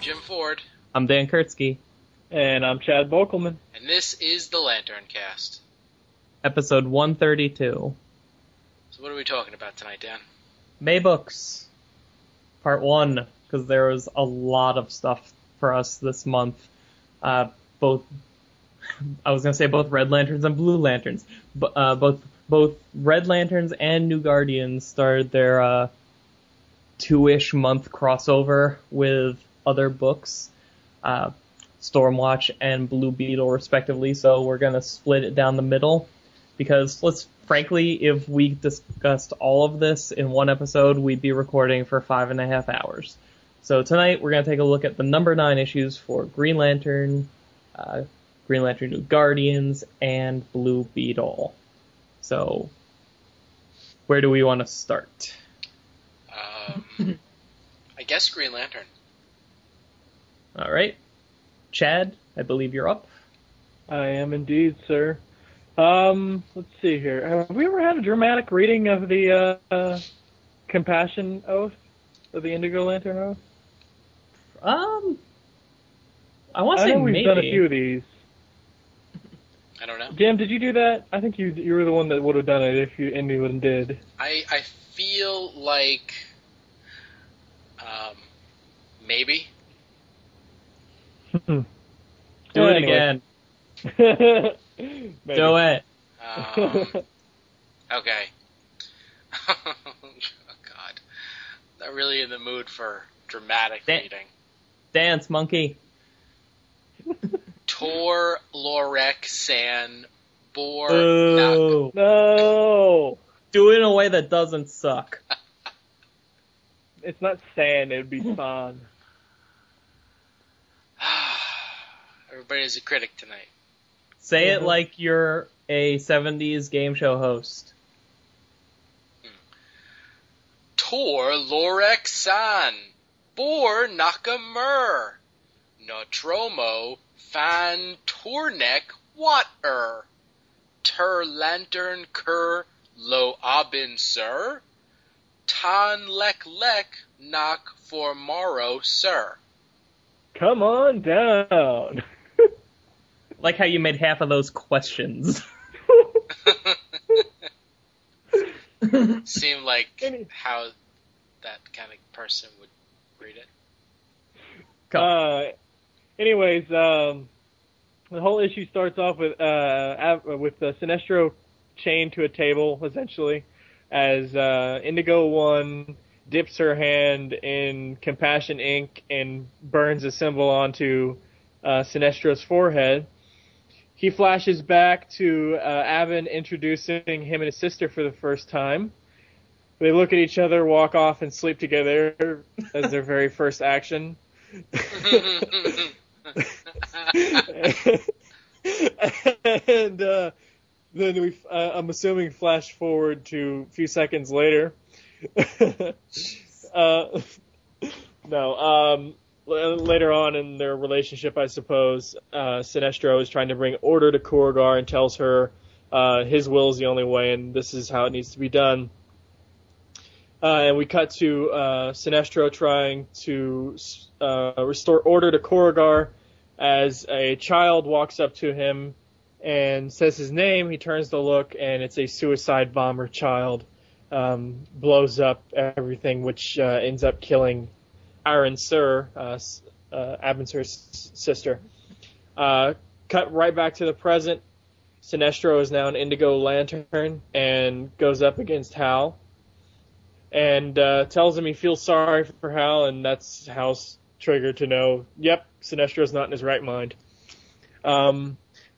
I'm Jim Ford. I'm Dan Kurtzke. And I'm Chad Borkelman. And this is the Lantern Cast. Episode 132. So what are we talking about tonight, Dan? May books. Part 1, because there was a lot of stuff for us this month. Both Red Lanterns and Blue Lanterns. Both Red Lanterns and New Guardians started their two-ish month crossover with other books, Stormwatch and Blue Beetle, respectively. So we're going to split it down the middle because, frankly, if we discussed all of this in one episode, we'd be recording for 5.5 hours. So tonight we're going to take a look at the number 9 issues for Green Lantern New Guardians, and Blue Beetle. So, where do we want to start? I guess Green Lantern. All right. Chad, I believe you're up. I am indeed, sir. Let's see here. Have we ever had a dramatic reading of the Compassion Oath? Of the Indigo Lantern Oath? I want to say maybe. I know we've done a few of these. I don't know. Jim, did you do that? I think you were the one that would have done it if anyone did. I feel like maybe. Do it again. Do it. Okay. Oh, God. Not really in the mood for dramatic reading. Dance, monkey. Tor Lorek-san Bor. Oh, no. Do it in a way that doesn't suck. It's not san, it would be san. Everybody's a critic tonight. Say it like you're a 70s game show host. Tor Lorek-san Bor Nakamur Natromo Fan Tornek Water Tur Lantern Kur Lo Abin Sur Tan Lek Lek Nak For Morrow Sir. Come on down. Like how you made half of those questions. Seemed like how that kind of person would read it. Anyways, the whole issue starts off with Sinestro chained to a table, essentially, as Indigo 1 dips her hand in Compassion ink and burns a symbol onto Sinestro's forehead. He flashes back to Abin introducing him and his sister for the first time. They look at each other, walk off, and sleep together as their very first action. And then we, I'm assuming, flash forward to a few seconds later. Later on in their relationship, I suppose, Sinestro is trying to bring order to Korugar and tells her his will is the only way and this is how it needs to be done. And we cut to Sinestro trying to restore order to Korugar as a child walks up to him and says his name. He turns to look, and it's a suicide bomber child. Blows up everything, which ends up killing Iroque, Abin Sur's sister. Cut right back to the present. Sinestro is now an Indigo Lantern and goes up against Hal and tells him he feels sorry for Hal, and that's Hal's trigger to know, yep, Sinestro's not in his right mind.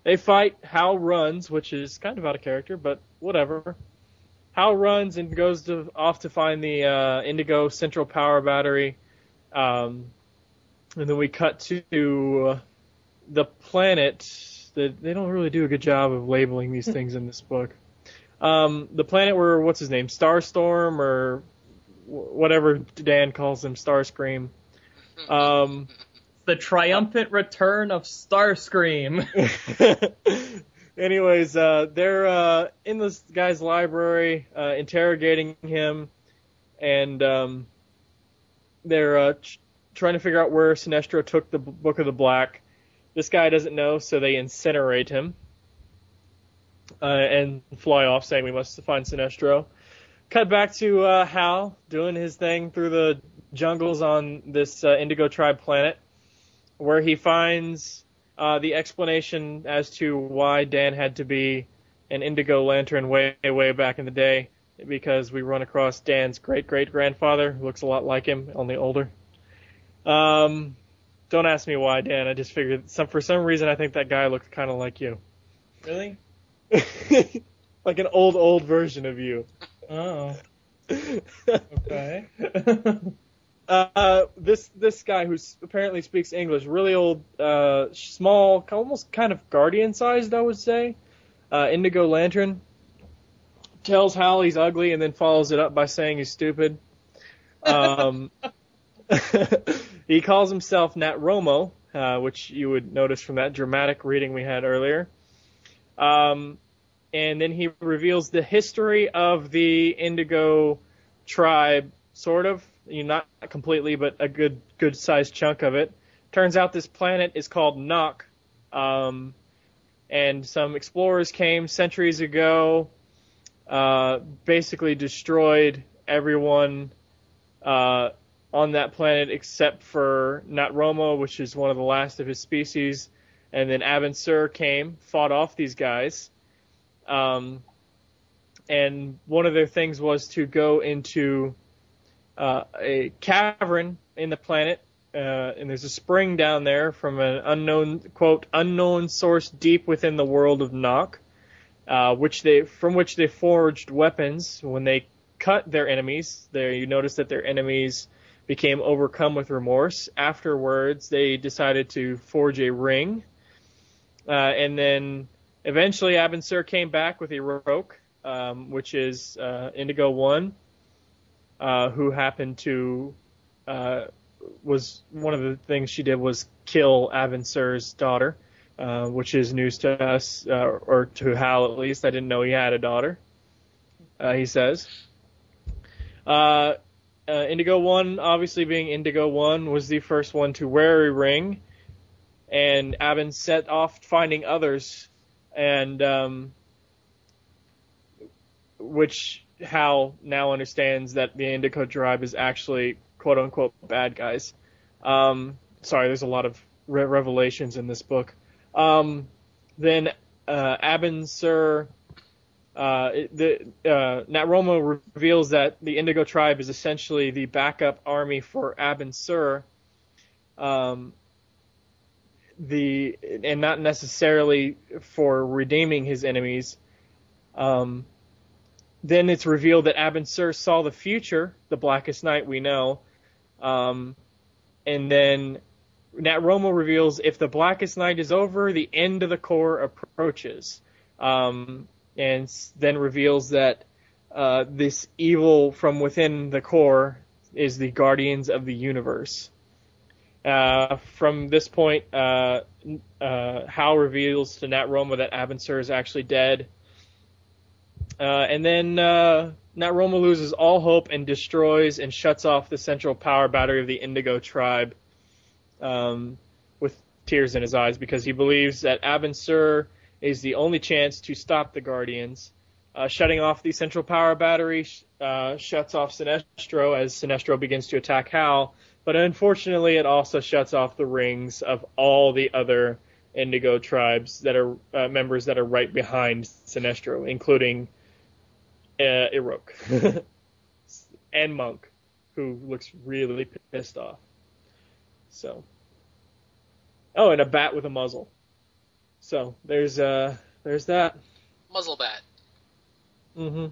They fight. Hal runs, which is kind of out of character, but whatever. Hal runs and goes off to find the Indigo Central Power Battery. And then we cut to the planet. They don't really do a good job of labeling these things in this book. The planet where, what's his name, Starstorm or whatever Dan calls him, Starscream. The triumphant return of Starscream. Anyways, they're in this guy's library interrogating him, and they're trying to figure out where Sinestro took the Book of the Black. This guy doesn't know, so they incinerate him and fly off, saying we must find Sinestro. Cut back to Hal doing his thing through the jungles on this Indigo Tribe planet, where he finds the explanation as to why Dan had to be an Indigo Lantern way, way back in the day, because we run across Dan's great-great-grandfather, who looks a lot like him, only older. Don't ask me why, Dan. I just figured for some reason I think that guy looked kind of like you. Really? Like an old version of you. Oh. Okay. This guy who apparently speaks English, really old, small, almost kind of Guardian-sized, I would say, Indigo Lantern, tells Hal he's ugly and then follows it up by saying he's stupid. He calls himself Natromo, which you would notice from that dramatic reading we had earlier. And then he reveals the history of the Indigo Tribe, sort of. Not completely, but a good sized chunk of it. Turns out this planet is called Nok, and some explorers came centuries ago, basically destroyed everyone on that planet except for Natromo, which is one of the last of his species, and then Abin Sur came, fought off these guys, and one of their things was to go into a cavern in the planet, and there's a spring down there from an unknown source deep within the world of Nok, from which they forged weapons. When they cut their enemies, you notice that their enemies became overcome with remorse. Afterwards, they decided to forge a ring, and then eventually Abin Sur came back with Iroque, which is Indigo One. Who happened to, was one of the things she did was kill Abin Sur's daughter, which is news to us, or to Hal at least. I didn't know he had a daughter, he says. Indigo One, obviously being Indigo One, was the first one to wear a ring, and Abin set off finding others, and which Hal now understands that the Indigo Tribe is actually quote-unquote bad guys. Sorry, there's a lot of revelations in this book. Then Abin Sur, Natromo reveals that the Indigo Tribe is essentially the backup army for Abin Sur, and not necessarily for redeeming his enemies. Then it's revealed that Abin Sur saw the future, the Blackest Night we know. And then Natromo reveals, if the Blackest Night is over, the end of the core approaches. And then reveals that this evil from within the core is the Guardians of the Universe. From this point, Hal reveals to Natromo that Abin Sur is actually dead. And then Natromo loses all hope and destroys and shuts off the central power battery of the Indigo Tribe with tears in his eyes, because he believes that Abin Sur is the only chance to stop the Guardians. Shutting off the central power battery shuts off Sinestro as Sinestro begins to attack Hal, but unfortunately it also shuts off the rings of all the other Indigo Tribes that are members that are right behind Sinestro, including Iroque and Monk, who looks really pissed off. So, and a bat with a muzzle. So there's that muzzle bat. Mm-hmm.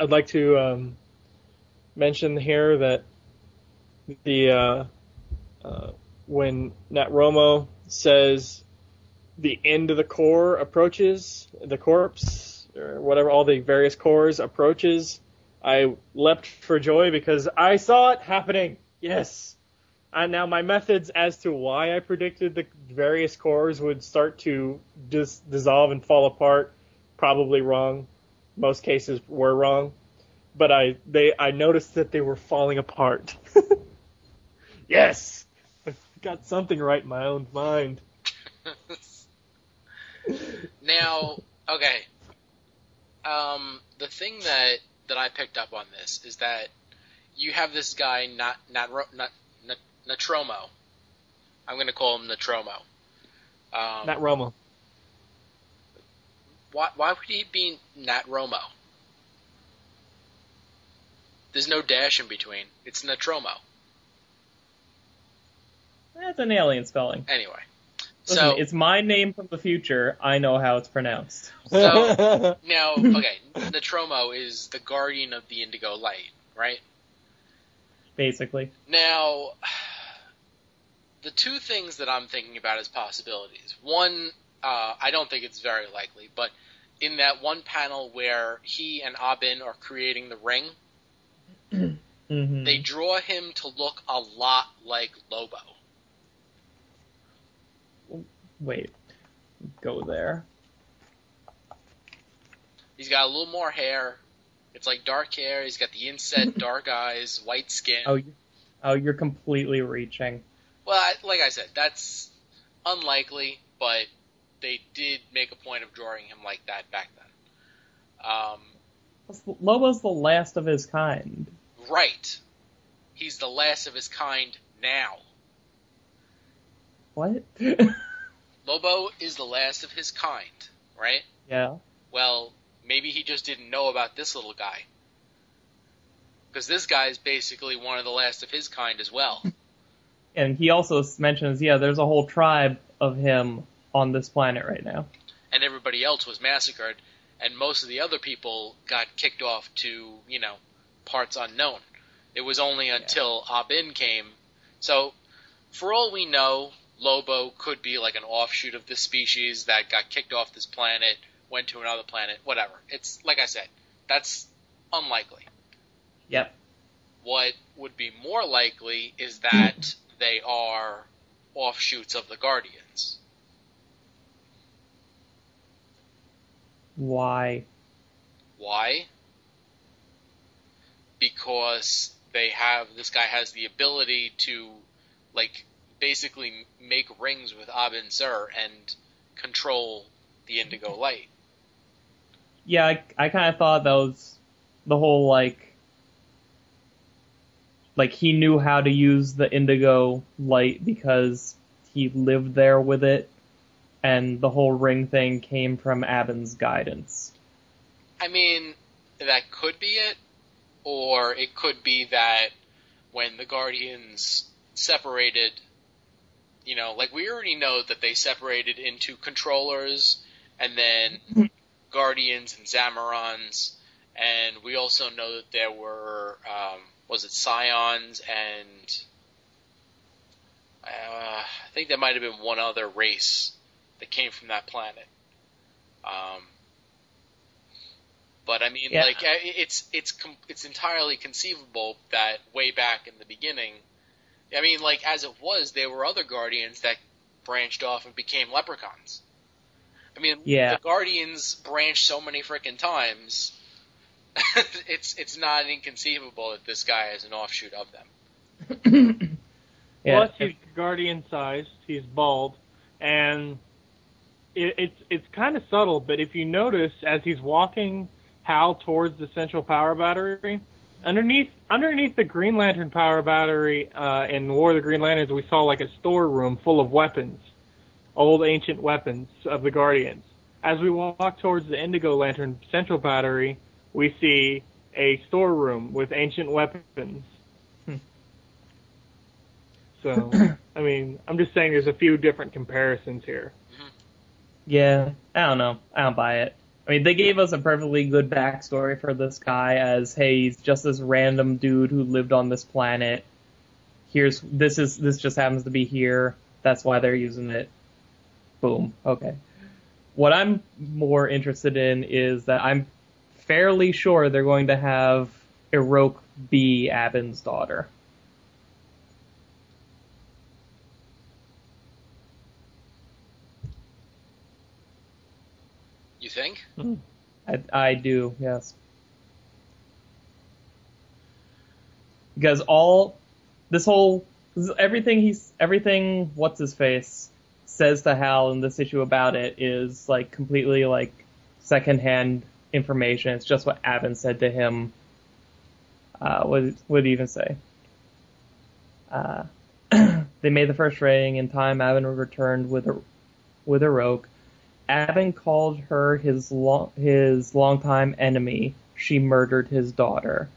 I'd like to mention here that the when Natromo says the end of the core approaches, the corpse, or whatever, all the various cores approaches, I leapt for joy because I saw it happening. Yes. And now my methods as to why I predicted the various cores would start to dissolve and fall apart, probably wrong. Most cases were wrong. But I noticed that they were falling apart. Yes! I got something right in my own mind. Now, okay. The thing that I picked up on this is that you have this guy, Natromo. I'm going to call him Natromo. Natromo. Why would he be Natromo? There's no dash in between. It's Natromo. That's an alien spelling. Anyway. Listen, so it's my name from the future. I know how it's pronounced. So, now, okay, Natromo is the guardian of the Indigo Light, right? Basically. Now, the two things that I'm thinking about as possibilities. One, I don't think it's very likely, but in that one panel where he and Abin are creating the ring, mm-hmm. they draw him to look a lot like Lobo. Wait, go there. He's got a little more hair. It's like dark hair. He's got the inset, dark eyes, white skin. Oh, you're completely reaching. Well, like I said, that's unlikely, but they did make a point of drawing him like that back then. Lobo's the last of his kind. Right. He's the last of his kind now. What? Lobo is the last of his kind, right? Yeah. Well, maybe he just didn't know about this little guy. Because this guy is basically one of the last of his kind as well. And he also mentions, yeah, there's a whole tribe of him on this planet right now. And everybody else was massacred, and most of the other people got kicked off to, parts unknown. It was only until Abin came. So, for all we know, Lobo could be like an offshoot of this species that got kicked off this planet, went to another planet, whatever. It's, like I said, that's unlikely. Yep. What would be more likely is that they are offshoots of the Guardians. Why? Because this guy has the ability to, basically make rings with Abin Sur and control the Indigo Light. Yeah, I kind of thought that was the whole, he knew how to use the Indigo Light because he lived there with it, and the whole ring thing came from Abin's guidance. I mean, that could be it, or it could be that when the Guardians separated... we already know that they separated into controllers and then Guardians and Zamorans, and we also know that there were, Scions and I think there might have been one other race that came from that planet. It's entirely conceivable that way back in the beginning. As it was, there were other Guardians that branched off and became leprechauns. The Guardians branched so many frickin' times, it's not inconceivable that this guy is an offshoot of them. Plus, he's Guardian-sized, he's bald, and it's kind of subtle, but if you notice, as he's walking Hal towards the central power battery... Underneath the Green Lantern power battery in War of the Green Lanterns, we saw a storeroom full of weapons, old ancient weapons of the Guardians. As we walk towards the Indigo Lantern central battery, we see a storeroom with ancient weapons. So, I'm just saying there's a few different comparisons here. Yeah, I don't know. I don't buy it. They gave us a perfectly good backstory for this guy as, hey, he's just this random dude who lived on this planet. This just happens to be here. That's why they're using it. Boom. Okay. What I'm more interested in is that I'm fairly sure they're going to have Iroque be Abin's daughter. You think? I do, yes. Because all this whole everything what's his face says to Hal in this issue about it is like completely like secondhand information. It's just what Abin said to him. What did he even say? They made the first ring in time. Abin returned with Iroque. Abin called her his longtime enemy. She murdered his daughter.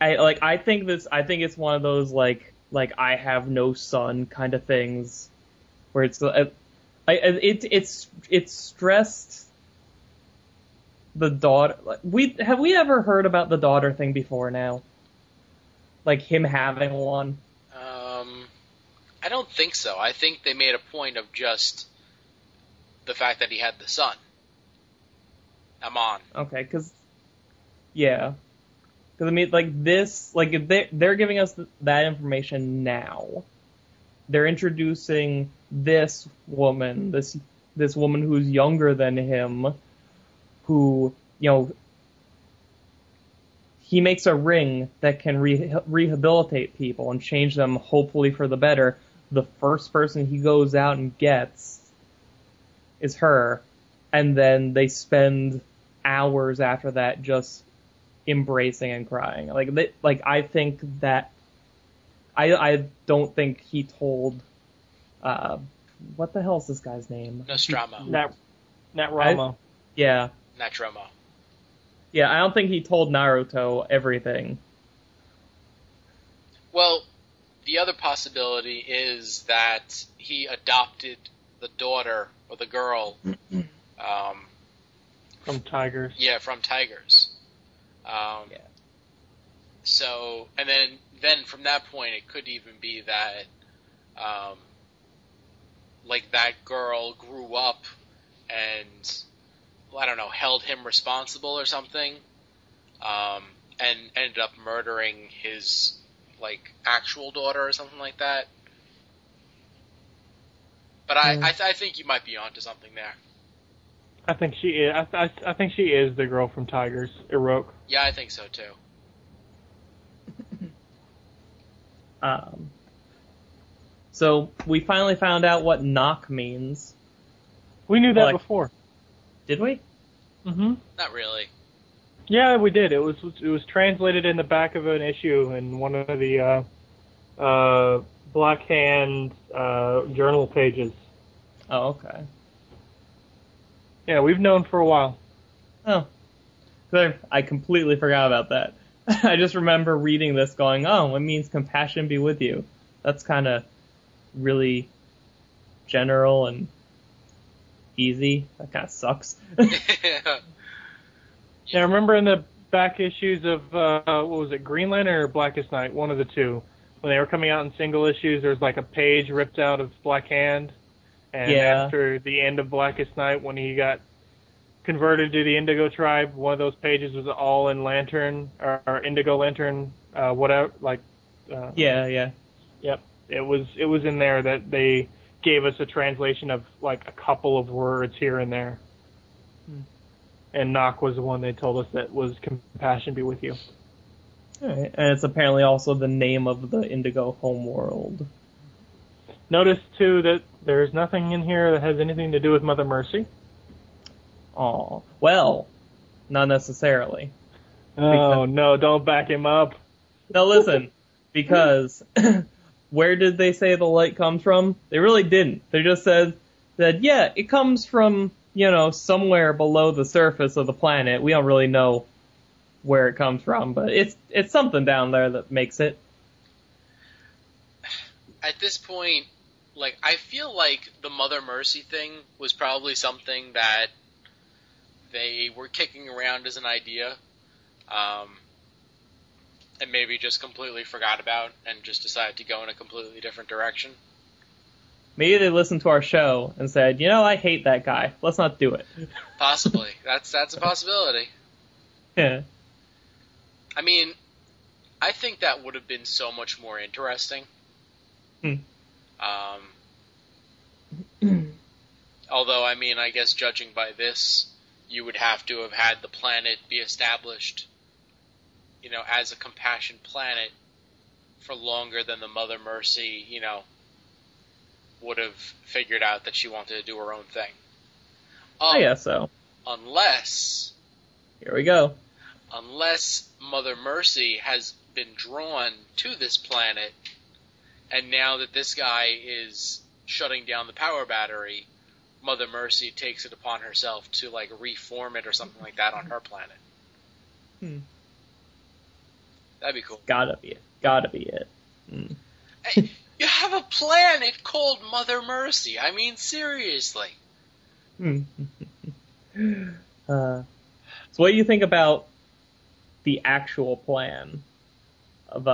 I think it's one of those like I have no son kind of things, where it's stressed the daughter. Have we ever heard about the daughter thing before now? Like him having one? I don't think so. I think they made a point of just the fact that he had the son. Okay, because yeah. Because, I mean, like, this, like, if they're giving us that information now. They're introducing this woman, this woman who's younger than him, who, you know, he makes a ring that can rehabilitate people and change them, hopefully, for the better. The first person he goes out and gets is her, and then they spend hours after that just embracing and crying. I don't think he told what the hell is this guy's name? Nostromo. Natromo. Yeah. Natromo. Yeah, I don't think he told Naruto everything. Well, the other possibility is that he adopted the daughter or the girl from Tigers. Yeah, from Tigers. Yeah. So, and then from that point, it could even be that, like that girl grew up and, I don't know, held him responsible or something, and ended up murdering his, like, actual daughter or something like that. But I think you might be onto something there. I think she is. I think she is the girl from Tigers, Iroque. Yeah, I think so too. So we finally found out what knock means. We knew that before. Did we? Mm-hmm. Not really. Yeah, we did. It was translated in the back of an issue in one of the Black Hand journal pages. Oh, okay. Yeah, we've known for a while. Oh. I completely forgot about that. I just remember reading this going, oh, it means compassion be with you. That's kind of really general and easy. That kind of sucks. Now, remember in the back issues of, what was it, Green Lantern or Blackest Night? One of the two. When they were coming out in single issues, there was like a page ripped out of Black Hand. And yeah. After the end of Blackest Night, when he got converted to the Indigo Tribe, one of those pages was all in Lantern, or Indigo Lantern, whatever, like... yeah. Yep. It was in there that they gave us a translation of, like, a couple of words here and there. Hmm. And Nock was the one they told us that was Compassion Be With You. All right. And it's apparently also the name of the Indigo homeworld. Notice, too, that there's nothing in here that has anything to do with Mother Mercy. Oh, well, not necessarily. Oh, no, don't back him up. Now, listen, because where did they say the light comes from? They really didn't. They just said that, yeah, it comes from, you know, somewhere below the surface of the planet. We don't really know where it comes from, but it's something down there that makes it. At this point, like, I feel like the Mother Mercy thing was probably something that they were kicking around as an idea, and maybe just completely forgot about and just decided to go in a completely different direction. Maybe they listened to our show and said, you know, I hate that guy. Let's not do it. Possibly. That's a possibility. Yeah. I mean, I think that would have been so much more interesting. Although, I mean, I guess judging by this, you would have to have had the planet be established, you know, as a compassion planet for longer than the Mother Mercy, you know, would have figured out that she wanted to do her own thing. I guess so. Unless... Here we go. Unless Mother Mercy has been drawn to this planet, and now that this guy is shutting down the power battery, Mother Mercy takes it upon herself to, like, reform it or something like that on her planet. Hmm. That'd be cool. Gotta be it. Mm. Hey, you have a planet called Mother Mercy. I mean, seriously. So what do you think about the actual plan of,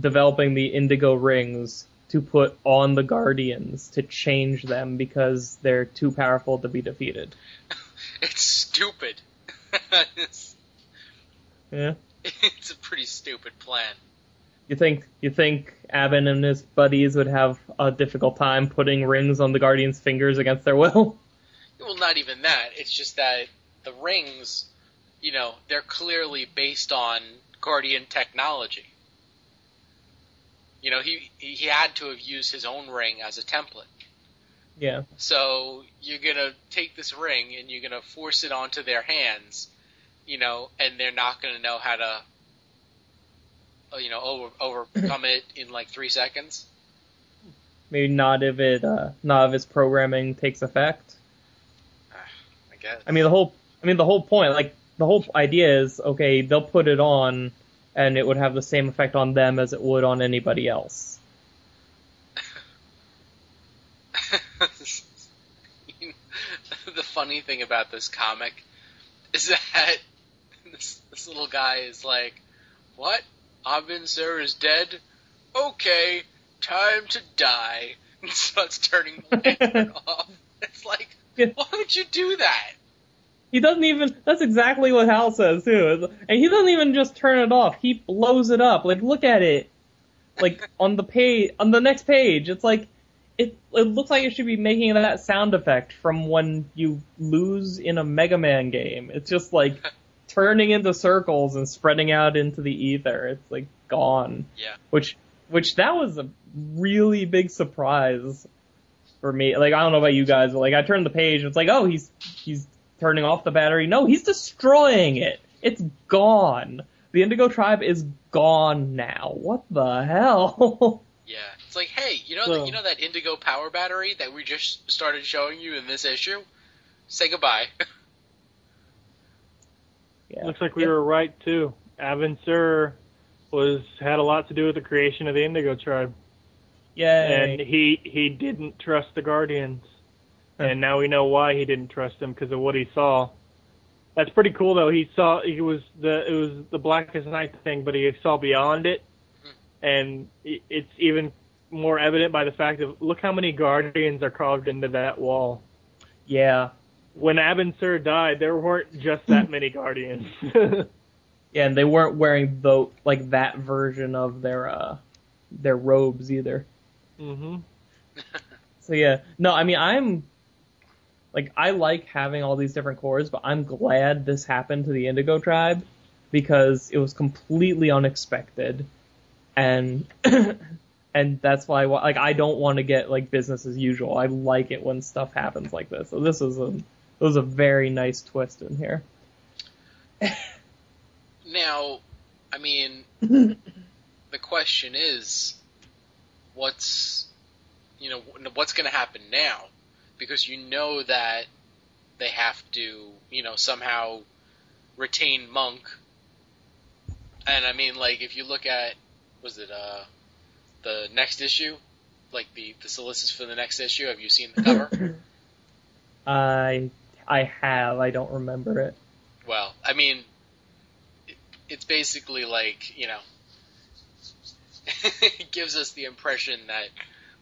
developing the indigo rings to put on the Guardians to change them because they're too powerful to be defeated? It's stupid. Yeah. It's a pretty stupid plan. You think Abin and his buddies would have a difficult time putting rings on the Guardians' fingers against their will? Well, not even that. It's just that the rings, they're clearly based on Guardian technology. He had to have used his own ring as a template. Yeah. So you're going to take this ring and you're going to force it onto their hands, and they're not going to know how to, overcome it in like 3 seconds. Maybe not if his programming takes effect. I guess. The whole idea is, okay, they'll put it on, and it would have the same effect on them as it would on anybody else. The funny thing about this comic is that this little guy is like, what? Abin Sur is dead? Okay, time to die. And starts turning the lantern off. It's like, why would you do that? He doesn't even... That's exactly what Hal says, too. And he doesn't even just turn it off. He blows it up. Like, look at it. Like, on the next page, it's like... It looks like it should be making that sound effect from when you lose in a Mega Man game. It's just, like, turning into circles and spreading out into the ether. It's, like, gone. Yeah. Which that was a really big surprise for me. Like, I don't know about you guys, but, like, I turned the page and it's like, oh, he's turning off the battery. No, he's destroying it. It's gone. The Indigo Tribe is gone now. What the hell? Yeah. It's like, hey, you know that Indigo power battery that we just started showing you in this issue? Say goodbye. Yeah. Looks like we were right, too. Abin Sur had a lot to do with the creation of the Indigo Tribe. Yay. And he didn't trust the Guardians. And now we know why he didn't trust him, because of what he saw. That's pretty cool, though. It was the Blackest Night thing, but he saw beyond it, and it's even more evident by the fact of look how many Guardians are carved into that wall. Yeah. When Abin Sur died, there weren't just that many Guardians. Yeah, and they weren't wearing that version of their robes either. Mm-hmm. So yeah, no, I mean, I like having all these different cores, but I'm glad this happened to the Indigo Tribe because it was completely unexpected, and that's why I don't want to get like business as usual. I like it when stuff happens like this. So this was a very nice twist in here. Now, I mean, the question is, what's going to happen now? Because you know that they have to, somehow retain Monk. And I mean, like, if you look at, was it the next issue? Like, the solicits for the next issue? Have you seen the cover? I have. I don't remember it. Well, I mean, it's basically like, it gives us the impression that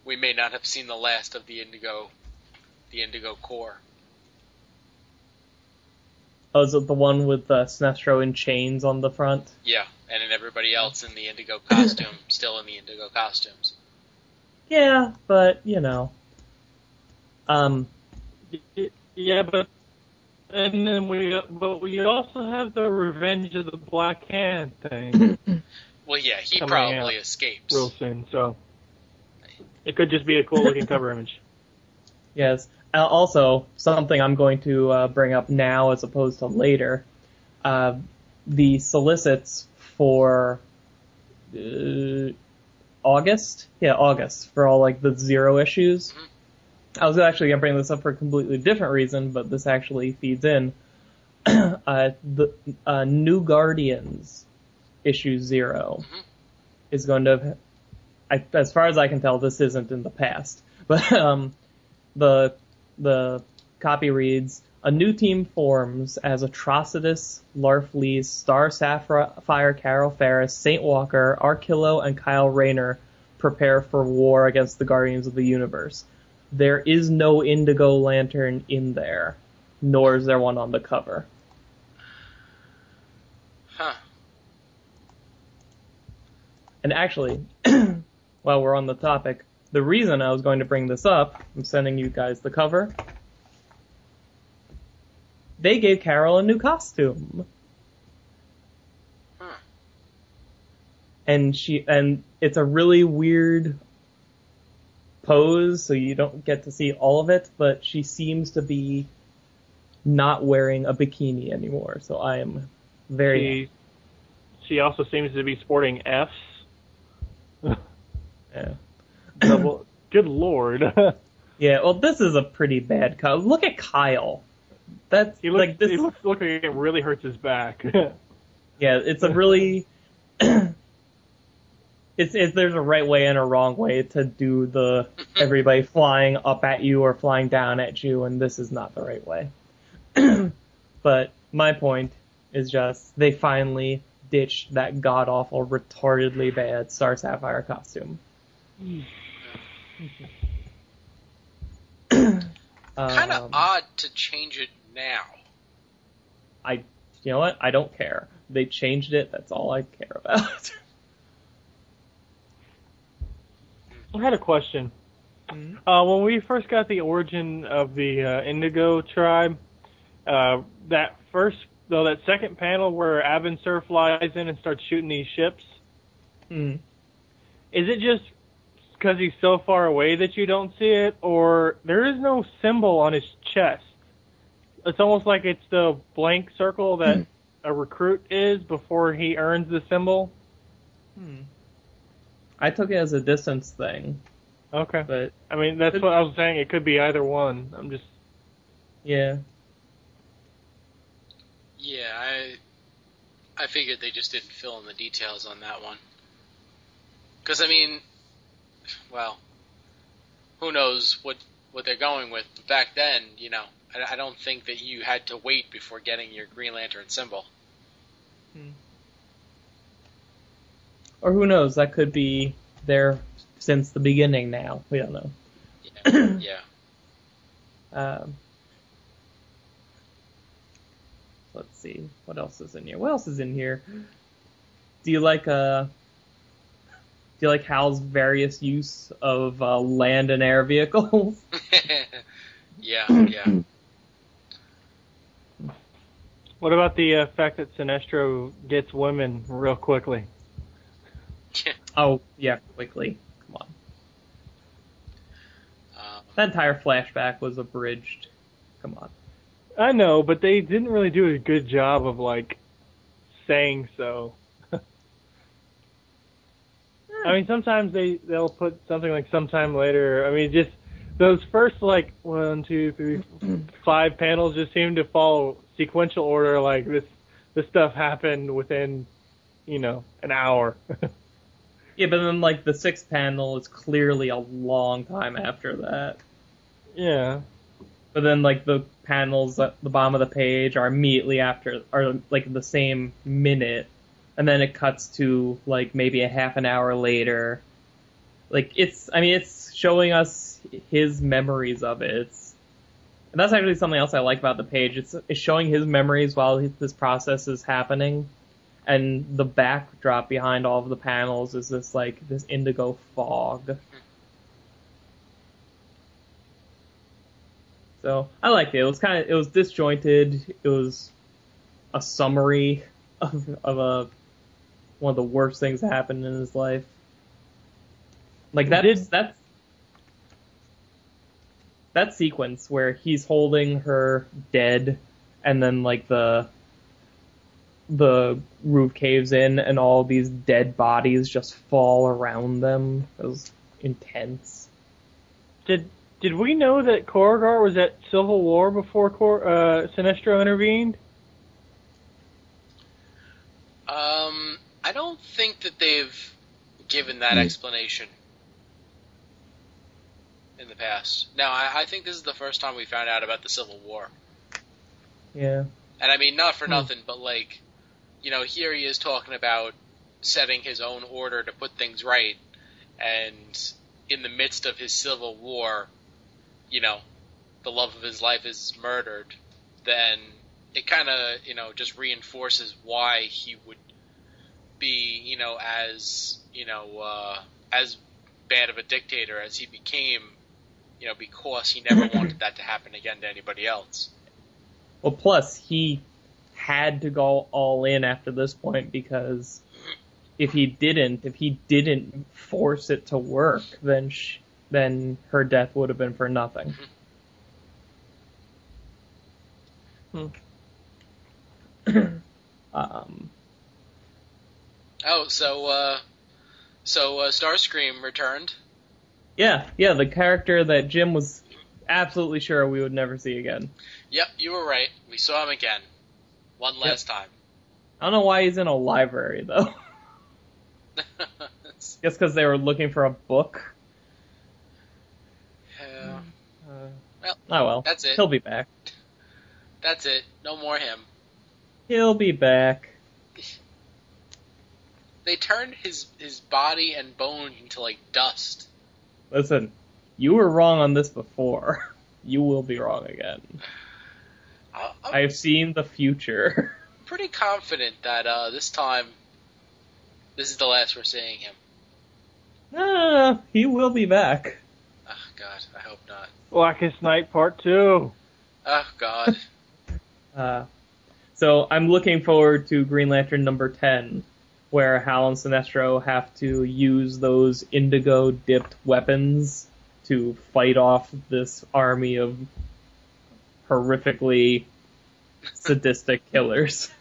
we may not have seen the last of the Indigo core. Oh, is it the one with Sinestro in chains on the front? Yeah, and then everybody else in the Indigo costume, still in the Indigo costumes. Yeah, but, Yeah, but... And then we also have the Revenge of the Black Hand thing. Well, yeah, he probably escapes real soon, so it could just be a cool-looking cover image. Yes. Also, something I'm going to bring up now as opposed to later, the solicits for August? Yeah, August, for all like the zero issues. Mm-hmm. I was actually going to bring this up for a completely different reason, but this actually feeds in. The New Guardians issue 0 mm-hmm. is going to, as far as I can tell, this isn't in the past, but the copy reads, a new team forms as Atrocitus, Larfleeze, Star Sapphire, Carol Ferris, Saint Walker, Arkillo, and Kyle Rayner prepare for war against the Guardians of the Universe. There is no Indigo Lantern in there, nor is there one on the cover. Huh. And actually, while we're on the topic, the reason I was going to bring this up, I'm sending you guys the cover. They gave Carol a new costume. Huh. And it's a really weird pose, so you don't get to see all of it, but she seems to be not wearing a bikini anymore, so I am very... She also seems to be sporting Fs. Yeah. Double. Good lord. Yeah, well, this is a pretty bad cut. Look at Kyle. That's He looks like it really hurts his back. Yeah, it's a really. There's a right way and a wrong way to do the everybody flying up at you or flying down at you, and this is not the right way. But my point is just they finally ditched that god awful, retardedly bad Star Sapphire costume. Kind of odd to change it now. You know what? I don't care. They changed it. That's all I care about. I had a question. Mm-hmm. When we first got the origin of the Indigo tribe, that second panel where Abin Sur flies in and starts shooting these ships, mm-hmm. is it just because he's so far away that you don't see it, or there is no symbol on his chest? It's almost like it's the blank circle that a recruit is before he earns the symbol. I took it as a distance thing. Okay. But I mean, that's what I was saying. It could be either one. I'm just... Yeah. Yeah, I figured they just didn't fill in the details on that one. Because, I mean... Well, who knows what they're going with, but back then, you know, I don't think that you had to wait before getting your Green Lantern symbol. Or who knows, that could be there since the beginning now. We don't know. Yeah. Let's see. What else is in here? What else is in here? Do you like Hal's various use of land and air vehicles? Yeah. What about the fact that Sinestro gets women real quickly? Oh, yeah, quickly. Come on. That entire flashback was abridged. Come on. I know, but they didn't really do a good job of, like, saying so. I mean, sometimes they'll put something like sometime later. I mean, just those first, like, 1, 2, 3, 5 panels just seem to follow sequential order. Like, this stuff happened within, you know, an hour. Yeah, but then, like, the 6th panel is clearly a long time after that. Yeah. But then, like, the panels at the bottom of the page are immediately after, are, like, the same minute. And then it cuts to, like, maybe a half an hour later. Like, it's showing us his memories of it. And that's actually something else I like about the page. It's showing his memories while this process is happening. And the backdrop behind all of the panels is this, like, this indigo fog. So, I liked it. It was disjointed. It was a summary of a... one of the worst things that happened in his life. Like that sequence where he's holding her dead, and then like the roof caves in and all these dead bodies just fall around them. It was intense. Did we know that Korugar was at Civil War before Sinestro intervened? I don't think that they've given that explanation in the past. No, I think this is the first time we found out about the Civil War. Yeah. And I mean, not for nothing, but like, you know, here he is talking about setting his own order to put things right, and in the midst of his civil war, you know, the love of his life is murdered, then it kind of, you know, just reinforces why he would be, as bad of a dictator as he became, you know, because he never wanted that to happen again to anybody else. Well, plus, he had to go all in after this point, because if he didn't force it to work, then her death would have been for nothing. So Starscream returned? Yeah, the character that Jim was absolutely sure we would never see again. Yep, you were right. We saw him again. One last time. I don't know why he's in a library, though. Just because they were looking for a book? Yeah. Well, that's it. He'll be back. That's it. No more him. He'll be back. They turned his body and bone into, like, dust. Listen, you were wrong on this before. You will be wrong again. I've seen the future. I'm pretty confident that this time, this is the last we're seeing him. No, he will be back. Oh, God, I hope not. Blackest Night Part 2. Oh, God. So I'm looking forward to Green Lantern number 10, where Hal and Sinestro have to use those indigo-dipped weapons to fight off this army of horrifically sadistic killers.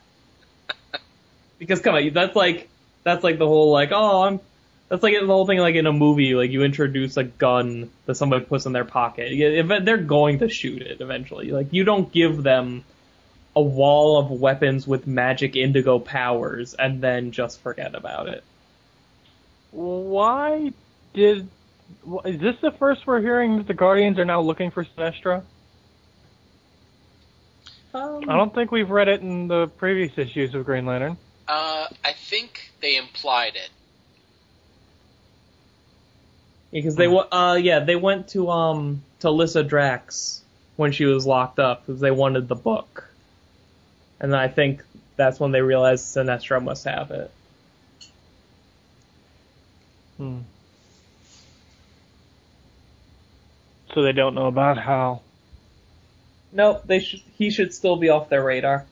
Because come on, that's like the whole like, that's like the whole thing like in a movie, like you introduce a gun that somebody puts in their pocket. They're going to shoot it eventually. Like you don't give them a wall of weapons with magic indigo powers and then just forget about it. Is this the first we're hearing that the Guardians are now looking for Sinestro? I don't think we've read it in the previous issues of Green Lantern. I think they implied it. Because they went to Lyssa Drax when she was locked up because they wanted the book, and I think that's when they realized Sinestro must have it. So they don't know about Hal. Nope, he should still be off their radar.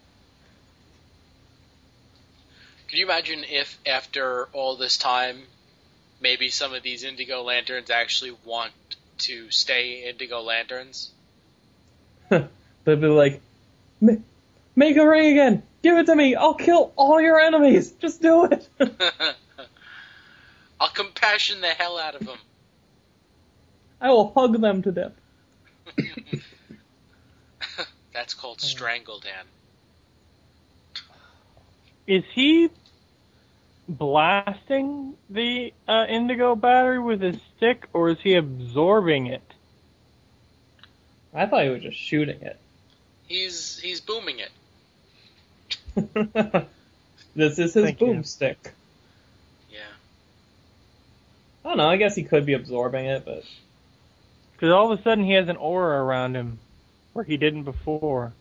Could you imagine if, after all this time, maybe some of these Indigo Lanterns actually want to stay Indigo Lanterns? They'd be like, make a ring again! Give it to me! I'll kill all your enemies! Just do it! I'll compassion the hell out of them. I will hug them to death. That's called Strangle Dan. Is he blasting the indigo battery with his stick, or is he absorbing it? I thought he was just shooting it. He's booming it. This is his boomstick. Yeah. I don't know, I guess he could be absorbing it, but... Because all of a sudden he has an aura around him where he didn't before.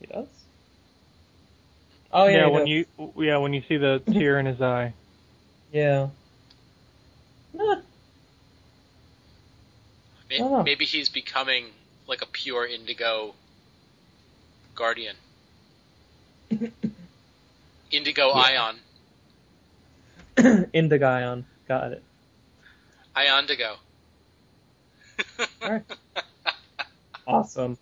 He does? Oh yeah, when you see the tear in his eye. Yeah. Maybe he's becoming like a pure indigo guardian. Indigo ion. Indigo. Got it. Iondigo. All right. Awesome.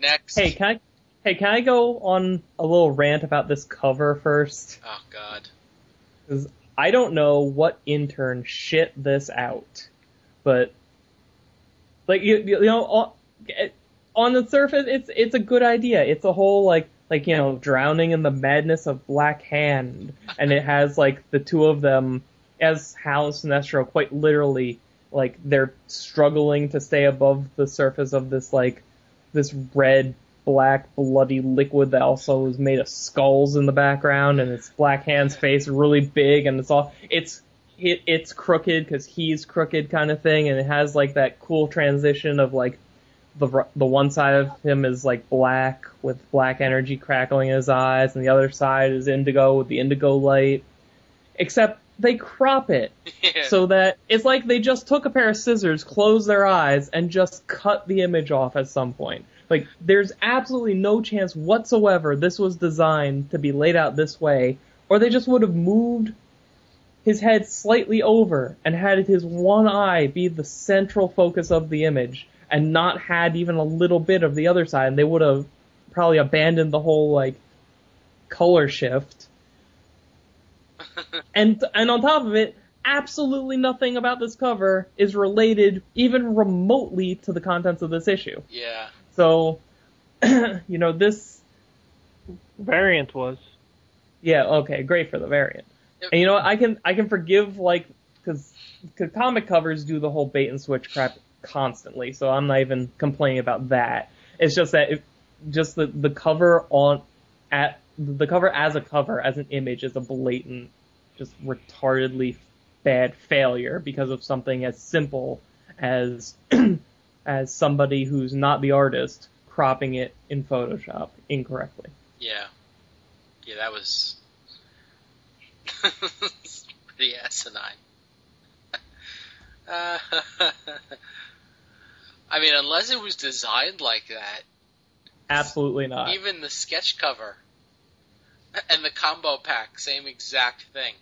Next. Hey, can I go on a little rant about this cover first? Oh, God. Because I don't know what intern shit this out, but like you know, on the surface, it's a good idea. It's a whole like you know, drowning in the madness of Black Hand, and it has like the two of them as Hal and Sinestro quite literally. Like, they're struggling to stay above the surface of this, like, this red, black, bloody liquid that also is made of skulls in the background, and it's Black Hand's face really big, and it's all, it's crooked because he's crooked kind of thing, and it has, like, that cool transition of, like, the one side of him is, like, black with black energy crackling in his eyes, and the other side is indigo with the indigo light, except they crop it so that it's like they just took a pair of scissors, closed their eyes, and just cut the image off at some point. Like, there's absolutely no chance whatsoever this was designed to be laid out this way, or they just would have moved his head slightly over and had his one eye be the central focus of the image and not had even a little bit of the other side. And they would have probably abandoned the whole, like, color shift. And on top of it, absolutely nothing about this cover is related even remotely to the contents of this issue. Yeah. So, you know, this variant was. Yeah. Okay. Great for the variant. And you know, I can forgive, like, because comic covers do the whole bait and switch crap constantly. So I'm not even complaining about that. It's just that the cover on at. The cover, as an image, is a blatant, just retardedly bad failure because of something as simple as as somebody who's not the artist cropping it in Photoshop incorrectly. Yeah. Yeah, that was pretty asinine. I mean, unless it was designed like that. Absolutely not. Even the sketch cover. And the combo pack, same exact thing.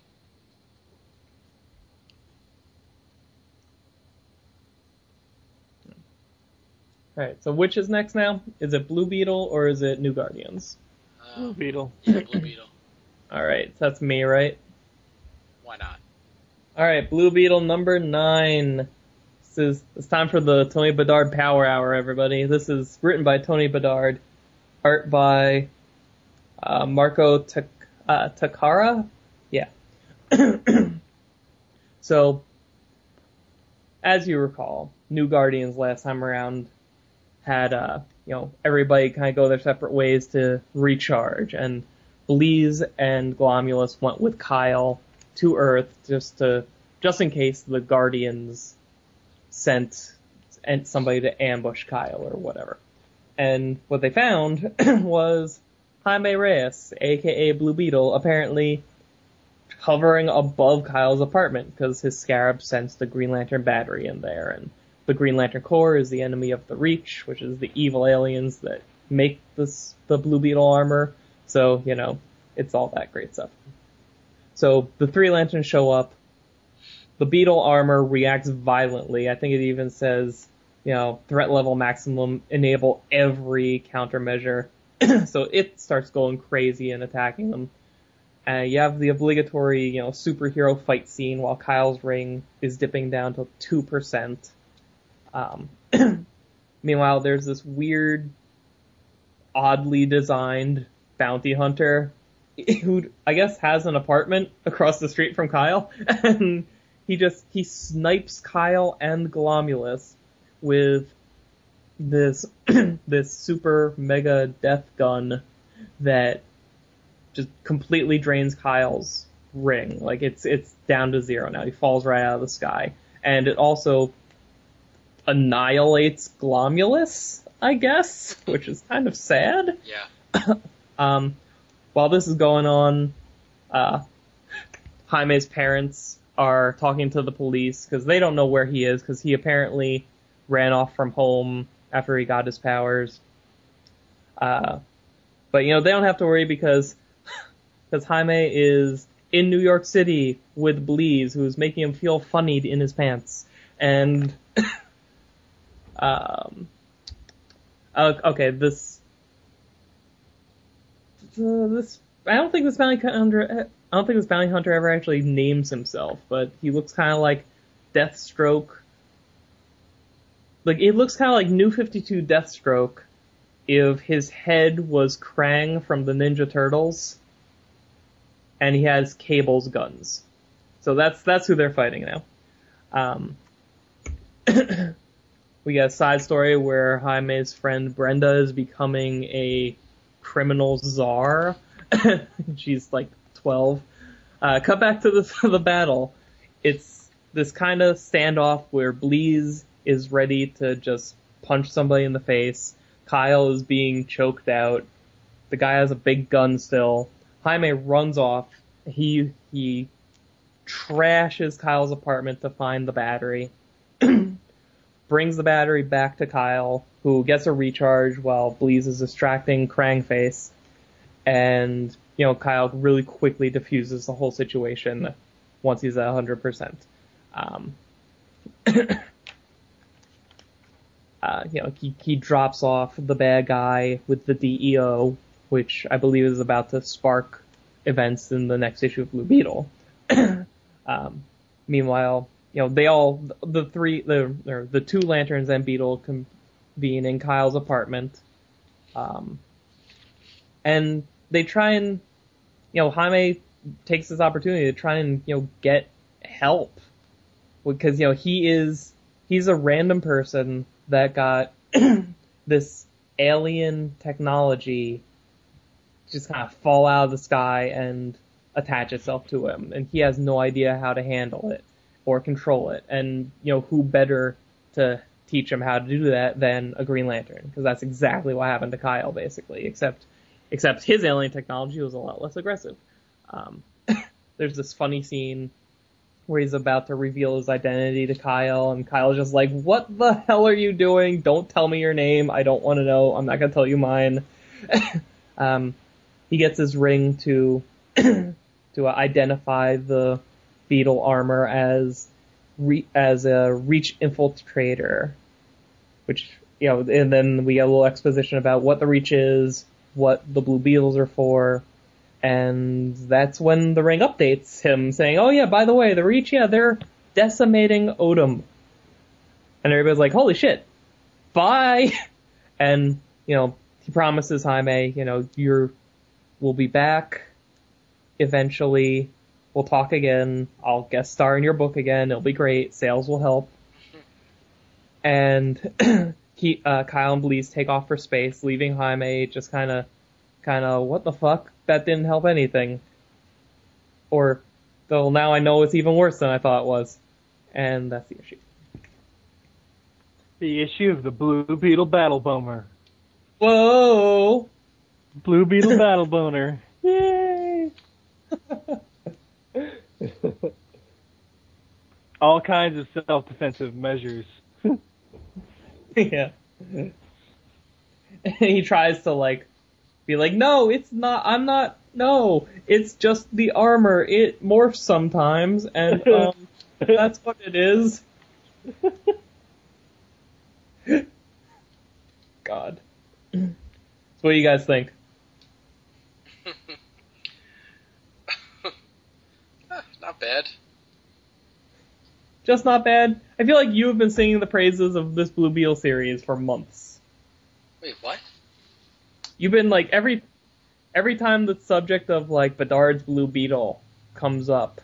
Alright, so which is next now? Is it Blue Beetle or is it New Guardians? Blue Beetle. Yeah, Blue Beetle. Alright, that's me, right? Why not? Alright, Blue Beetle number 9. It's time for the Tony Bedard Power Hour, everybody. This is written by Tony Bedard, art by... Marco Takara? Yeah. So, as you recall, New Guardians last time around had, you know, everybody kind of go their separate ways to recharge, and Bleez and Glomulus went with Kyle to Earth just in case the Guardians sent somebody to ambush Kyle or whatever. And what they found was Jaime Reyes, a.k.a. Blue Beetle, apparently hovering above Kyle's apartment because his scarab sensed the Green Lantern battery in there. And the Green Lantern core is the enemy of the Reach, which is the evil aliens that make the Blue Beetle armor. So, you know, it's all that great stuff. So the three lanterns show up. The Beetle armor reacts violently. I think it even says, you know, threat level maximum, enable every countermeasure. So it starts going crazy and attacking them. And you have the obligatory, you know, superhero fight scene while Kyle's ring is dipping down to 2%. Meanwhile, there's this weird, oddly designed bounty hunter who, I guess, has an apartment across the street from Kyle. And he snipes Kyle and Glomulus with this super mega death gun that just completely drains Kyle's ring. Like, it's down to zero now. He falls right out of the sky. And it also annihilates Glomulus, I guess, which is kind of sad. Yeah. While this is going on, Jaime's parents are talking to the police because they don't know where he is because he apparently ran off from home after he got his powers. But, you know, they don't have to worry because because Jaime is in New York City with Bleez, who's making him feel funnied in his pants. And I don't think this bounty hunter ever actually names himself, but he looks kind of like Deathstroke. Like, it looks kind of like New 52 Deathstroke if his head was Krang from the Ninja Turtles, and he has Cable's guns. So that's who they're fighting now. We got a side story where Jaime's friend Brenda is becoming a criminal czar. She's like 12. Cut back to the battle. It's this kind of standoff where Bleez is ready to just punch somebody in the face. Kyle is being choked out. The guy has a big gun still. Jaime runs off. He trashes Kyle's apartment to find the battery. Brings the battery back to Kyle, who gets a recharge while Bleez is distracting Krangface. And, you know, Kyle really quickly diffuses the whole situation once he's at 100%. He drops off the bad guy with the DEO, which I believe is about to spark events in the next issue of Blue Beetle. Meanwhile, you know, the two Lanterns and Beetle convene in Kyle's apartment, and they try and, you know, Jaime takes this opportunity to try and, you know, get help, because, you know, he's a random person that got this alien technology just kind of fall out of the sky and attach itself to him. And he has no idea how to handle it or control it. And, you know, who better to teach him how to do that than a Green Lantern? Because that's exactly what happened to Kyle, basically. Except his alien technology was a lot less aggressive. There's this funny scene where he's about to reveal his identity to Kyle, and Kyle's just like, "What the hell are you doing? Don't tell me your name. I don't want to know. I'm not going to tell you mine." He gets his ring to identify the Beetle armor as a Reach infiltrator, which, you know, and then we get a little exposition about what the Reach is, what the Blue Beetles are for. And that's when the ring updates him, saying, "Oh yeah, by the way, the Reach, yeah, they're decimating Odom." And everybody's like, "Holy shit, bye!" And, you know, he promises Jaime, you know, we'll be back eventually. We'll talk again. I'll guest star in your book again. It'll be great. Sales will help. And Kyle and Bleez take off for space, leaving Jaime just kind of, what the fuck? That didn't help anything. Or, though now I know it's even worse than I thought it was. And that's the issue. The issue of the Blue Beetle Battle Bomber. Whoa! Blue Beetle Battle Boner. Yay! All kinds of self-defensive measures. Yeah. He tries to, like, be like, "No, it's not, I'm not, no, it's just the armor, it morphs sometimes, and, that's what it is." God. So what do you guys think? Not bad. Just not bad? I feel like you have been singing the praises of this Blue Beetle series for months. Wait, what? You've been, like, every time the subject of, like, Bedard's Blue Beetle comes up,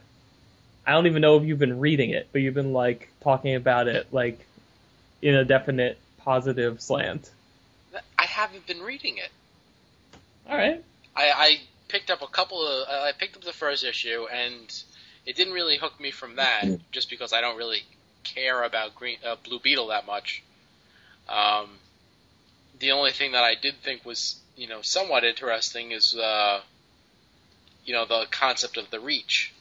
I don't even know if you've been reading it, but you've been, like, talking about it, like, in a definite positive slant. I haven't been reading it. All right. I picked up I picked up the first issue, and it didn't really hook me from that, just because I don't really care about Blue Beetle that much. The only thing that I did think was, you know, somewhat interesting is, you know, the concept of the Reach.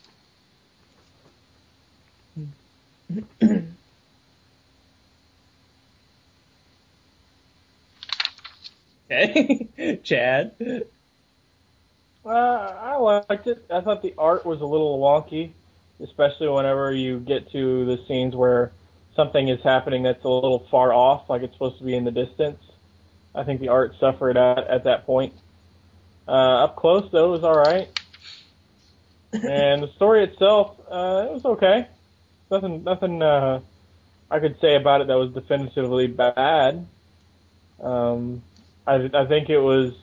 Okay, Chad. I liked it. I thought the art was a little wonky, especially whenever you get to the scenes where something is happening that's a little far off, like it's supposed to be in the distance. I think the art suffered at that point. Up close, though, it was all right. And the story itself, it was okay. Nothing I could say about it that was definitively bad. I think it was...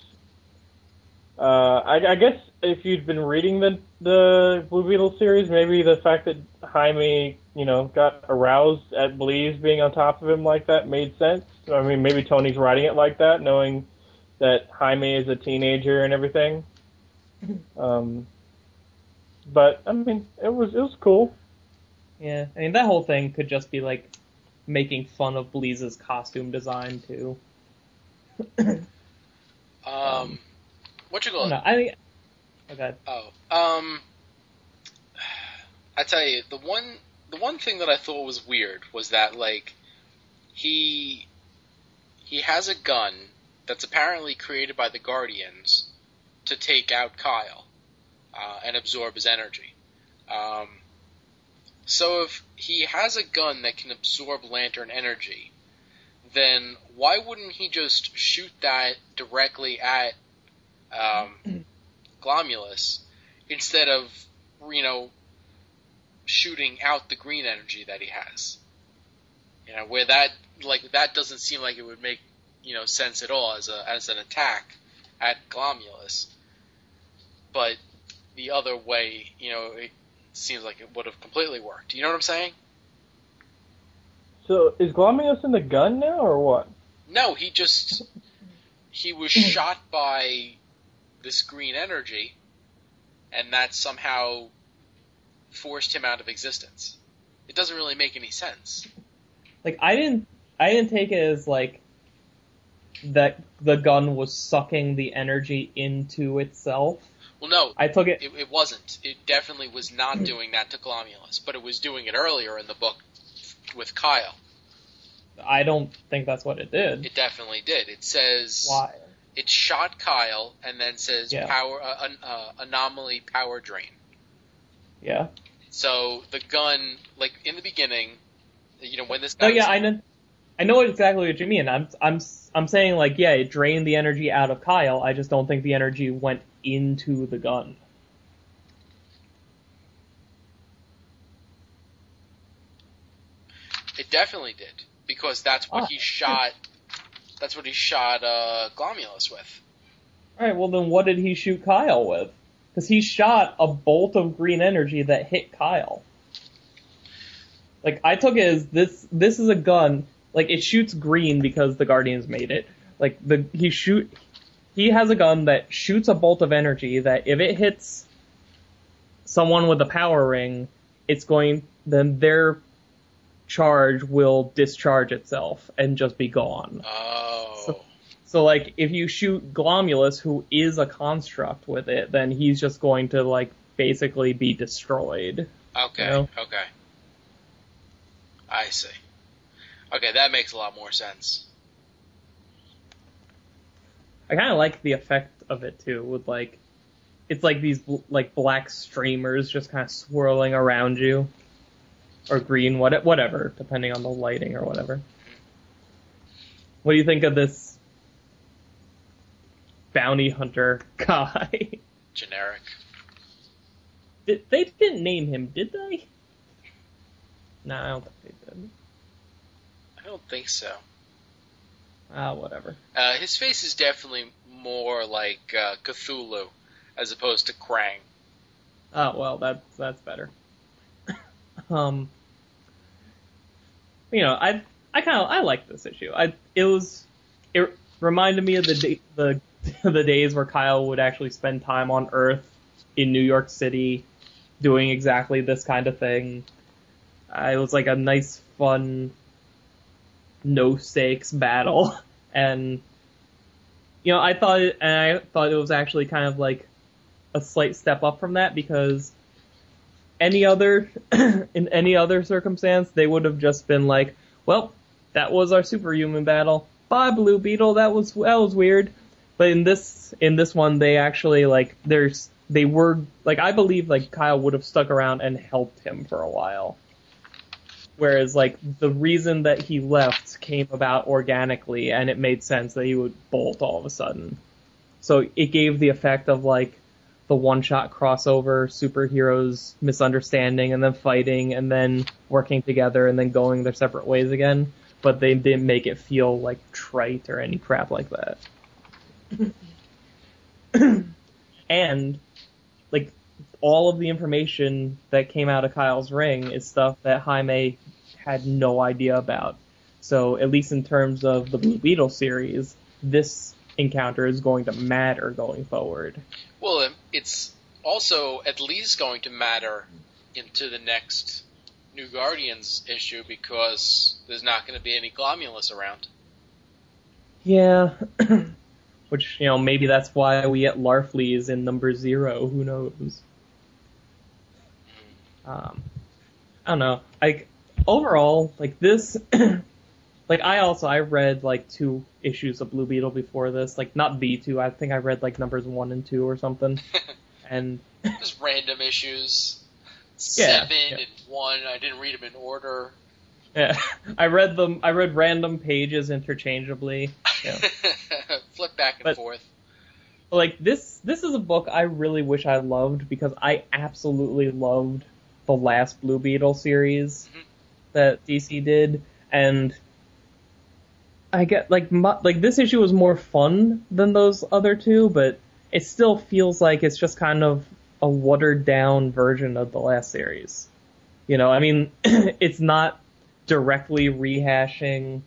I guess if you'd been reading the Blue Beetle series, maybe the fact that Jaime, got aroused at Bleez being on top of him like that made sense. I mean, maybe Tony's writing it like that, knowing that Jaime is a teenager and everything. But I mean, it was cool. Yeah, I mean that whole thing could just be like making fun of Bleez's costume design too. No, I mean, okay. I tell you, the one thing that I thought was weird was that like he has a gun that's apparently created by the Guardians to take out Kyle and absorb his energy. So if he has a gun that can absorb Lantern energy, then why wouldn't he just shoot that directly at Glomulus instead of shooting out the green energy that he has? Where that that doesn't seem like it would make sense at all as an attack at Glomulus, but the other way it seems like it would have completely worked. You know what I'm saying? So is Glomulus in the gun now or what? No, he was shot by this green energy, and that somehow forced him out of existence. It doesn't really make any sense. Like I didn't take it as like that the gun was sucking the energy into itself. Well, no, I took it. It wasn't. It definitely was not doing that to Glomulus, but it was doing it earlier in the book with Kyle. I don't think that's what it did. It definitely did. It says why. It shot Kyle and then says power anomaly power drain. Yeah. So the gun, like in the beginning, when this. I know exactly what you mean. I'm saying it drained the energy out of Kyle. I just don't think the energy went into the gun. It definitely did, because that's what he shot. That's what he shot Glomulus with. All right. Well, then what did he shoot Kyle with? Because he shot a bolt of green energy that hit Kyle. Like I took it as this is a gun. Like it shoots green because the Guardians made it. Like he has a gun that shoots a bolt of energy that if it hits someone with a power ring, then their charge will discharge itself and just be gone. Oh. So if you shoot Glomulus, who is a construct with it, then he's just going to basically be destroyed. Okay. Okay. I see. Okay, that makes a lot more sense. I kind of like the effect of it, too, with, it's these, black streamers just kind of swirling around you, or green, whatever, depending on the lighting or whatever. What do you think of this bounty hunter guy? Generic. They didn't name him, did they? No, I don't think they did. I don't think so. Whatever. His face is definitely more like Cthulhu as opposed to Krang. Oh, well, that's better. I like this issue. It reminded me of the days where Kyle would actually spend time on Earth in New York City doing exactly this kind of thing. It was a nice, fun, no stakes battle, and I thought it was actually kind of a slight step up from that, because in any other circumstance they would have just been well, that was our superhuman battle, bye Blue Beetle, that was weird, But in this one, they actually I believe Kyle would have stuck around and helped him for a while. Whereas the reason that he left came about organically, and it made sense that he would bolt all of a sudden. So it gave the effect of the one-shot crossover, superheroes misunderstanding and then fighting and then working together and then going their separate ways again. But they didn't make it feel trite or any crap like that. And all of the information that came out of Kyle's ring is stuff that Jaime had no idea about. So at least in terms of the Blue Beetle series, this encounter is going to matter going forward. Well, it's also at least going to matter into the next New Guardians issue because there's not going to be any Glomulus around. Yeah. Which, maybe that's why we get Larfleeze in number 0. Who knows? I don't know. Overall, this... I read, 2 issues of Blue Beetle before this. Not the 2. I think I read, numbers 1 and 2 or something. And just random issues. 7 and 1. I didn't read them in order. Yeah. I read random pages interchangeably. Yeah. Flip back and forth. This is a book I really wish I loved because I absolutely loved the last Blue Beetle series that DC did, and I get this issue was more fun than those other two, but it still feels like it's just kind of a watered down version of the last series. I mean, it's not directly rehashing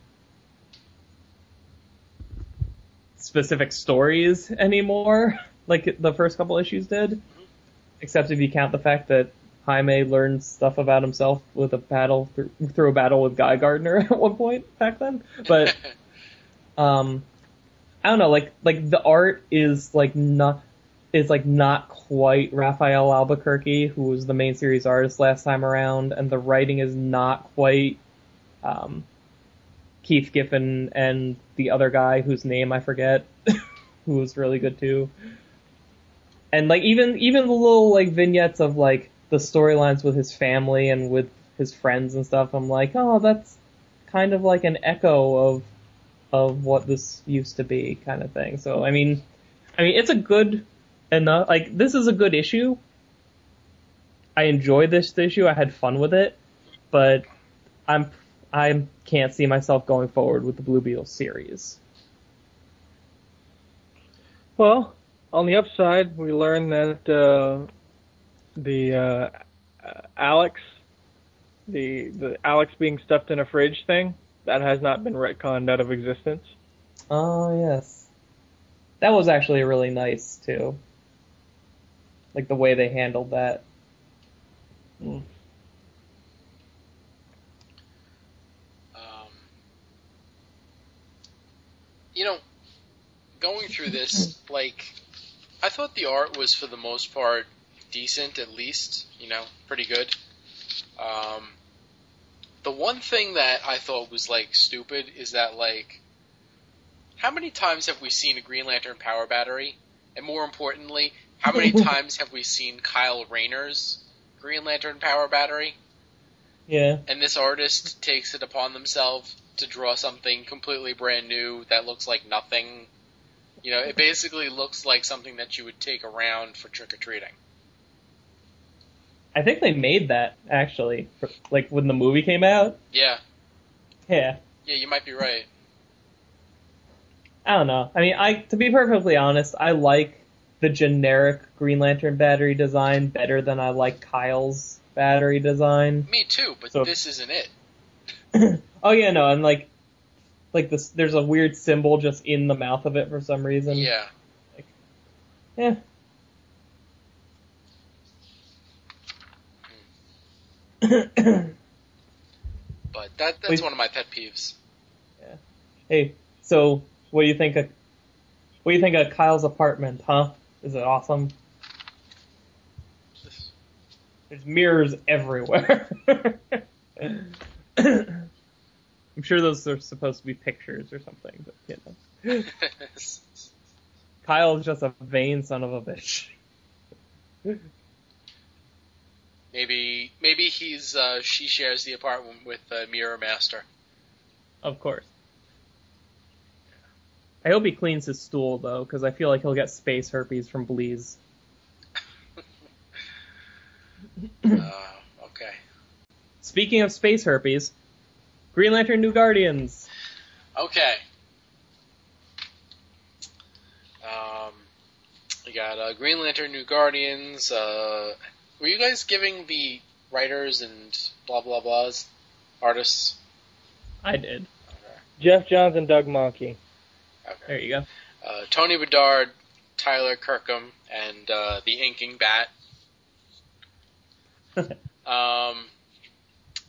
specific stories anymore, like the first couple issues did. Except if you count the fact that Jaime learned stuff about himself with a battle through a battle with Guy Gardner at one point back then. But I don't know, the art is not quite Raphael Albuquerque, who was the main series artist last time around, and the writing is not quite Keith Giffen and the other guy whose name I forget, who was really good too. And even the little vignettes of the storylines with his family and with his friends and stuff, I'm oh, that's kind of an echo of what this used to be, kind of thing. So I mean it's a good enough, this is a good issue. I enjoyed this issue. I had fun with it, but I can't see myself going forward with the Blue Beetle series. Well, on the upside, we learned that the Alex being stuffed in a fridge thing, that has not been retconned out of existence. Oh, yes. That was actually really nice, too. The way they handled that. Mm. Going through this, I thought the art was, for the most part, decent, at least, pretty good. The one thing that I thought was, stupid is that, how many times have we seen a Green Lantern power battery? And more importantly, how many times have we seen Kyle Rayner's Green Lantern power battery? Yeah. And this artist takes it upon themselves to draw something completely brand new that looks like nothing. It basically looks like something that you would take around for trick-or-treating. I think they made that, actually, for, when the movie came out. Yeah. Yeah. Yeah, you might be right. I don't know. I mean, to be perfectly honest, I like the generic Green Lantern battery design better than I like Kyle's battery design. Me too, but so, this isn't it. Oh, yeah, no, and this, there's a weird symbol just in the mouth of it for some reason. Yeah. Yeah. But that's one of my pet peeves. Yeah. Hey, so what do you think of Kyle's apartment, huh? Is it awesome? There's mirrors everywhere. I'm sure those are supposed to be pictures or something, but Kyle's just a vain son of a bitch. Maybe he's she shares the apartment with Mirror Master. Of course. I hope he cleans his stool though, because I feel like he'll get space herpes from Bleez. Okay. Speaking of space herpes, Green Lantern, New Guardians. Okay. We got Green Lantern, New Guardians. Were you guys giving the writers and blah blah blahs artists? I did. Okay. Jeff Johns and Doug Monkey. Okay. There you go. Tony Bedard, Tyler Kirkham, and the Inking Bat.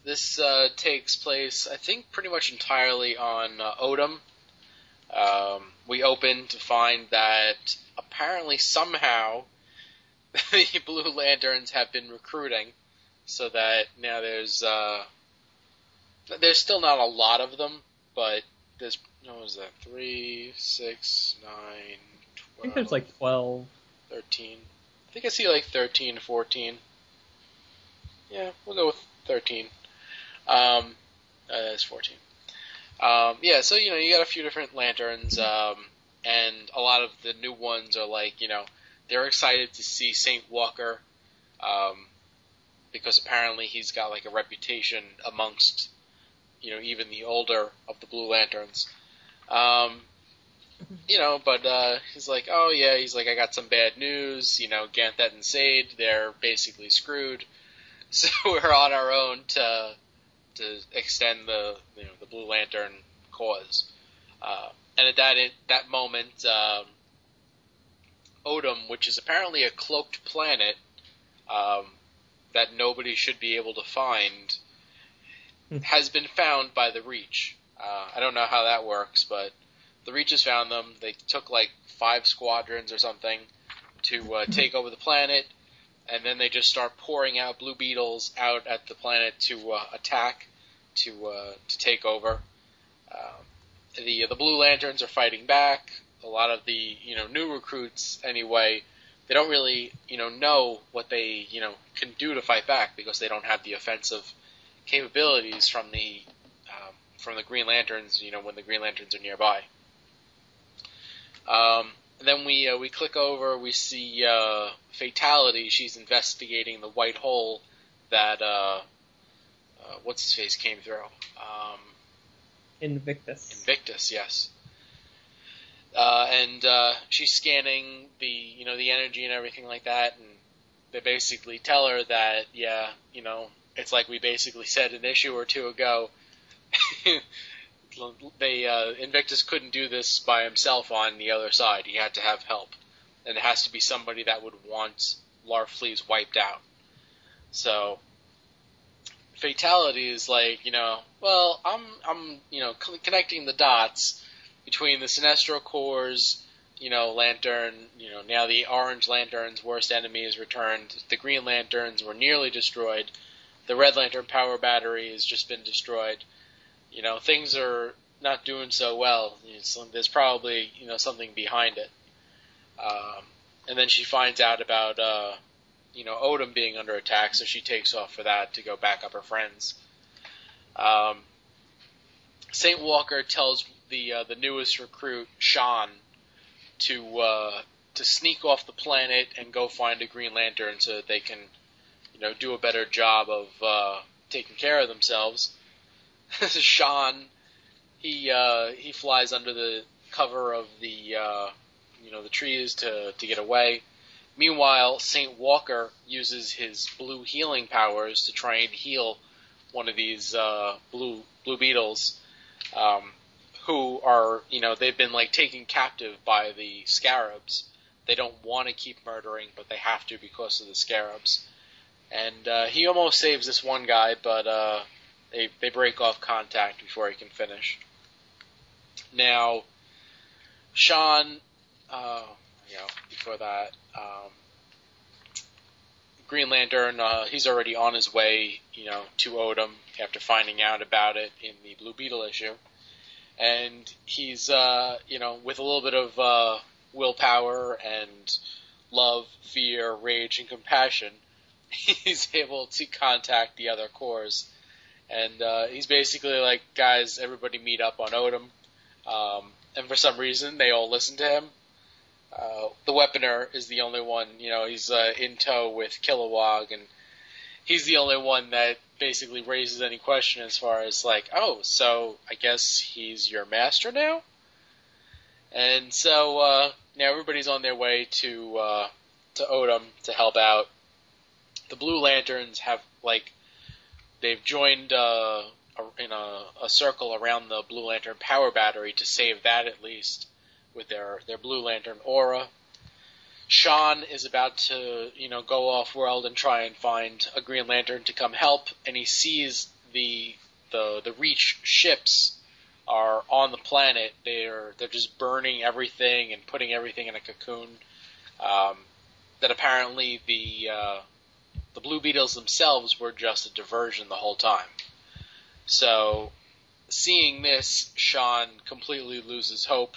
This takes place, I think, pretty much entirely on Odom. We open to find that apparently somehow the Blue Lanterns have been recruiting, so that now there's still not a lot of them, but there's, what was that, 3, 6, 9, 12, I think there's like 12. 13. I think I see like 13 to 14. Yeah, we'll go with 13. That's 14. Yeah, so, you got a few different lanterns, and a lot of the new ones are like, they're excited to see Saint Walker, because apparently he's got like a reputation amongst, even the older of the Blue Lanterns. But he's like, oh yeah, he's like, I got some bad news, Ganthet and Sade, they're basically screwed. So we're on our own to extend the Blue Lantern cause. And at that moment, Odom, which is apparently a cloaked planet that nobody should be able to find, has been found by the Reach. I don't know how that works, but the Reach has found them. They took like 5 squadrons or something to take over the planet. And then they just start pouring out Blue Beetles out at the planet to attack, to take over. The Blue Lanterns are fighting back. A lot of the new recruits, anyway, they don't really know what they can do to fight back, because they don't have the offensive capabilities from the Green Lanterns. When the Green Lanterns are nearby. And then we click over, we see Fatality. She's investigating the white hole that what's-his-face came through. Invictus, yes. And she's scanning the energy and everything like that, and they basically tell her that, yeah, it's like we basically said an issue or two ago. They Invictus couldn't do this by himself on the other side. He had to have help, and it has to be somebody that would want Larfleeze wiped out. So Fatality is like, well, I'm connecting the dots between the Sinestro Corps, Lantern, now the Orange Lantern's worst enemy is returned. The Green Lanterns were nearly destroyed. The Red Lantern power battery has just been destroyed. Things are not doing so well. There's probably, something behind it. And then she finds out about, Odom being under attack, so she takes off for that to go back up her friends. Saint Walker tells the newest recruit, Sean, to sneak off the planet and go find a Green Lantern so that they can, do a better job of taking care of themselves. Sean, he flies under the cover of the the trees to get away. Meanwhile, Saint Walker uses his blue healing powers to try and heal one of these blue beetles, who are they've been like taken captive by the scarabs. They don't want to keep murdering, but they have to because of the scarabs. And he almost saves this one guy, but. They break off contact before he can finish. Now, Sean, before that, Green Lantern, he's already on his way, to Odom after finding out about it in the Blue Beetle issue. And he's, with a little bit of willpower and love, fear, rage, and compassion, he's able to contact the other cores. And he's basically like, guys, everybody meet up on Odom. And for some reason, they all listen to him. The Weaponer is the only one, you know, he's in tow with Kilowog, and he's the only one that basically raises any question as far as like, oh, so I guess he's your master now? And so now everybody's on their way to Odom to help out. The Blue Lanterns have, like, they've joined in a circle around the Blue Lantern power battery to save that, at least, with their Blue Lantern aura. Sean is about to, you know, go off-world and try and find a Green Lantern to come help, and he sees the Reach ships are on the planet. They're just burning everything and putting everything in a cocoon. That apparently the Blue Beetles themselves were just a diversion the whole time. So, seeing this, Sean completely loses hope.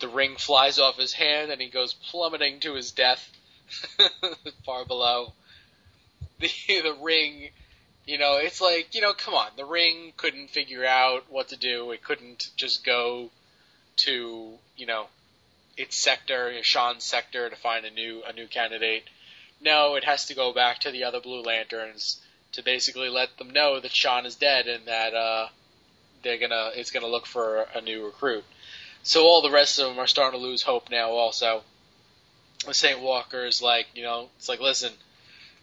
The ring flies off his hand, and he goes plummeting to his death far below. The ring, you know, it's like, you know, come on. The ring couldn't figure out what to do. It couldn't just go to, you know, its sector, Sean's sector, to find a new candidate. No, it has to go back to the other Blue Lanterns to basically let them know that Sean is dead and that it's gonna look for a new recruit. So all the rest of them are starting to lose hope now also. Saint Walker is like, you know, it's like, listen,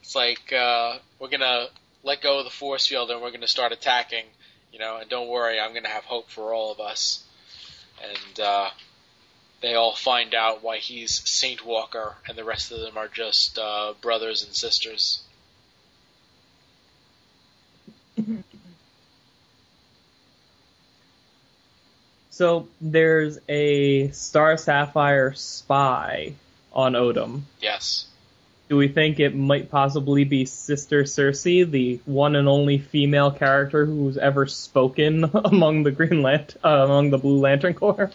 it's like we're going to let go of the force field and we're going to start attacking, you know, and don't worry, I'm going to have hope for all of us. And they all find out why he's Saint Walker and the rest of them are just brothers and sisters. So there's a Star Sapphire spy on Odom. Yes. Do we think it might possibly be Sister Circe, the one and only female character who's ever spoken among the among the Blue Lantern Corps?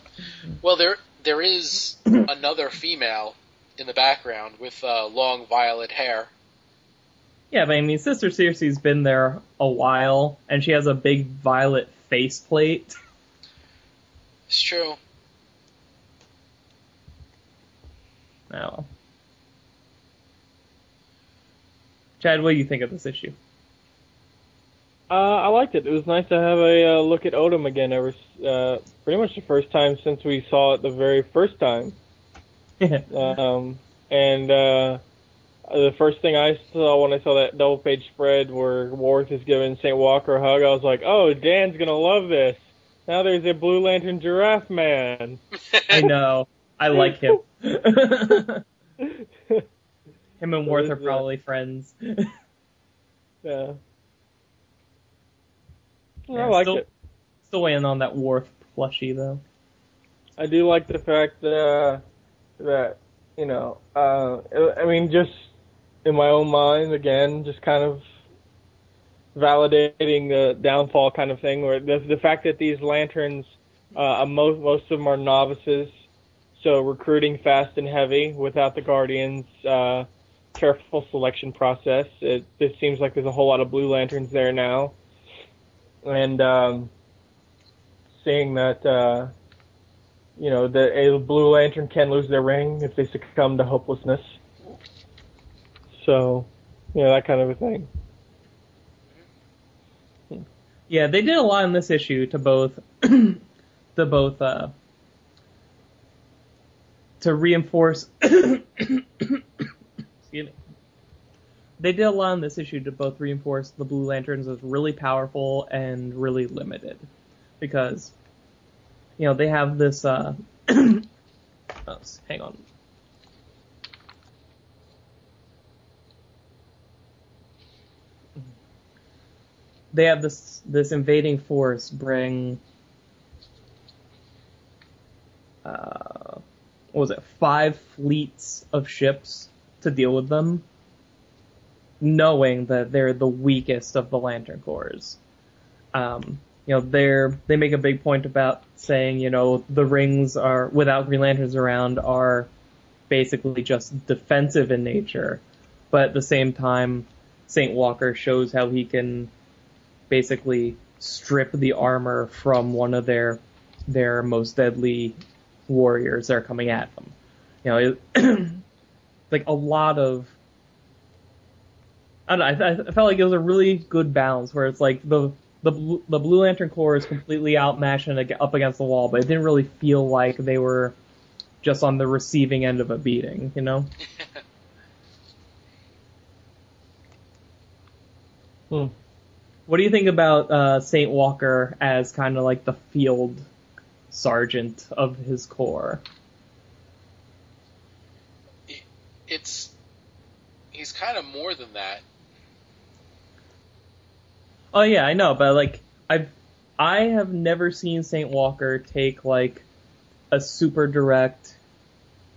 Well, there is another female in the background with long violet hair. Yeah, but I mean, Sister Circe's been there a while, and she has a big violet faceplate. It's true. Oh. Chad, what do you think of this issue? I liked it. It was nice to have a look at Odom again. Pretty much the first time since we saw it the very first time. The first thing I saw when I saw that double-page spread where Warth is giving St. Walker a hug, I was like, oh, Dan's going to love this. Now there's a Blue Lantern Giraffe Man. I know. I like him. Him and Worth are probably friends. Yeah. I like it. Still waiting on that Worth plushie, though. I do like the fact that, you know, I mean, just in my own mind, again, just kind of validating the downfall kind of thing, where the fact that these lanterns, most of them are novices, so recruiting fast and heavy without the Guardians' careful selection process. It seems like there's a whole lot of Blue Lanterns there now, and seeing that you know, that a Blue Lantern can lose their ring if they succumb to hopelessness. So, you know, that kind of a thing. Yeah, they did a lot in this issue to reinforce. Excuse me. They did a lot in this issue to both reinforce the Blue Lanterns as really powerful and really limited, because, you know, they have this. Hang on. They have this invading force bring, what was it, 5 fleets of ships to deal with them, knowing that they're the weakest of the Lantern Corps. you know, they make a big point about saying, you know, the rings are, without Green Lanterns around, are basically just defensive in nature. But at the same time, Saint Walker shows how he can basically strip the armor from one of their most deadly warriors that are coming at them. You know, it, like a lot of, I don't know, I felt like it was a really good balance where it's like the Blue Lantern Corps is completely outmatched and up against the wall, but it didn't really feel like they were just on the receiving end of a beating, you know? What do you think about Saint Walker as kind of like the field sergeant of his corps? He's kind of more than that. Oh yeah, I know, but like I have never seen Saint Walker take like a super direct,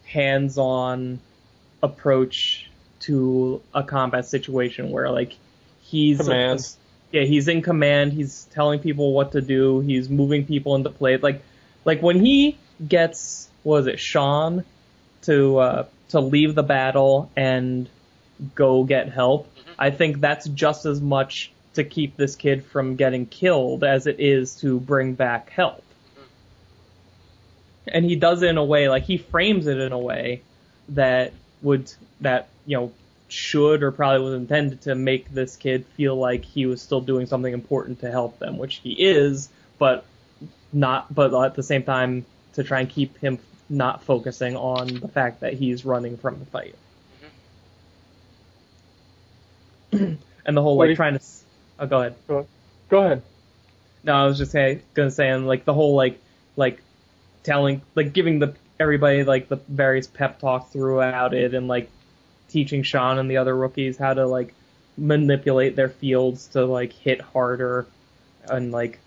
hands-on approach to a combat situation where like he's in command. He's telling people what to do. He's moving people into play. Like when he gets, what was it, Sean, to leave the battle and go get help. Mm-hmm. I think that's just as much to keep this kid from getting killed as it is to bring back help. Mm-hmm. And he does it in a way, like he frames it in a way that you know, should or probably was intended to make this kid feel like he was still doing something important to help them, which he is, but at the same time to try and keep him not focusing on the fact that he's running from the fight. Mm-hmm. And the whole like trying to... Oh, go ahead. Go ahead. No, I was just gonna say, and like the whole like telling, like giving everybody like the various pep talks throughout it, and like teaching Sean and the other rookies how to like manipulate their fields to like hit harder, and like,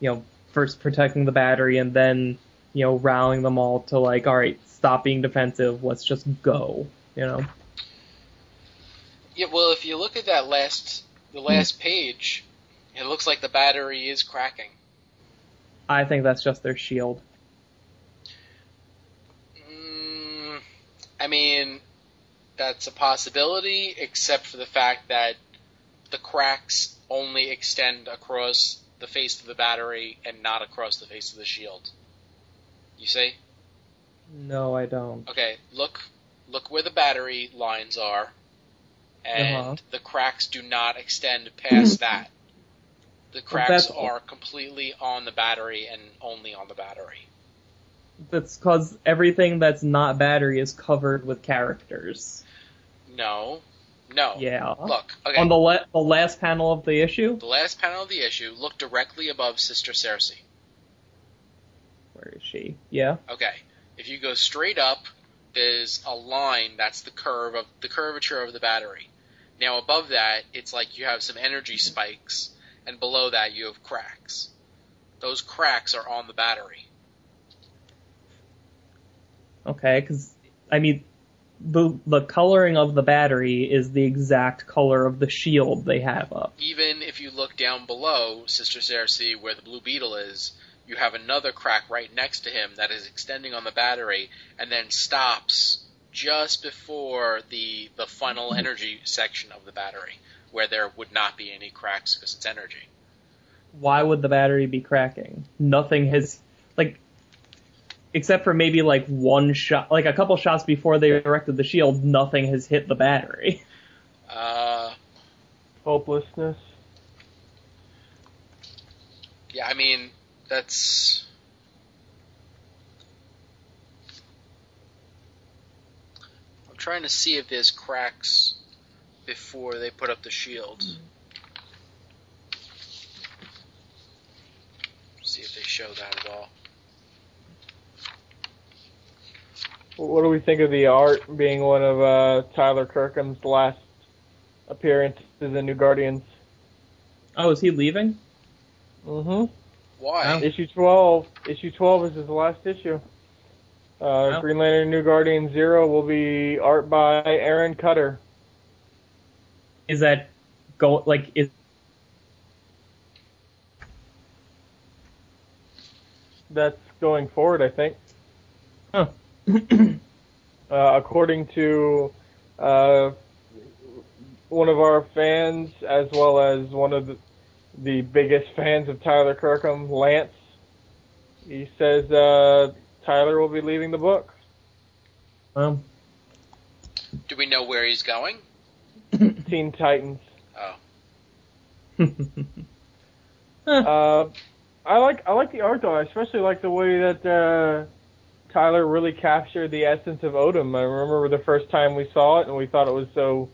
you know, first protecting the battery and then, you know, rallying them all to like, all right, stop being defensive, let's just go, you know. Yeah, well, if you look at that last page, it looks like the battery is cracking. I think that's just their shield. I mean, that's a possibility, except for the fact that the cracks only extend across the face of the battery and not across the face of the shield. You see? No, I don't. Okay, look where the battery lines are, and the cracks do not extend past that. The cracks are completely on the battery and only on the battery. That's because everything that's not battery is covered with characters. No. Yeah. Look, okay. On the last panel of the issue? The last panel of the issue, look directly above Sister Cersei. Where is she? Yeah. Okay. If you go straight up, there's a line that's the curvature of the battery. Now above that, it's like you have some energy spikes, and below that you have cracks. Those cracks are on the battery. Okay, because, I mean, the coloring of the battery is the exact color of the shield they have up. Even if you look down below Sister Cersei, where the Blue Beetle is, you have another crack right next to him that is extending on the battery and then stops just before the final energy section of the battery, where there would not be any cracks because it's energy. Why would the battery be cracking? Nothing has... like. Except for maybe like one shot, like a couple shots before they erected the shield, nothing has hit the battery. Hopelessness. Yeah, I mean, that's... I'm trying to see if there's cracks before they put up the shield. See if they show that at all. What do we think of the art being one of Tyler Kirkham's last appearances in New Guardians? Oh, is he leaving? Mm-hmm. Why? Issue 12. Issue 12 is his last issue. Green Lantern New Guardians 0 will be art by Aaron Cutter. Is that go like is? that's going forward, I think. Huh. According to one of our fans, as well as one of the biggest fans of Tyler Kirkham, Lance, he says Tyler will be leaving the book. Do we know where he's going? Teen Titans. Oh. I like the art though. I especially like the way that Tyler really captured the essence of Odom. I remember the first time we saw it and we thought it was so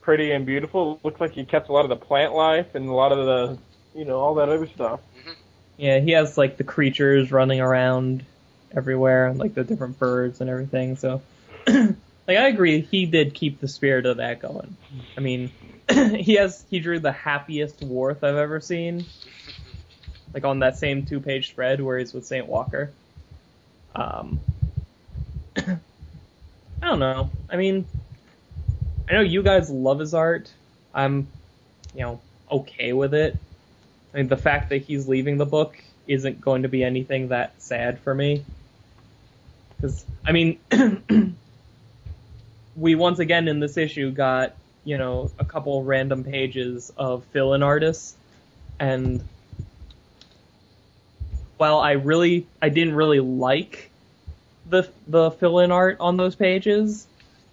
pretty and beautiful. It looks like he kept a lot of the plant life and a lot of the, you know, all that other stuff. Mm-hmm. Yeah, he has like the creatures running around everywhere, like the different birds and everything. So, like I agree, he did keep the spirit of that going. I mean, he drew the happiest Worf I've ever seen. Like on that same 2-page spread where he's with Saint Walker. I don't know. I mean, I know you guys love his art. I'm, you know, okay with it. I mean, the fact that he's leaving the book isn't going to be anything that sad for me. Because, I mean, we once again in this issue got, you know, a couple random pages of fill-in artists, and while I didn't really like the fill-in art on those pages,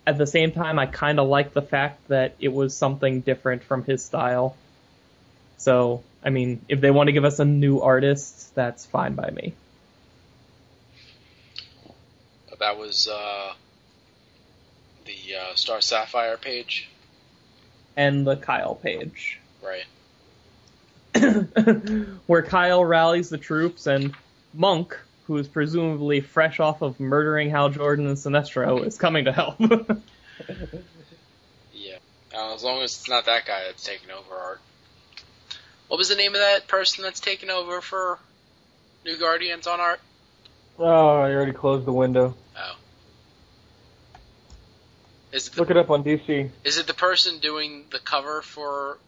at the same time I kind of liked the fact that it was something different from his style. So, I mean, if they want to give us a new artist, that's fine by me. That was the Star Sapphire page. And the Kyle page. Right. Where Kyle rallies the troops and Monk, who is presumably fresh off of murdering Hal Jordan and Sinestro, is coming to help. Yeah. As long as it's not that guy that's taking over art. What was the name of that person that's taking over for New Guardians on art? Oh, I already closed the window. Oh. Look it up on DC. Is it the person doing the cover for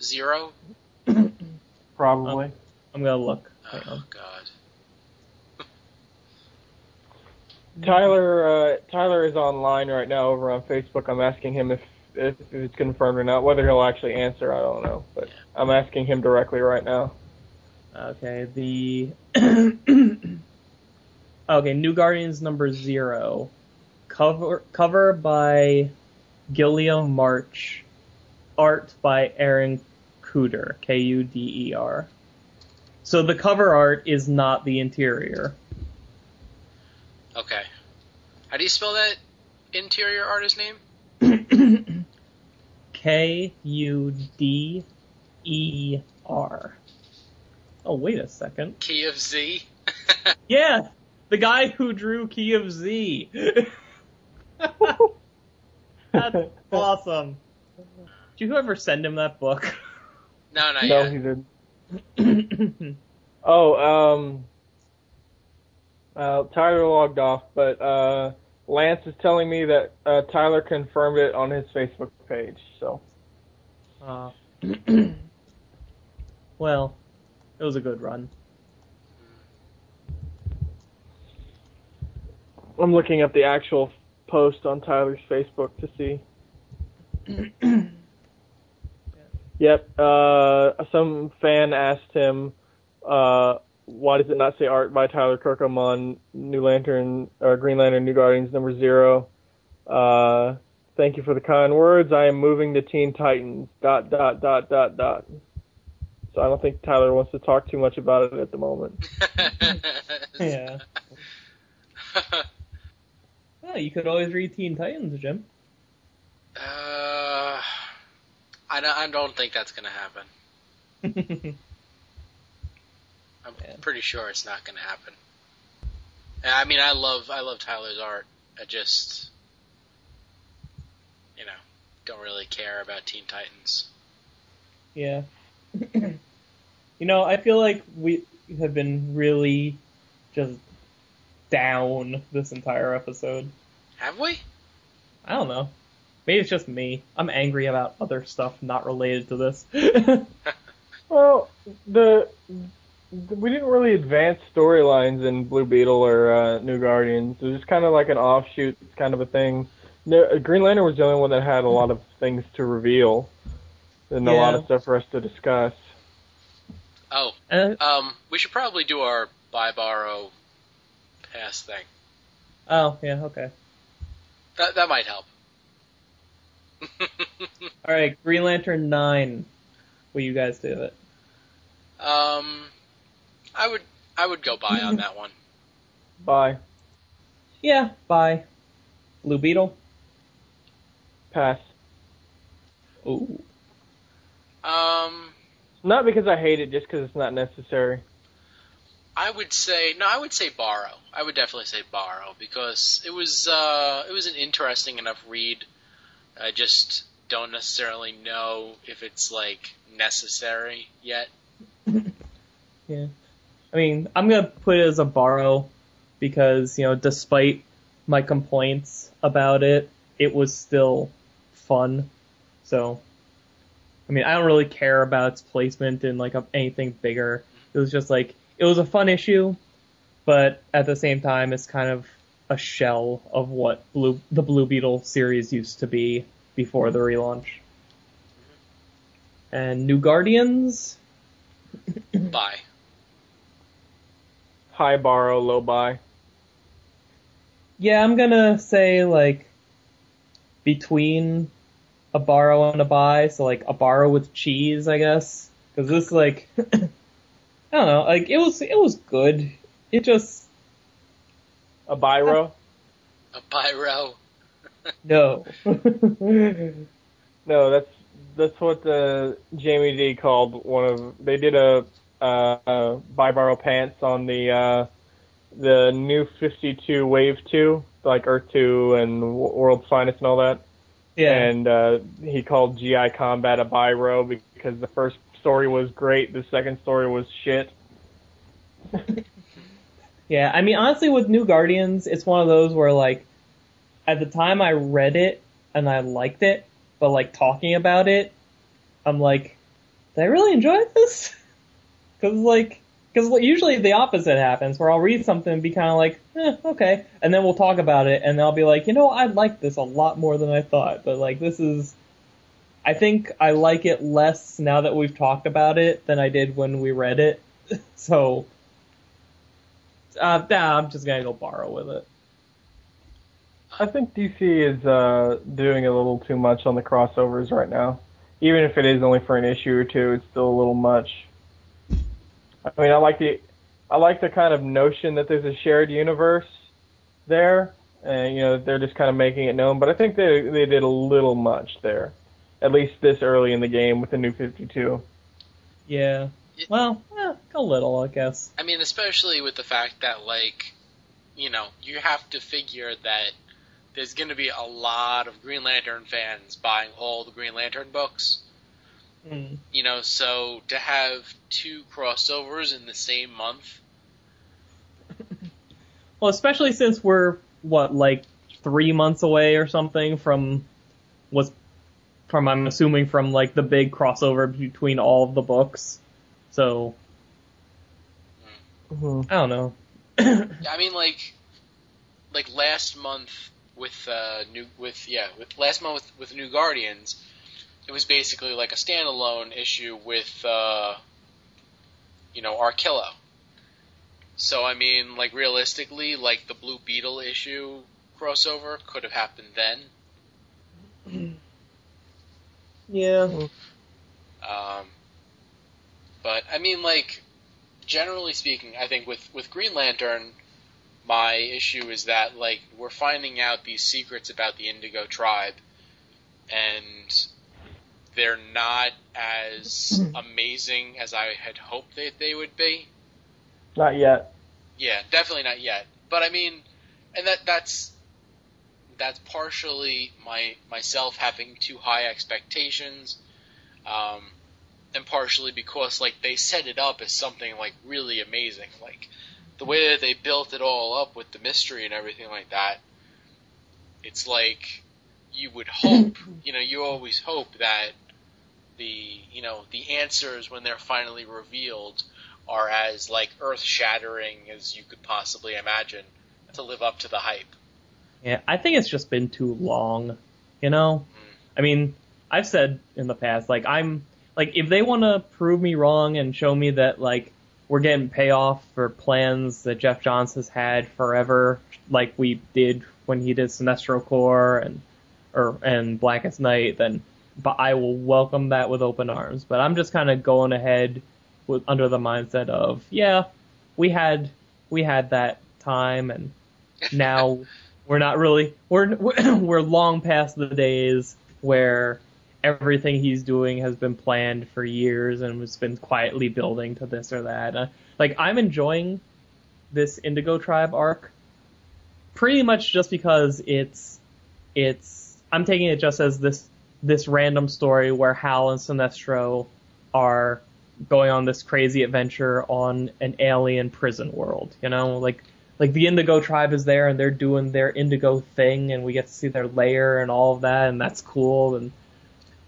Zero? Probably. I'm going to look. Oh, God. Tyler is online right now over on Facebook. I'm asking him if it's confirmed or not. Whether he'll actually answer, I don't know. But yeah. I'm asking him directly right now. Okay, Okay, New Guardians number 0. Cover by Gilliam March. Art by Aaron Kuder. Kuder. So the cover art is not the interior. Okay. How do you spell that interior artist name? Kuder. Oh, wait a second. Key of Z? Yeah! The guy who drew Key of Z. That's awesome. Did you ever send him that book? No, he didn't. Tyler logged off, but Lance is telling me that Tyler confirmed it on his Facebook page. So. Well, it was a good run. I'm looking up the actual post on Tyler's Facebook to see. Yep. Some fan asked him, why does it not say art by Tyler Kirkham on New Lantern or Green Lantern New Guardians number 0? Thank you for the kind words. I am moving to Teen Titans. .. So I don't think Tyler wants to talk too much about it at the moment. Yeah. Oh, you could always read Teen Titans, Jim. I don't think that's going to happen. I'm pretty sure it's not going to happen. I mean, I love Tyler's art. I just, you know, don't really care about Teen Titans. Yeah. You know, I feel like we have been really just down this entire episode. Have we? I don't know. Maybe it's just me. I'm angry about other stuff not related to this. Well, the we didn't really advance storylines in Blue Beetle or New Guardians. It was just kind of like an offshoot kind of a thing. No, Green Lantern was the only one that had a lot of things to reveal and a lot of stuff for us to discuss. Oh, we should probably do our buy, borrow, pass thing. Oh, yeah, okay. That might help. All right, Green Lantern 9. Will you guys do it? I would go buy on that one. Buy. Yeah, buy. Blue Beetle. Pass. Ooh. Not because I hate it, just because it's not necessary. I would say borrow. I would definitely say borrow because it was an interesting enough read. I just don't necessarily know if it's like necessary yet. Yeah. I mean, I'm going to put it as a borrow because, you know, despite my complaints about it, it was still fun. So, I mean, I don't really care about its placement in like anything bigger. It was just like, it was a fun issue, but at the same time, it's kind of a shell of what the Blue Beetle series used to be before the relaunch. And New Guardians? Buy. High borrow, low buy. Yeah, I'm gonna say, like, between a borrow and a buy, so, like, a borrow with cheese, I guess. Because this, like, I don't know, like, it was good. It just... A biro? A biro. No. No, that's what the Jaime D called one of. They did a buy borrow pants on the new 52 Wave 2, like Earth 2 and World's Finest and all that. Yeah. And he called GI Combat a biro because the first story was great, the second story was shit. Yeah, I mean, honestly, with New Guardians, it's one of those where, like, at the time I read it and I liked it, but, like, talking about it, I'm like, did I really enjoy this? Because, like, usually the opposite happens, where I'll read something and be kind of like, okay, and then we'll talk about it, and I'll be like, you know, I like this a lot more than I thought, but, like, this is... I think I like it less now that we've talked about it than I did when we read it, so... nah, I'm just gonna go borrow with it. I think DC is doing a little too much on the crossovers right now. Even if it is only for an issue or two, it's still a little much. I mean, I like the kind of notion that there's a shared universe there, and you know they're just kind of making it known. But I think they did a little much there, at least this early in the game with the new 52. Yeah. Well, a little, I guess. I mean, especially with the fact that, like, you know, you have to figure that there's going to be a lot of Green Lantern fans buying all the Green Lantern books. Mm. You know, so to have two crossovers in the same month. Well, especially since we're, what, like 3 months away or something from I'm assuming, from, like, the big crossover between all of the books. So, I don't know. I mean, like last month with New Guardians, it was basically like a standalone issue with, you know, Arkillo. So I mean, like realistically, like the Blue Beetle issue crossover could have happened then. Yeah. But, I mean, like, generally speaking, I think with Green Lantern, my issue is that, like, we're finding out these secrets about the Indigo Tribe, and they're not as amazing as I had hoped that they would be. Not yet. Yeah, definitely not yet. But, I mean, and that's partially myself having too high expectations, and partially because, like, they set it up as something, like, really amazing. Like, the way that they built it all up with the mystery and everything like that, it's like you would hope, you know, you always hope that the, you know, the answers when they're finally revealed are as, like, earth-shattering as you could possibly imagine to live up to the hype. Yeah, I think it's just been too long, you know? I mean, I've said in the past, like, if they want to prove me wrong and show me that, like, we're getting payoff for plans that Jeff Johns has had forever, like we did when he did Sinestro Corps and Blackest Night, then but I will welcome that with open arms. But I'm just kind of going ahead under the mindset of, yeah, we had that time, and now we're not really we're long past the days where everything he's doing has been planned for years and has been quietly building to this or that. I'm enjoying this Indigo Tribe arc pretty much just because it's I'm taking it just as this random story where Hal and Sinestro are going on this crazy adventure on an alien prison world, you know? Like the Indigo Tribe is there and they're doing their Indigo thing and we get to see their lair and all of that, and that's cool.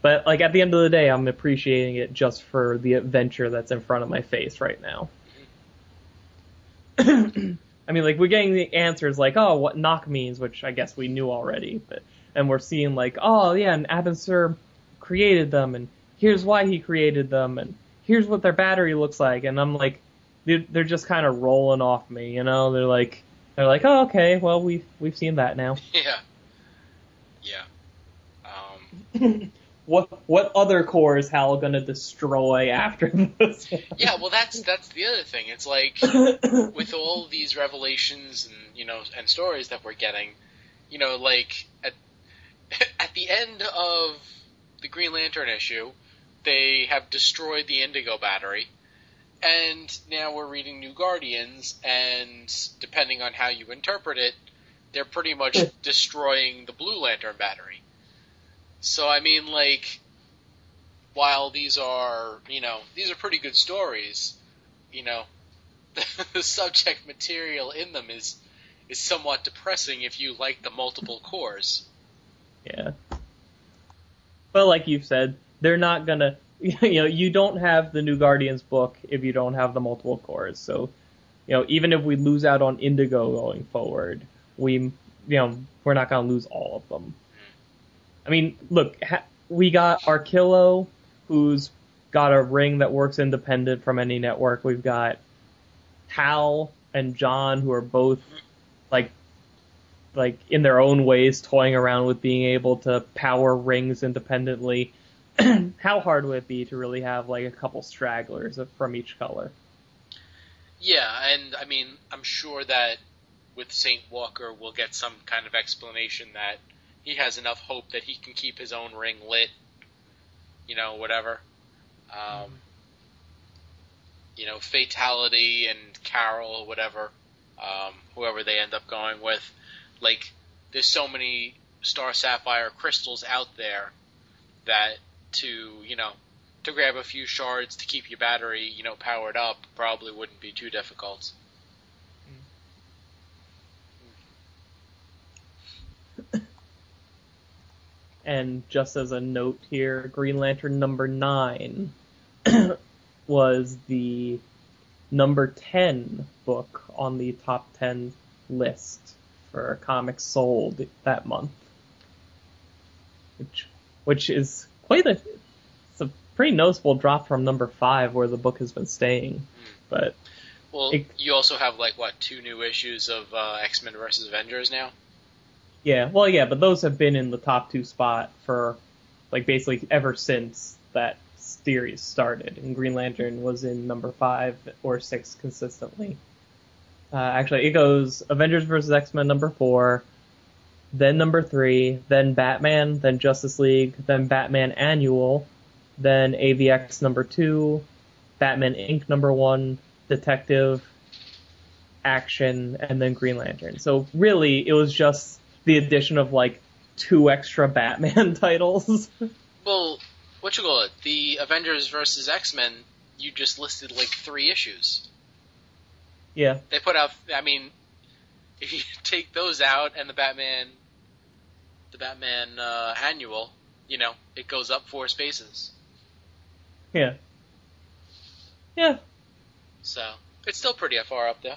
But, like, at the end of the day, I'm appreciating it just for the adventure that's in front of my face right now. I mean, like, we're getting the answers, like, oh, what knock means, which I guess we knew already. And we're seeing, like, oh, yeah, and Abin Sur created them, and here's why he created them, and here's what their battery looks like. And I'm like, they're just kind of rolling off me, you know? They're like, oh, okay, well, we've seen that now. Yeah. What other core is Hal going to destroy after this? Yeah, well, that's the other thing. It's like, with all these revelations and, you know, and stories that we're getting, you know, like, at the end of the Green Lantern issue, they have destroyed the Indigo battery, and now we're reading New Guardians, and depending on how you interpret it, they're pretty much destroying the Blue Lantern battery. So, I mean, like, while these are, you know, these are pretty good stories, you know, the subject material in them is somewhat depressing if you like the multiple cores. Yeah. But like you've said, they're not going to, you know, you don't have the New Guardians book if you don't have the multiple cores. So, you know, even if we lose out on Indigo going forward, we're not going to lose all of them. I mean, look, we got Arkillo, who's got a ring that works independent from any network. We've got Hal and John, who are both, like in their own ways, toying around with being able to power rings independently. How hard would it be to really have, like, a couple stragglers from each color? Yeah, and, I mean, I'm sure that with Saint Walker, we'll get some kind of explanation that he has enough hope that he can keep his own ring lit, you know, whatever. You know, Fatality and Carol, whatever, whoever they end up going with. Like, there's so many Star Sapphire crystals out there that to grab a few shards to keep your battery, you know, powered up probably wouldn't be too difficult. And just as a note here, Green Lantern number 9 was the number 10 book on the top 10 list for comics sold that month, which is it's a pretty noticeable drop from number 5 where the book has been staying. But well, you also have two new issues of X-Men vs. Avengers now. Yeah, well, yeah, but those have been in the top 2 spot for, basically ever since that series started. And Green Lantern was in number 5 or 6 consistently. Actually, it goes Avengers vs. X-Men number 4, then number 3, then Batman, then Justice League, then Batman Annual, then AVX number 2, Batman Inc. number 1, Detective, Action, and then Green Lantern. So really, it was just the addition of 2 extra Batman titles. Well, the Avengers vs. X-Men, you just listed 3 issues. Yeah. They put out, I mean, if you take those out and the Batman Annual, you know, it goes up 4 spaces. Yeah. Yeah. So it's still pretty far up, though.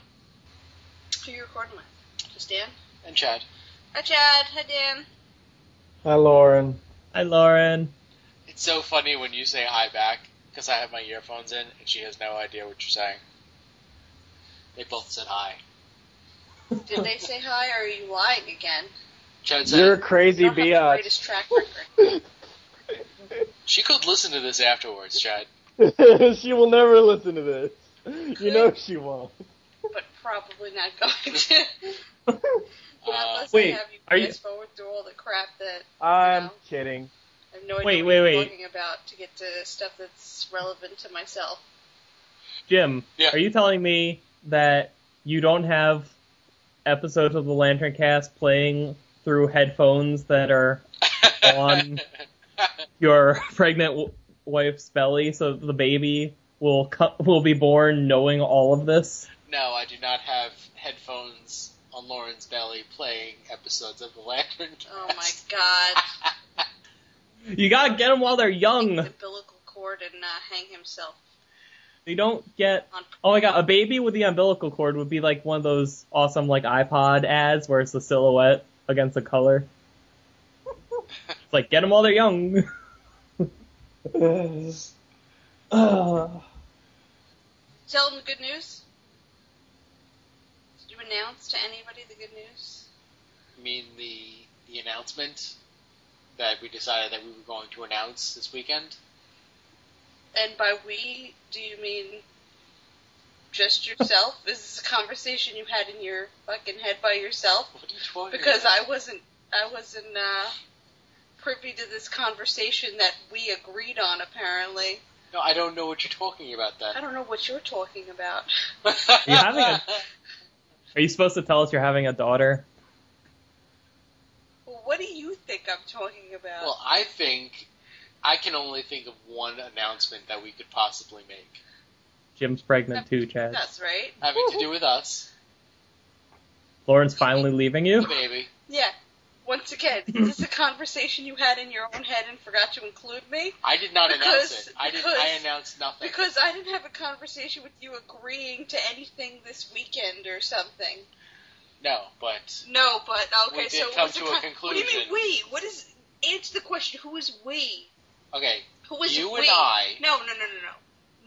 Who are you recording with? Just Dan? And Chad. Hi, Chad. Hi, Dan. Hi, Lauren. Hi, Lauren. It's so funny when you say hi back, because I have my earphones in, and she has no idea what you're saying. They both said hi. Did they say hi, or are you lying again? Chad said, you're a crazy biatch. She could listen to this afterwards, Chad. She will never listen to this. You know she won't. But probably not going to. Wait, have you are you forward through all the crap that I'm kidding. I have no idea what you're talking about to get to stuff that's relevant to myself. Jim, are you telling me that you don't have episodes of the Lantern Cast playing through headphones that are on your pregnant wife's belly, so the baby will be born knowing all of this? No, I do not have headphones on Lauren's belly playing episodes of the Lantern Cast. Oh my god. You gotta get them while they're young. Take the umbilical cord and hang himself. You don't get... Oh my god, a baby with the umbilical cord would be like one of those awesome like iPod ads where it's the silhouette against the color. It's like, get them while they're young. Tell them the good news. Did you announce to anybody the good news? You mean the announcement that we decided that we were going to announce this weekend? And by we, do you mean just yourself? Is this a conversation you had in your fucking head by yourself? What are you talking about? Because I wasn't privy to this conversation that we agreed on, apparently. No, I don't know what you're talking about, then. I don't know what you're talking about. Are you supposed to tell us you're having a daughter? Well, what do you think I'm talking about? Well, I think... I can only think of one announcement that we could possibly make. Jim's pregnant too, Chad. That's right. Having to do with us. Lauren's finally leaving you? The baby. Yeah. Once again, is this a conversation you had in your own head and forgot to include me? I did not announce it. I announced nothing. Because I didn't have a conversation with you agreeing to anything this weekend or something. No, but... Okay, we did so come to a conclusion. What do you mean we? What is... Answer the question, who is we? Okay, who is you we? And I... No.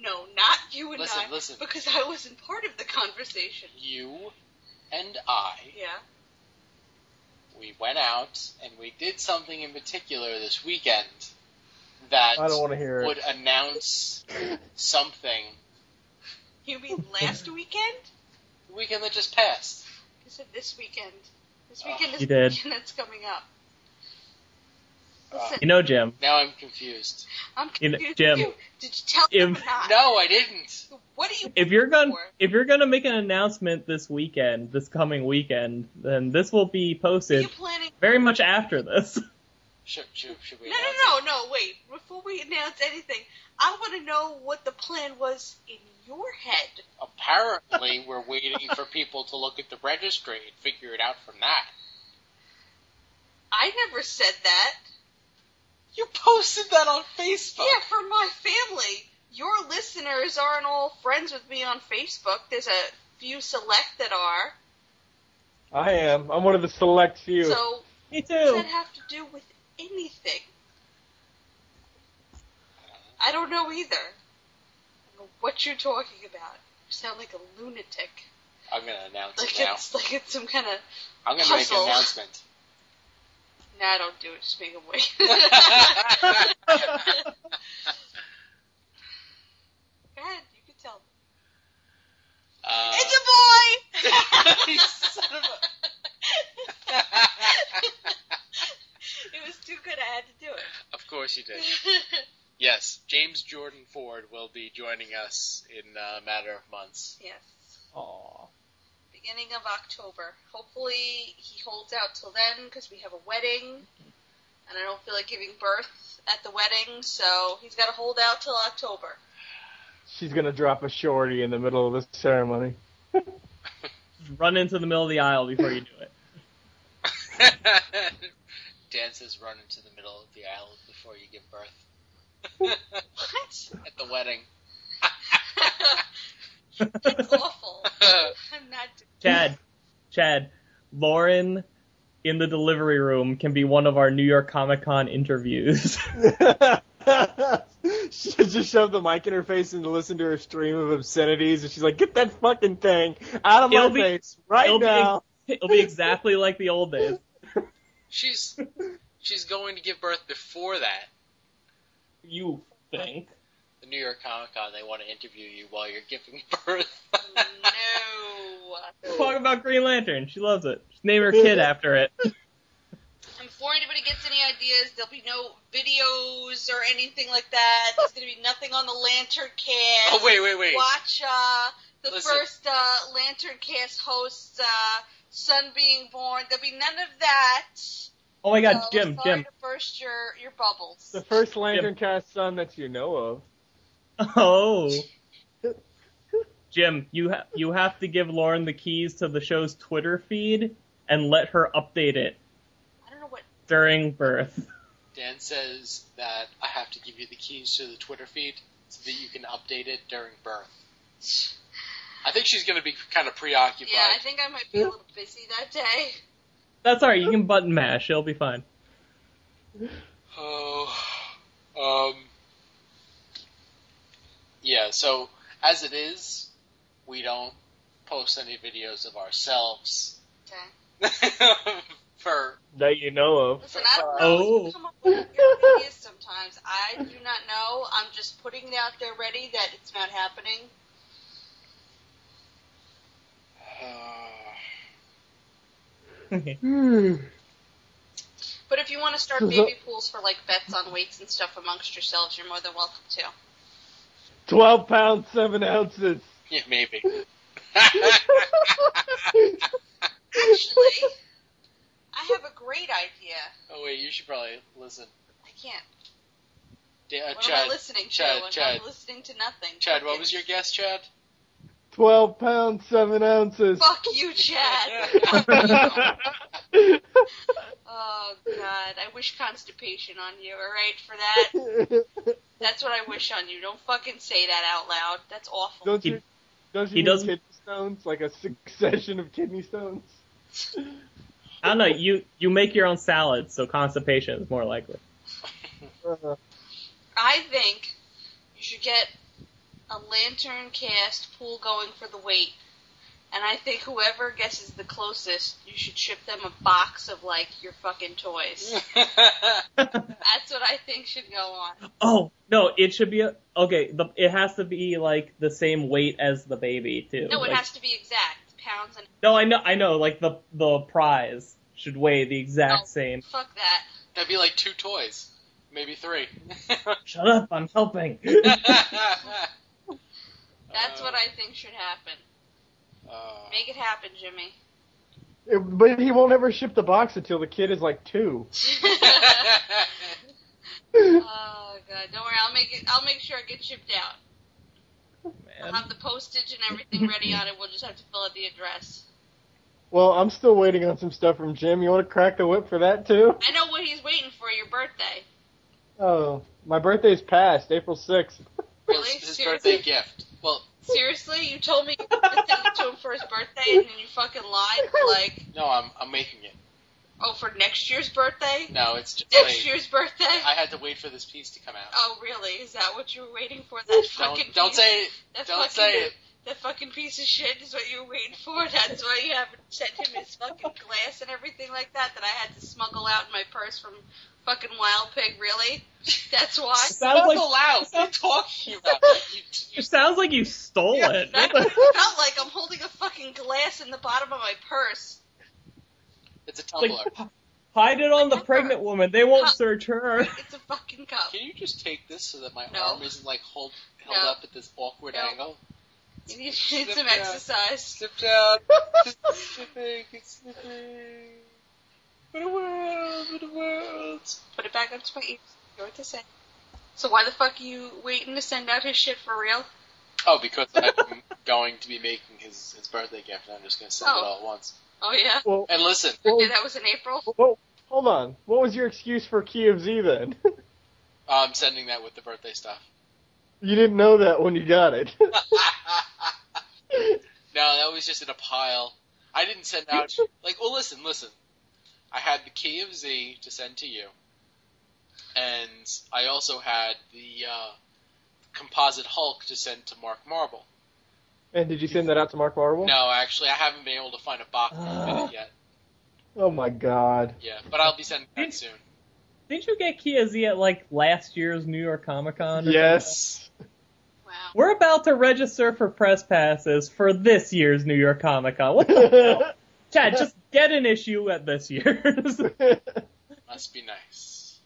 No, not you and I. Listen. Because I wasn't part of the conversation. You and I... Yeah. We went out, and we did something in particular this weekend that I don't want to hear would it. Announce something. You mean last weekend? The weekend that just passed. You said this weekend. This weekend is the weekend that's coming up. Listen, Jim. Now I'm confused. I'm confused. Jim, did you tell him or not? No, I didn't. What are you? If you're gonna make an announcement this weekend, this coming weekend, then this will be posted very much after this. Should we? No. Wait. Before we announce anything, I want to know what the plan was in your head. Apparently, we're waiting for people to look at the registry and figure it out from that. I never said that. You posted that on Facebook. Yeah, for my family. Your listeners aren't all friends with me on Facebook. There's a few select that are. I am. I'm one of the select few. So, me too. What does that have to do with anything? I don't know either. I don't know what you're talking about. You sound like a lunatic. I'm going to announce it now. It's some kind of I'm going to make an announcement. No, I don't do it. Just make a wait. Go ahead. You can tell. It's a boy! Son of a... It was too good. I had to do it. Of course you did. Yes. James Jordan Ford will be joining us in a matter of months. Yes. Aww. Beginning of October. Hopefully he holds out till then because we have a wedding and I don't feel like giving birth at the wedding, so he's got to hold out till October. She's going to drop a shorty in the middle of the ceremony. Run into the middle of the aisle before you do it. Dan says run into the middle of the aisle before you give birth. What? At the wedding. That's awful. I'm not. Chad, Lauren in the delivery room can be one of our New York Comic Con interviews. She just shoved the mic in her face and listened to her stream of obscenities, and she's like, get that fucking thing out of my face right now. It'll be exactly like the old days. She's going to give birth before that. You think? The New York Comic Con, they want to interview you while you're giving birth. No! Talk about Green Lantern. She loves it. Just name her kid after it. Before anybody gets any ideas, there'll be no videos or anything like that. There's going to be nothing on the Lantern Cast. Oh, wait. Watch the first Lantern Cast host, son being born. There'll be none of that. Oh, my God, Jim. To burst your bubbles. The first Lantern Cast son that you know of. Oh. Jim, you have to give Lauren the keys to the show's Twitter feed and let her update it. I don't know what... During birth. Dan says that I have to give you the keys to the Twitter feed so that you can update it during birth. I think she's going to be kind of preoccupied. Yeah, I think I might be a little busy that day. That's alright, you can button mash, it'll be fine. Oh... Yeah, so as it is, we don't post any videos of ourselves. Okay. That you know of. Listen, I don't know if you come up with your videos sometimes. I do not know. I'm just putting it out there ready that it's not happening. But if you want to start baby pools for like bets on weights and stuff amongst yourselves, you're more than welcome to. 12 pounds, 7 ounces. Yeah, maybe. Actually, I have a great idea. Oh, wait, you should probably listen. I can't. What am I listening to? I'm listening to nothing. Chad, what was your guess, Chad? 12 pounds, 7 ounces. Fuck you, Chad. Oh, God. I wish constipation on you, alright, for that? That's what I wish on you. Don't fucking say that out loud. That's awful. Don't you need kidney stones? Like a succession of kidney stones? I don't know. You make your own salad, so constipation is more likely. I think you should get a Lantern Cast pool going for the weight. And I think whoever guesses the closest, you should ship them a box of, like, your fucking toys. That's what I think should go on. Oh, no, it should be it has to be, like, the same weight as the baby, too. No, it has to be exact. Pounds and... No, I know. Like, the prize should weigh the exact same. Fuck that. That'd be, like, 2 toys. Maybe 3. Shut up, I'm helping. That's what I think should happen. Make it happen, Jimmy. But he won't ever ship the box until the kid is like 2. Oh God! Don't worry, I'll make sure it gets shipped out. Oh, I'll have the postage and everything ready on it. We'll just have to fill out the address. Well, I'm still waiting on some stuff from Jim. You want to crack the whip for that too? I know what he's waiting for. Your birthday. Oh, my birthday's passed. April 6th. Really? His birthday gift. Well. Seriously? You told me you were going to send it to him for his birthday, and then you fucking lied? Like... No, I'm making it. Oh, for next year's birthday? No, it's just next year's birthday? I had to wait for this piece to come out. Oh, really? Is that what you were waiting for? Don't say it. That fucking piece of shit is what you were waiting for? That's why you haven't sent him his fucking glass and everything like that I had to smuggle out in my purse from fucking Wild Pig, really? That's why? It sounds like you stole it. It felt like I'm holding a fucking glass in the bottom of my purse. It's a tumbler. Like, hide it on the pregnant woman. They won't search her. It's a fucking cup. Can you just take this so that my arm isn't like held up at this awkward angle? You need some exercise. Step down. It's slipping. It's slipping. What a world. Put it back onto my ears. You know what to say. So why the fuck are you waiting to send out his shit for real? Oh, because I'm going to be making his birthday gift, and I'm just going to send it all at once. Oh, yeah? Well, and listen. Well, that was in April? Well, hold on. What was your excuse for Key of Z, then? I'm sending that with the birthday stuff. You didn't know that when you got it. No, that was just in a pile. I didn't send out... Like, well, listen. I had the Key of Z to send to you. And I also had the Composite Hulk to send to Mark Marble. And did you send that out to Mark Marble? No, actually, I haven't been able to find a box of it yet. Oh, my God. Yeah, but I'll be sending that soon. Didn't you get Key of Z at, like, last year's New York Comic Con? Yes. Wow. We're about to register for press passes for this year's New York Comic Con. What the hell? Chad, just get an issue at this year's. Must be nice.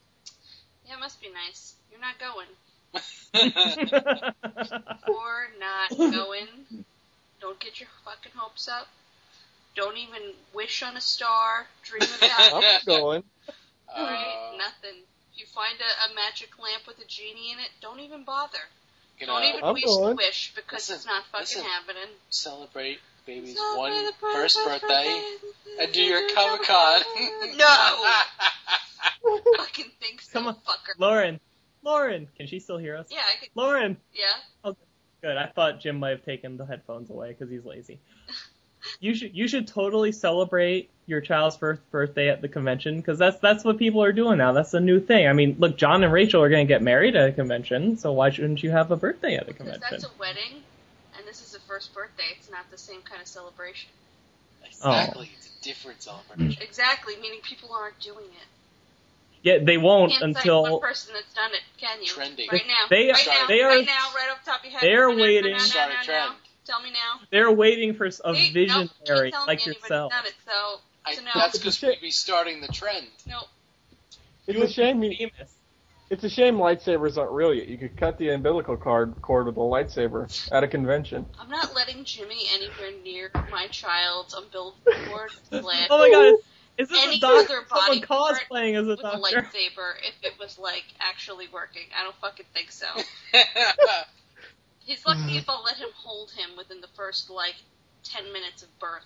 Yeah, must be nice. You're not going. Or not going. Don't get your fucking hopes up. Don't even wish on a star. Dream about it. I'm going. Right? Nothing. If you find a magic lamp with a genie in it, don't even bother. Don't even wish because it's not fucking happening. Celebrate baby's first birthday and do your Comic Con. No! Fucking thinks so, fucker. Lauren, can she still hear us? Yeah, I can. Lauren! Yeah? Oh, good. I thought Jim might have taken the headphones away because he's lazy. You should totally celebrate your child's first birthday at the convention because that's what people are doing now. That's a new thing. I mean, look, John and Rachel are going to get married at a convention, so why shouldn't you have a birthday at a convention? Because that's a wedding, and this is a first birthday. It's not the same kind of celebration. Exactly. Oh. It's a different celebration. Exactly, meaning people aren't doing it. Yeah, they won't until... Can't find one person that's done it, can you? Trending. Right now. Right off the top of your head. They're waiting. No. Tell me now. They're waiting for a visionary like yourself. Done it, so no. That's because we'd be starting the trend. Nope. It's a shame lightsabers aren't real yet. You could cut the umbilical cord with a lightsaber at a convention. I'm not letting Jimmy anywhere near my child's umbilical cord. Oh my God. Is this a doctor? Someone cosplaying as a doctor? With a lightsaber if it was, like, actually working. I don't fucking think so. He's lucky if I'll let him hold him within the first, 10 minutes of birth.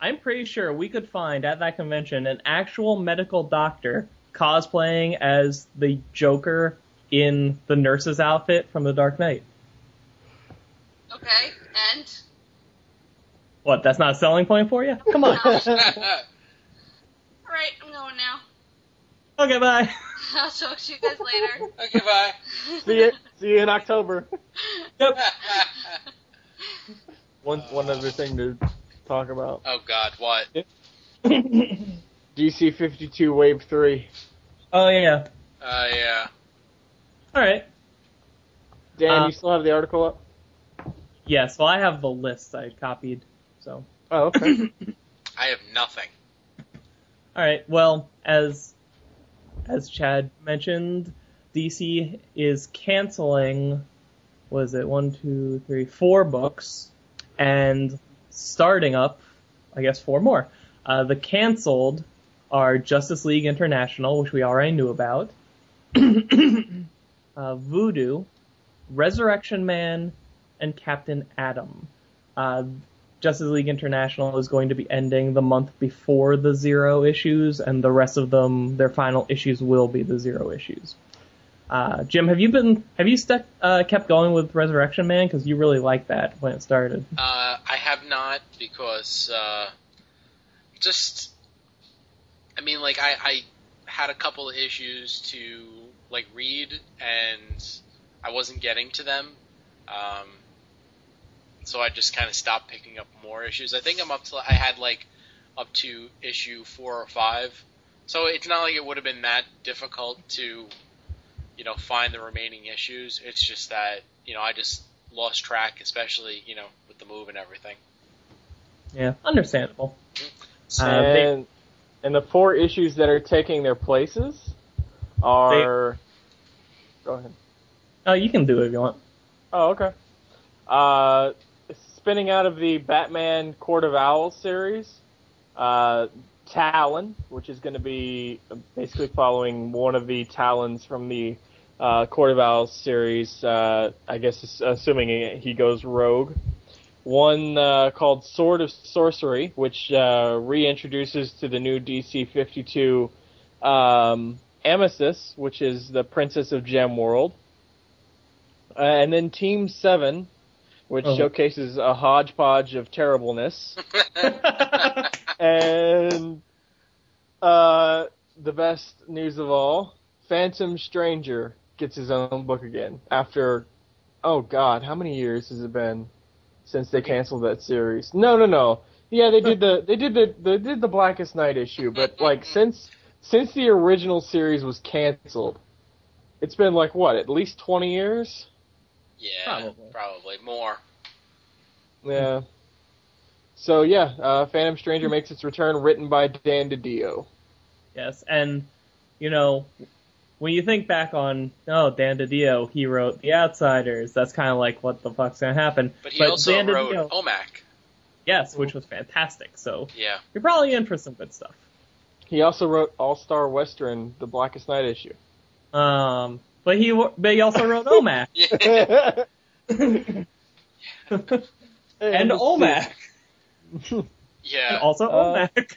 I'm pretty sure we could find, at that convention, an actual medical doctor cosplaying as the Joker in the nurse's outfit from The Dark Knight. Okay, and? What, that's not a selling point for you? Come on. All right, I'm going now. Okay, bye. I'll talk to you guys later. Okay, bye. See you in October. Yep. One other thing to talk about. Oh, God, what? DC 52 Wave 3. Oh, yeah. Yeah. All right. Dan, you still have the article up? Yes, well, I have the list I copied, so. Oh, okay. I have nothing. All right, well, as Chad mentioned, DC is canceling, 4 books, and starting up, 4 more. The canceled are Justice League International, which we already knew about, Voodoo, Resurrection Man, and Captain Atom. Justice League International is going to be ending the month before the 0 issues, and the rest of them, their final issues will be the 0 issues. Jim, have you kept going with Resurrection Man? Because you really liked that when it started. I have not, because I had a couple of issues to read, and I wasn't getting to them. So I just kind of stopped picking up more issues. I think I had up to issue 4 or 5. So it's not like it would have been that difficult to, find the remaining issues. It's just that, I just lost track, especially, with the move and everything. Yeah, understandable. And the 4 issues that are taking their places are... Go ahead. Oh, you can do it if you want. Oh, okay. Spinning out of the Batman Court of Owls series, Talon, which is going to be basically following one of the Talons from the Court of Owls series, I guess assuming he goes rogue. One called Sword of Sorcery, which reintroduces to the new DC 52 Amethyst, which is the Princess of Gemworld. And then Team 7, which showcases a hodgepodge of terribleness. And the best news of all, Phantom Stranger gets his own book again after, oh God, how many years has it been since they canceled that series? No. Yeah, they did the Blackest Night issue, but like since the original series was canceled, it's been like what, at least 20 years? Yeah, probably more. Yeah. So yeah, Phantom Stranger makes its return, written by Dan DiDio. Yes, and you know, when you think back on, Dan DiDio, he wrote The Outsiders. That's kind of like, what the fuck's going to happen? But he also Dan wrote DiDio, OMAC. Yes, which was fantastic. So yeah, you're probably in for some good stuff. He also wrote All-Star Western, the Blackest Night issue. But he also wrote OMAC. Yeah. And OMAC. Yeah. And also OMAC.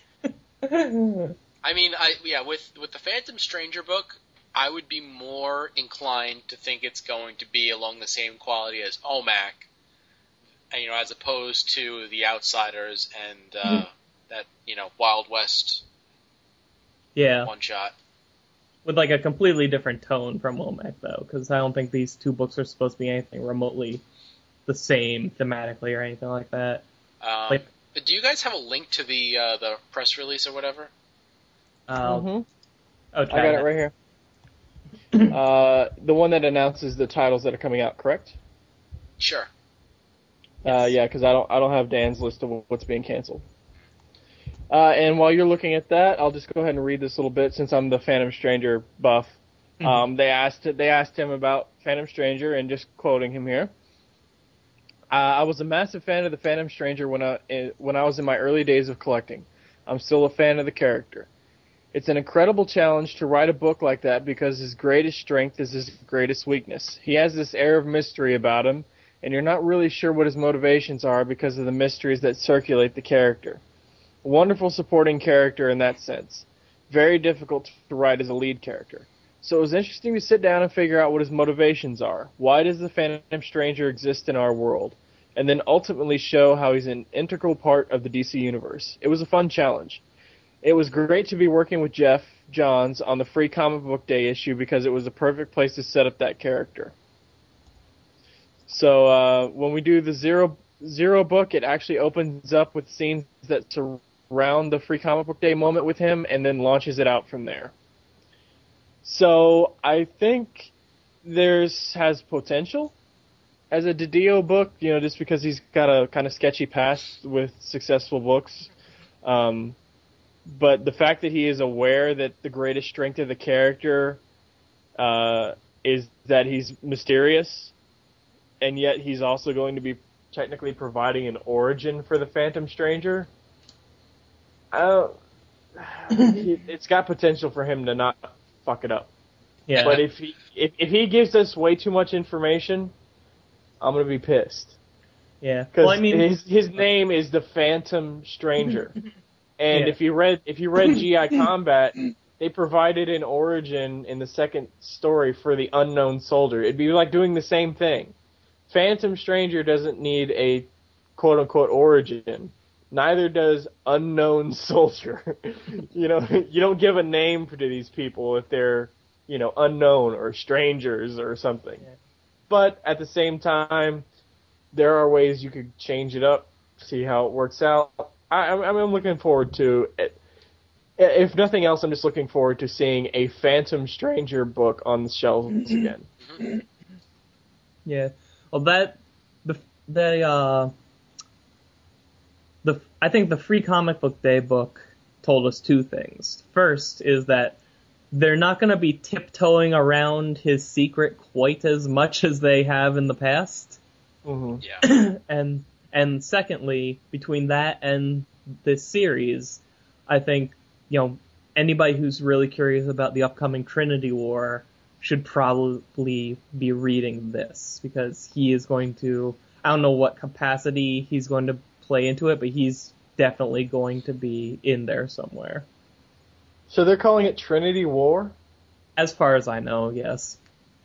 I mean, with the Phantom Stranger book, I would be more inclined to think it's going to be along the same quality as OMAC, and you know, as opposed to The Outsiders and that, you know, Wild West one shot. With like a completely different tone from OMAC though, because I don't think these two books are supposed to be anything remotely the same thematically or anything like that. But do you guys have a link to the press release or whatever? I got it right here. The one that announces the titles that are coming out, correct? Sure. Yeah, because I don't have Dan's list of what's being canceled. And while you're looking at that, I'll just go ahead and read this little bit since I'm the Phantom Stranger buff. They asked him about Phantom Stranger, and just quoting him here. I was a massive fan of the Phantom Stranger when I was in my early days of collecting. I'm still a fan of the character. It's an incredible challenge to write a book like that because his greatest strength is his greatest weakness. He has this air of mystery about him, and you're not really sure what his motivations are because of the mysteries that circulate the character. A wonderful supporting character in that sense. Very difficult to write as a lead character. So it was interesting to sit down and figure out what his motivations are. Why does the Phantom Stranger exist in our world? And then ultimately show how he's an integral part of the DC Universe. It was a fun challenge. It was great to be working with Jeff Johns on the Free Comic Book Day issue because it was the perfect place to set up that character. So when we do the Zero book, it actually opens up with scenes that surround the Free Comic Book Day moment with him and then launches it out from there. So I think there's has potential as a DiDio book, you know, just because he's got a kind of sketchy past with successful books. But the fact that he is aware that the greatest strength of the character is that he's mysterious, and yet he's also going to be technically providing an origin for the Phantom Stranger, it's got potential for him to not fuck it up. Yeah. But if he gives us way too much information, I'm going to be pissed. Yeah. Because his name is the Phantom Stranger. And if you read G.I. Combat, they provided an origin in the second story for the unknown soldier. It'd be like doing the same thing. Phantom Stranger doesn't need a quote-unquote origin. Neither does unknown soldier. You know, you don't give a name to these people if they're, you know, unknown or strangers or something. Yeah. But at the same time, there are ways you could change it up, see how it works out. I'm looking forward to it. If nothing else, I'm just looking forward to seeing a Phantom Stranger book on the shelves again. Yeah. Well, I think the Free Comic Book Day book told us two things. First is that they're not going to be tiptoeing around his secret quite as much as they have in the past. Mm-hmm. Yeah. And secondly, between that and this series, I think, you know, anybody who's really curious about the upcoming Trinity War should probably be reading this, because he is going to, I don't know what capacity he's going to play into it, but he's definitely going to be in there somewhere. So they're calling it Trinity War? As far as I know, yes.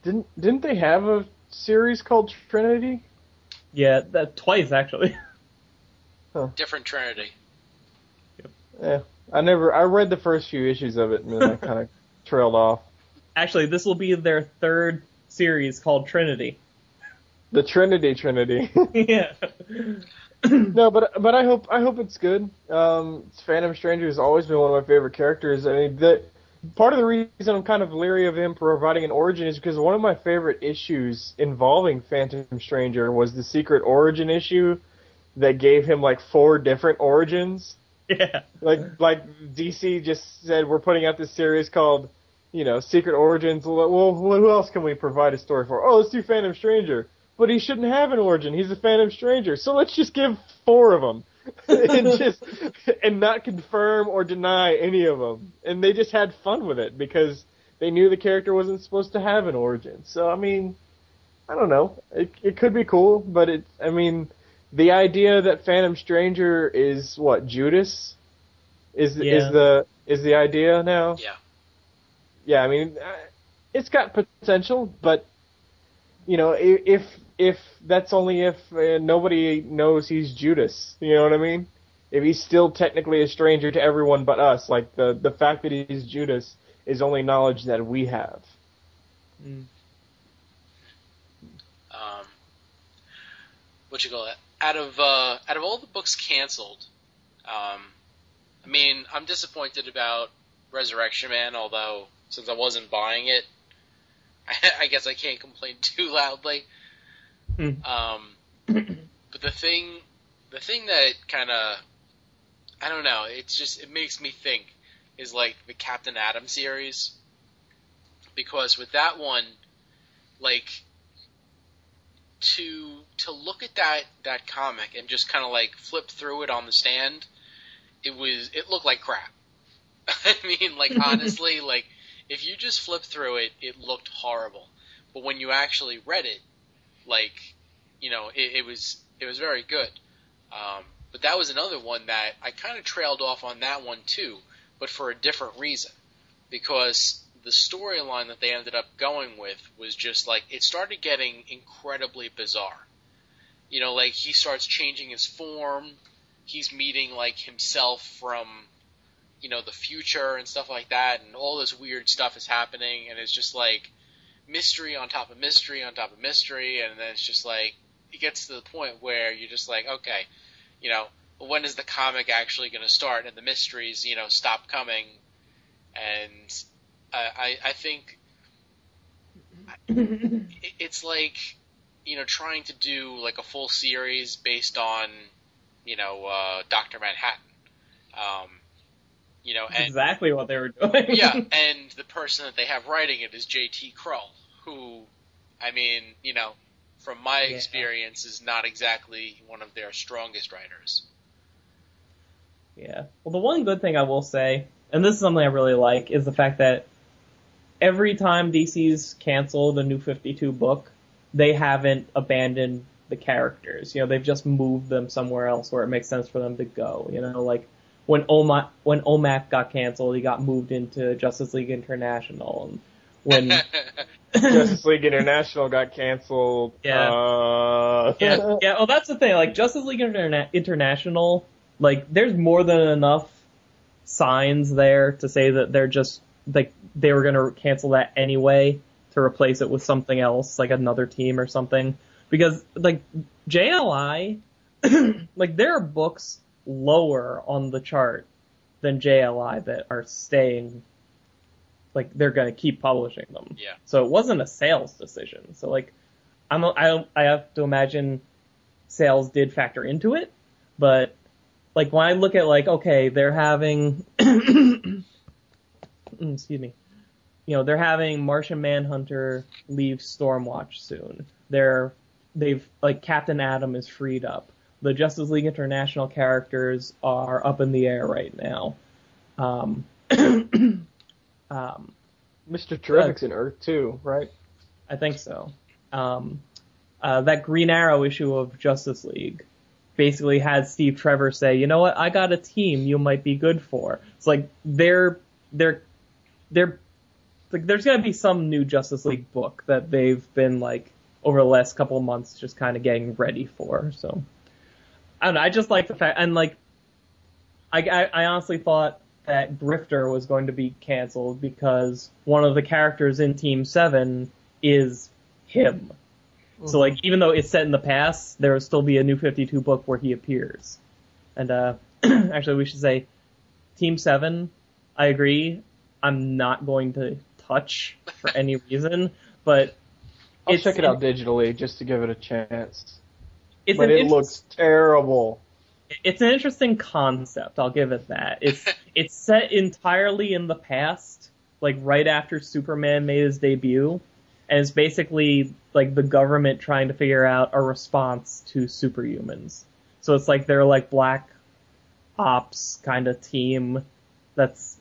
Didn't they have a series called Trinity? Yeah, twice actually. Huh. Different Trinity. Yep. Yeah, I read the first few issues of it and then I kind of trailed off. Actually, this will be their third series called Trinity. The Trinity. Yeah. No, but I hope it's good. Phantom Stranger has always been one of my favorite characters. I mean, part of the reason I'm kind of leery of him providing an origin is because one of my favorite issues involving Phantom Stranger was the secret origin issue that gave him like 4 different origins. Yeah. Like DC just said, we're putting out this series called, Secret Origins. Well, who else can we provide a story for? Oh, let's do Phantom Stranger. But he shouldn't have an origin. He's a Phantom Stranger. So let's just give 4 of them. and not confirm or deny any of them, and they just had fun with it because they knew the character wasn't supposed to have an origin. So I mean, I don't know. It could be cool, but the idea that Phantom Stranger is what Judas is the idea now. Yeah. Yeah, I mean, it's got potential, but if that's only if nobody knows he's Judas, you know what I mean? If he's still technically a stranger to everyone but us, like the fact that he's Judas is only knowledge that we have. Mm. What you call it? Out of all the books canceled, I'm disappointed about Resurrection Man. Although since I wasn't buying it, I guess I can't complain too loudly. But the thing that kind of, I don't know, it's just, it makes me think is like the Captain Atom series, because with that one, like to look at that comic and just kind of like flip through it on the stand, it looked like crap. I mean, like honestly, like if you just flip through it, it looked horrible. But when you actually read it, like, it was very good. But that was another one that I kind of trailed off on that one too, but for a different reason. Because the storyline that they ended up going with was just like, it started getting incredibly bizarre. Like he starts changing his form. He's meeting like himself from, the future and stuff like that. And all this weird stuff is happening. And it's just like, mystery on top of mystery on top of mystery, and then it's just like it gets to the point where you're just like, okay, when is the comic actually going to start? And the mysteries, stop coming. And I think it's like trying to do like a full series based on Dr. Manhattan. And exactly what they were doing. Yeah, and the person that they have writing it is J.T. Krull, who, from my experience, is not exactly one of their strongest writers. Yeah. Well, the one good thing I will say, and this is something I really like, is the fact that every time DC's canceled a New 52 book, they haven't abandoned the characters. They've just moved them somewhere else where it makes sense for them to go. Like, when OMAC got canceled, he got moved into Justice League International. And when Justice League International got canceled, yeah. Well, that's the thing. Like Justice League International, like there's more than enough signs there to say that they're just like they were gonna cancel that anyway to replace it with something else, like another team or something. Because like JLI, like there are books lower on the chart than JLI that are staying, like they're going to keep publishing them. Yeah. So it wasn't a sales decision. So like I have to imagine sales did factor into it, but like when I look at like, okay, they're having excuse me. They're having Martian Manhunter leave Stormwatch soon. They've like Captain Atom is freed up. The Justice League International characters are up in the air right now. Mr. Terrific's in Earth 2, right? I think so. That Green Arrow issue of Justice League basically had Steve Trevor say, "You know what? I got a team you might be good for." It's like there's gonna be some new Justice League book that they've been like over the last couple of months, just kind of getting ready for. So I don't know. I just like the fact, and like I honestly thought that Grifter was going to be canceled because one of the characters in Team 7 is him. Mm-hmm. So like, even though it's set in the past, there will still be a New 52 book where he appears. And actually, we should say Team 7. I agree. I'm not going to touch for any reason, but I'll check it out digitally just to give it a chance. But it looks terrible. It's an interesting concept, I'll give it that. It's set entirely in the past, like right after Superman made his debut, and it's basically like the government trying to figure out a response to superhumans. So it's like they're like black ops kind of team that's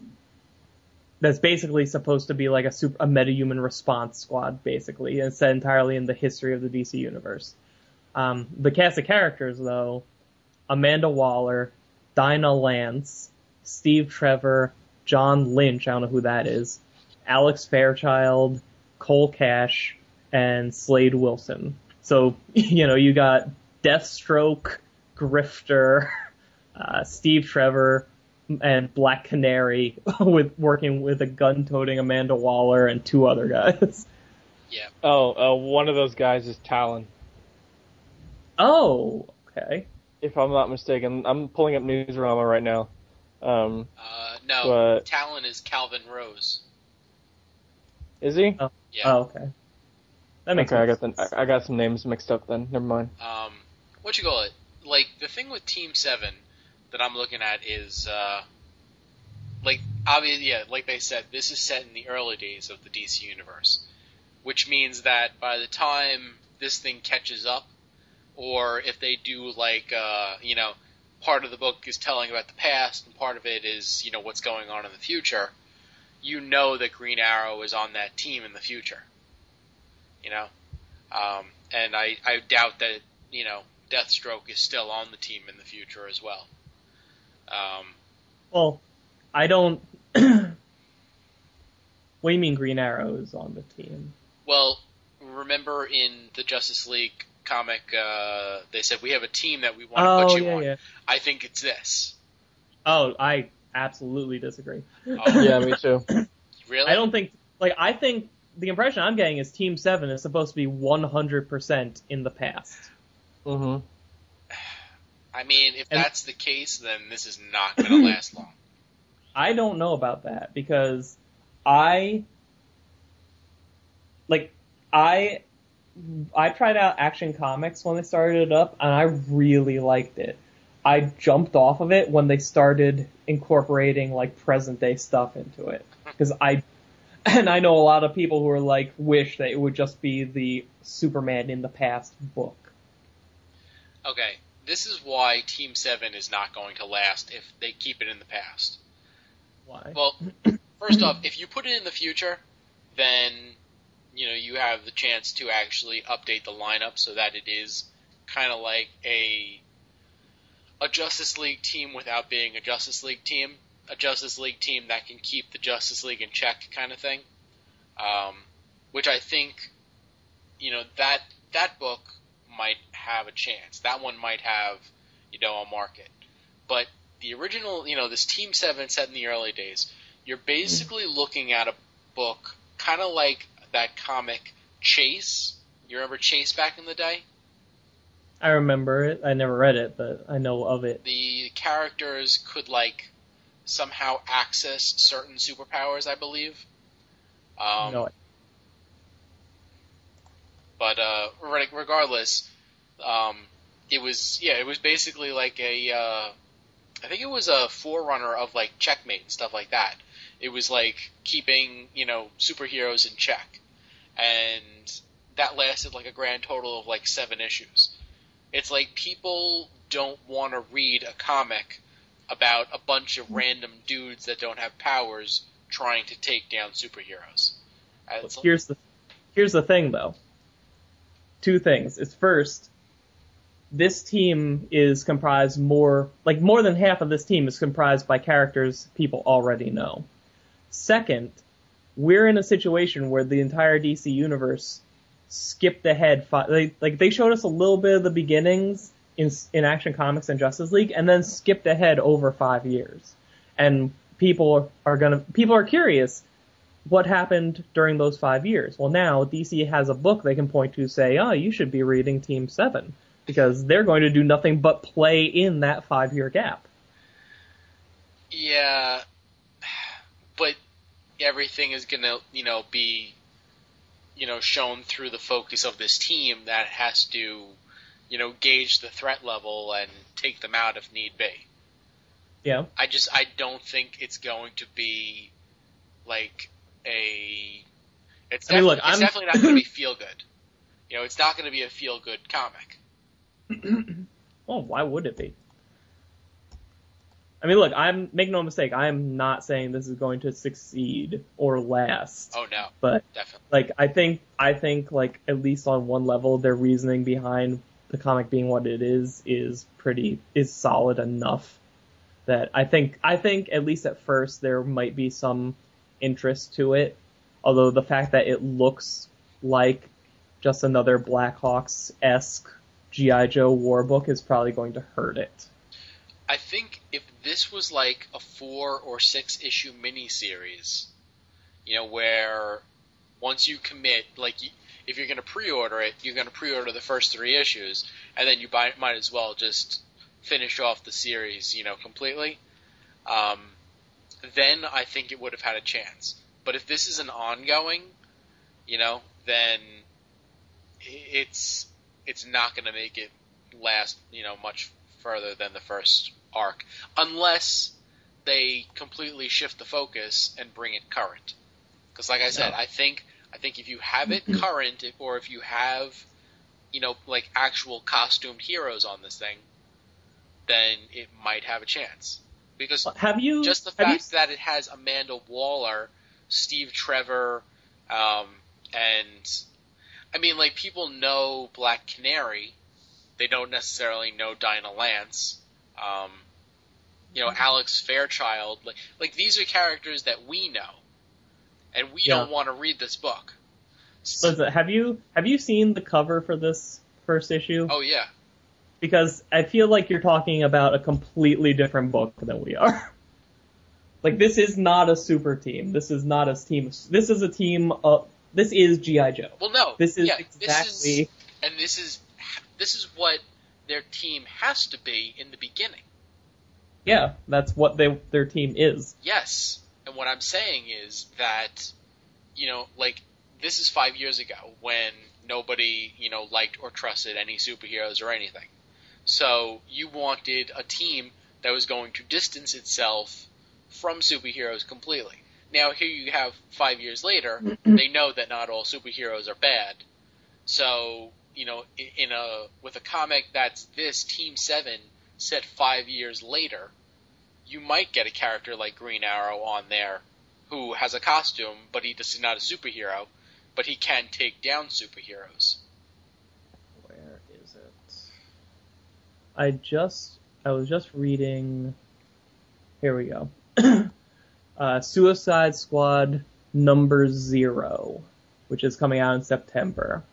basically supposed to be like a metahuman response squad, basically, and set entirely in the history of the DC universe. The cast of characters, though: Amanda Waller, Dinah Lance, Steve Trevor, John Lynch, I don't know who that is, Alex Fairchild, Cole Cash, and Slade Wilson. So, you know, you got Deathstroke, Grifter, Steve Trevor, and Black Canary working with a gun-toting Amanda Waller and two other guys. Yeah. Oh, one of those guys is Talon. Oh, okay. If I'm not mistaken, I'm pulling up Newsarama right now. No, Talon is Calvin Rose. Is he? Oh, yeah. Oh, okay. That makes sense. I got some names mixed up then. Never mind. Like, the thing with Team 7 that I'm looking at is, obviously, yeah, like they said, this is set in the early days of the DC Universe, which means that by the time this thing catches up, or if they do, like, you know, part of the book is telling about the past and part of it is, you know, what's going on in the future, you know that Green Arrow is on that team in the future, you know? And I doubt that, you know, Deathstroke is still on the team in the future as well. I don't... What do you mean Green Arrow is on the team? Well, remember in the Justice League comic, they said, we have a team that we want to put you on. Yeah. I think it's this. Oh, I absolutely disagree. Oh. Yeah, me too. Really? I don't think... Like, I think the impression I'm getting is Team 7 is supposed to be 100% in the past. Mm-hmm. I mean, if that's the case, then this is not going to last long. I don't know about that, because I tried out Action Comics when they started it up, and I really liked it. I jumped off of it when they started incorporating, like, present-day stuff into it. Because I know a lot of people who are like, wish that it would just be the Superman in the past book. Okay. This is why Team 7 is not going to last if they keep it in the past. Why? Well, first off, if you put it in the future, then, you know, you have the chance to actually update the lineup so that it is kind of like a Justice League team without being a Justice League team that can keep the Justice League in check kind of thing, which I think, you know, that book might have a chance. That one might have, you know, a market. But the original, you know, this Team 7 set in the early days, you're basically looking at a book kind of like that comic Chase. You remember Chase back in the day? I remember it. I never read it, but I know of it. The characters could, like, somehow access certain superpowers, I believe. No. But regardless, it was basically like I think it was a forerunner of like Checkmate and stuff like that. It was like keeping, you know, superheroes in check, and that lasted like a grand total of like 7 issues. It's like people don't want to read a comic about a bunch of random dudes that don't have powers trying to take down superheroes. Well, here's the thing though. 2 things. It's first, this team is comprised more than half of this team is comprised by characters people already know. Second, we're in a situation where the entire DC universe skipped ahead. They showed us a little bit of the beginnings in Action Comics and Justice League, and then skipped ahead over 5 years. And people are curious what happened during those 5 years. Well, now DC has a book they can point to, say, oh, you should be reading Team 7, because they're going to do nothing but play in that 5 year gap. Yeah, but everything is going to, be, shown through the focus of this team that has to, gauge the threat level and take them out if need be. Yeah. I don't think it's going to be like a... It's definitely not going to be feel-good. It's not going to be a feel-good comic. Well, why would it be? I'm make no mistake. I'm not saying this is going to succeed or last. Oh no, but definitely. I think at least on one level, their reasoning behind the comic being what it is solid enough that I think at least at first there might be some interest to it. Although the fact that it looks like just another Blackhawks-esque G.I. Joe war book is probably going to hurt it. I think if this was like a 4 or 6 issue miniseries, where once you commit, if you're going to pre-order it, you're going to pre-order the first 3 issues, and then you might as well just finish off the series, completely. Then I think it would have had a chance. But if this is an ongoing, then it's not going to make it last, much further than the first arc, unless they completely shift the focus and bring it current. Because, like I said, I think if you have it current, or if you have, actual costumed heroes on this thing, then it might have a chance. Because that it has Amanda Waller, Steve Trevor, and people know Black Canary. They don't necessarily know Dinah Lance. Alex Fairchild, these are characters that we know, and we don't want to read this book. Listen, have you seen the cover for this first issue? Oh yeah. Because I feel like you're talking about a completely different book than we are. This is not a super team. This is not a team. This is a team of. This is G.I. Joe. Well, no. This is exactly. This is what their team has to be in the beginning. Yeah, that's what their team is. Yes, and what I'm saying is that, this is 5 years ago when nobody, liked or trusted any superheroes or anything. So you wanted a team that was going to distance itself from superheroes completely. Now here you have 5 years later, they know that not all superheroes are bad. So, with a comic that's this Team 7 set 5 years later, you might get a character like Green Arrow on there who has a costume, but he's not a superhero, but he can take down superheroes. Where is it? I was just reading. Here we go. Suicide Squad number 0, which is coming out in September.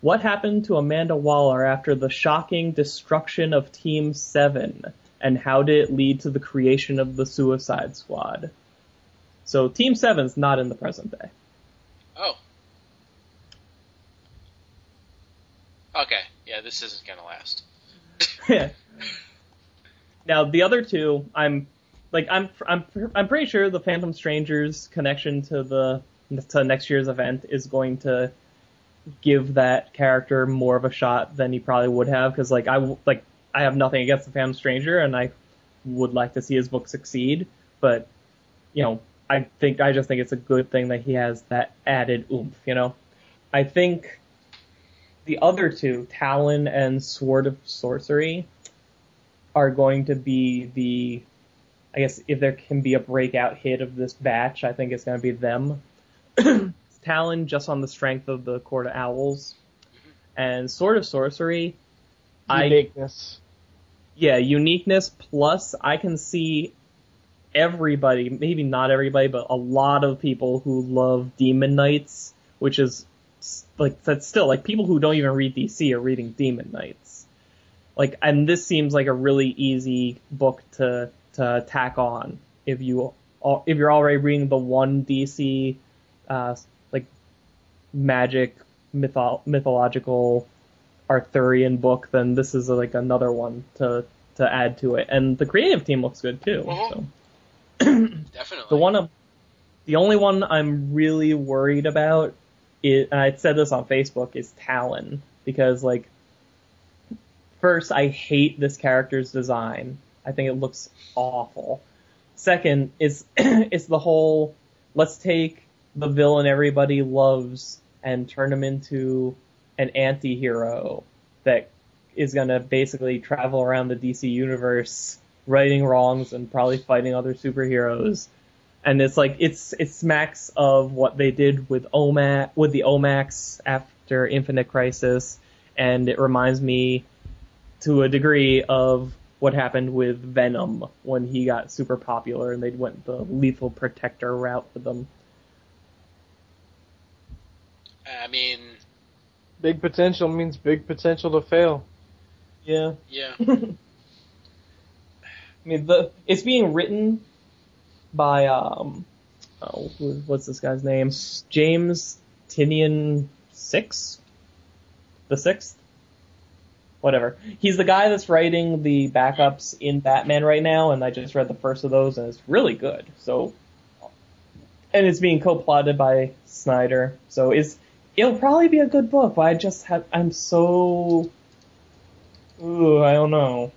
What happened to Amanda Waller after the shocking destruction of Team 7, and how did it lead to the creation of the Suicide Squad? So Team 7's not in the present day. Oh. Okay. Yeah, this isn't going to last. Yeah. Now, the other two, I'm pretty sure the Phantom Stranger's connection to next year's event is going to give that character more of a shot than he probably would have, because I have nothing against the Phantom Stranger, and I would like to see his book succeed, but I just think it's a good thing that he has that added oomph. I think the other two, Talon and Sword of Sorcery, are going to be the, I guess if there can be a breakout hit of this batch, I think it's going to be them. Talon, just on the strength of the Court of Owls, and Sword of Sorcery, uniqueness. Uniqueness, plus I can see everybody, maybe not everybody, but a lot of people who love Demon Knights, which is like that's still like people who don't even read DC are reading Demon Knights. Like, and this seems like a really easy book to tack on if you're already reading the one DC like magic mythological Arthurian book, then this is like another one to add to it. And the creative team looks good too. Mm-hmm. So. Definitely. The only one I'm really worried about is, and I said this on Facebook, is Talon, because like first, I hate this character's design. I think it looks awful. Second, it's the whole let's take the villain everybody loves and turn him into an anti-hero that is going to basically travel around the DC universe righting wrongs and probably fighting other superheroes. And it's like it smacks of what they did with the Omax after Infinite Crisis, and it reminds me to a degree of what happened with Venom when he got super popular and they went the lethal protector route with them. I mean, big potential means big potential to fail. Yeah. Yeah. I mean, it's being written by what's this guy's name? James Tynion the Sixth, whatever. He's the guy that's writing the backups in Batman right now, and I just read the first of those, and it's really good. So, and it's being co-plotted by Snyder, so it'll probably be a good book. But I don't know.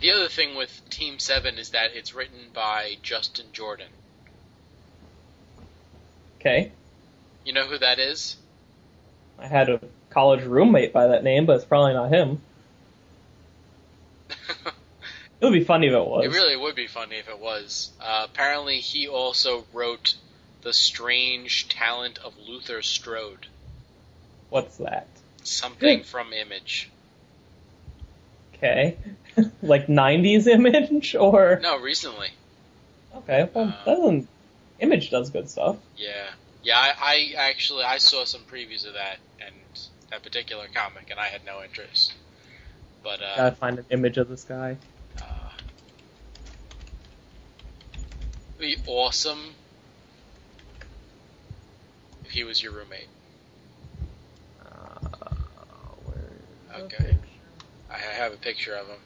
The other thing with Team 7 is that it's written by Justin Jordan. Okay. You know who that is? I had a college roommate by that name, but it's probably not him. It would be funny if it was. It really would be funny if it was. Apparently, he also wrote The Strange Talent of Luther Strode. What's that? Something from Image. Okay. Like 90s Image, or? No, recently. Okay, well, Image does good stuff. Yeah. Yeah, I actually saw some previews of that, and that particular comic, and I had no interest. But, gotta find an image of this guy. It'd be awesome if he was your roommate. Okay. I have a picture of him.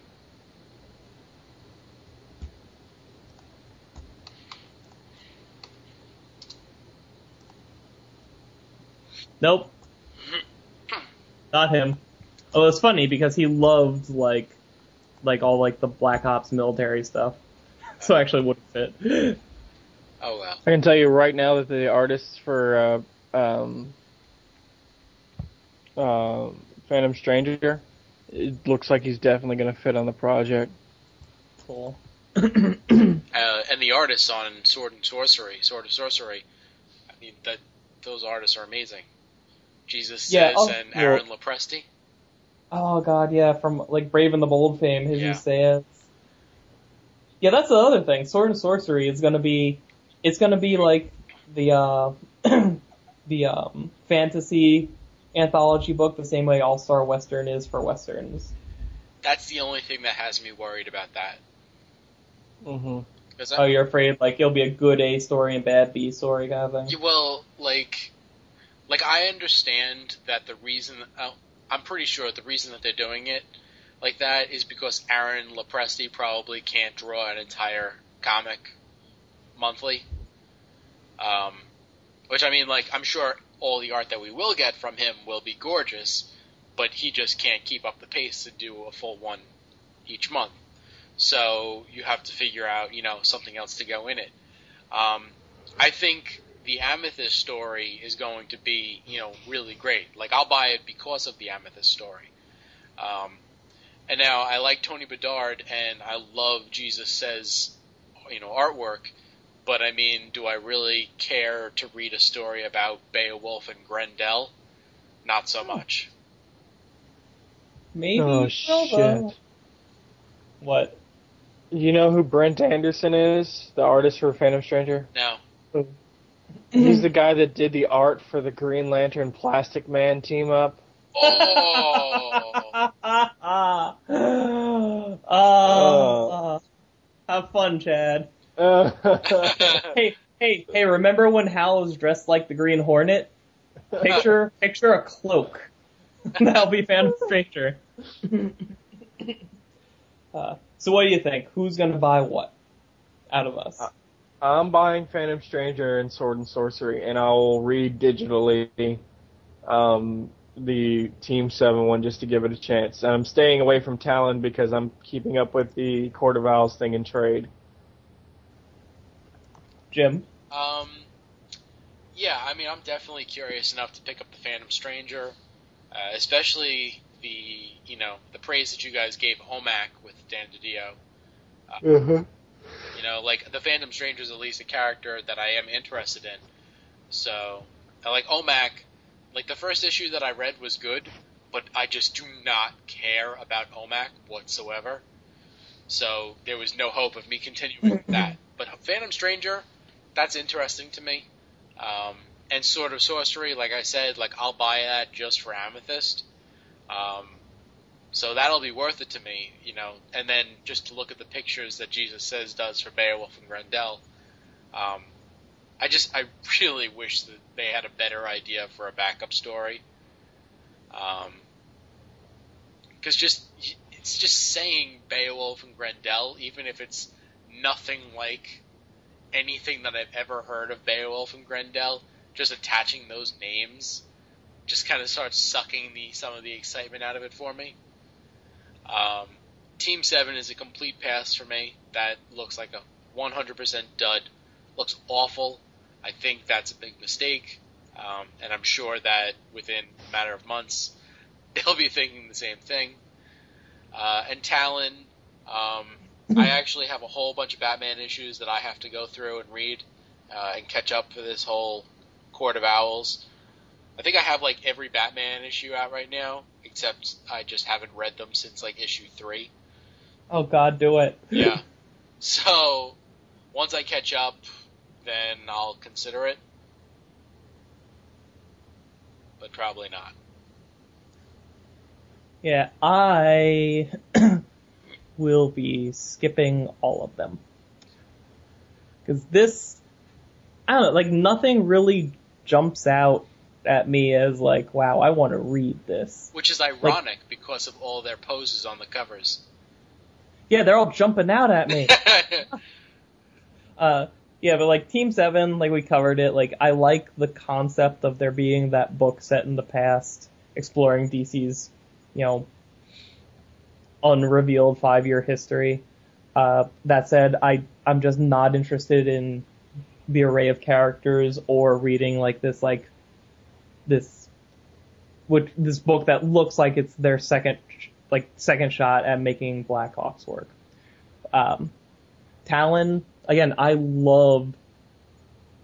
Nope. Not him. Oh, it's funny because he loved like all like the Black Ops military stuff. So actually wouldn't fit. Oh well. I can tell you right now that the artists for Phantom Stranger, it looks like he's definitely going to fit on the project. Cool. And the artists on Sword and Sorcery, I mean, those artists are amazing. Jesus Says and Aaron Lopresti. Oh God, yeah, from like Brave and the Bold fame, Jesus Says. Yeah, that's the other thing. Sword and Sorcery is going to be, it's going to be like the fantasy anthology book the same way All-Star Western is for Westerns. That's the only thing that has me worried about that. Mm-hmm. Oh, you're afraid like it'll be a good A story and bad B story kind of thing? Yeah, well, like I understand that the reason, I'm pretty sure the reason that they're doing it like that is because Aaron Lopresti probably can't draw an entire comic monthly. Which I mean, like, I'm sure all the art that we will get from him will be gorgeous, but he just can't keep up the pace to do a full one each month. So you have to figure out, you know, something else to go in it. I think the Amethyst story is going to be, you know, really great. Like, I'll buy it because of the Amethyst story. And now I like Tony Bedard and I love Jesus Says, you know, artwork. But, I mean, do I really care to read a story about Beowulf and Grendel? Not so much. Maybe. Oh, shit. What? You know who Brent Anderson is, the artist for Phantom Stranger? No. He's the guy that did the art for the Green Lantern Plastic Man team up. Oh! Have fun, Chad. Hey, remember when Hal was dressed like the Green Hornet? Picture a cloak. That'll be Phantom Stranger. So what do you think? Who's going to buy what out of us? I'm buying Phantom Stranger and Sword and Sorcery, and I'll read digitally the Team 7 one just to give it a chance. I'm staying away from Talon because I'm keeping up with the Court of Owls thing in trade. Jim? Yeah, I mean, I'm definitely curious enough to pick up the Phantom Stranger, especially the praise that you guys gave OMAC with Dan DiDio. The Phantom Stranger is at least a character that I am interested in. So, OMAC, the first issue that I read was good, but I just do not care about OMAC whatsoever. So, there was no hope of me continuing with that. But Phantom Stranger, that's interesting to me. And Sword of Sorcery, like I said, I'll buy that just for Amethyst. So that'll be worth it to me, and then just to look at the pictures that Jesus Says does for Beowulf and Grendel. I really wish that they had a better idea for a backup story. Cause it's just saying Beowulf and Grendel, even if it's nothing like anything that I've ever heard of Beowulf and Grendel, just attaching those names just kind of starts sucking some of the excitement out of it for me. Team 7 is a complete pass for me. That looks like a 100% dud. Looks awful. I think that's a big mistake. And I'm sure that within a matter of months, they'll be thinking the same thing. And Talon, I actually have a whole bunch of Batman issues that I have to go through and read and catch up for this whole Court of Owls. I think I have, every Batman issue out right now, except I just haven't read them since, issue 3. Oh, God, do it. Yeah. So, once I catch up, then I'll consider it. But probably not. Yeah, I will be skipping all of them. Because this, I don't know, nothing really jumps out at me as wow, I want to read this. Which is ironic because of all their poses on the covers. Yeah, they're all jumping out at me. Yeah, but Team 7, we covered it. I like the concept of there being that book set in the past, exploring DC's, unrevealed 5-year history. That said, I'm just not interested in the array of characters or reading this book that looks like it's their second shot at making Blackhawks work. Talon, again, I love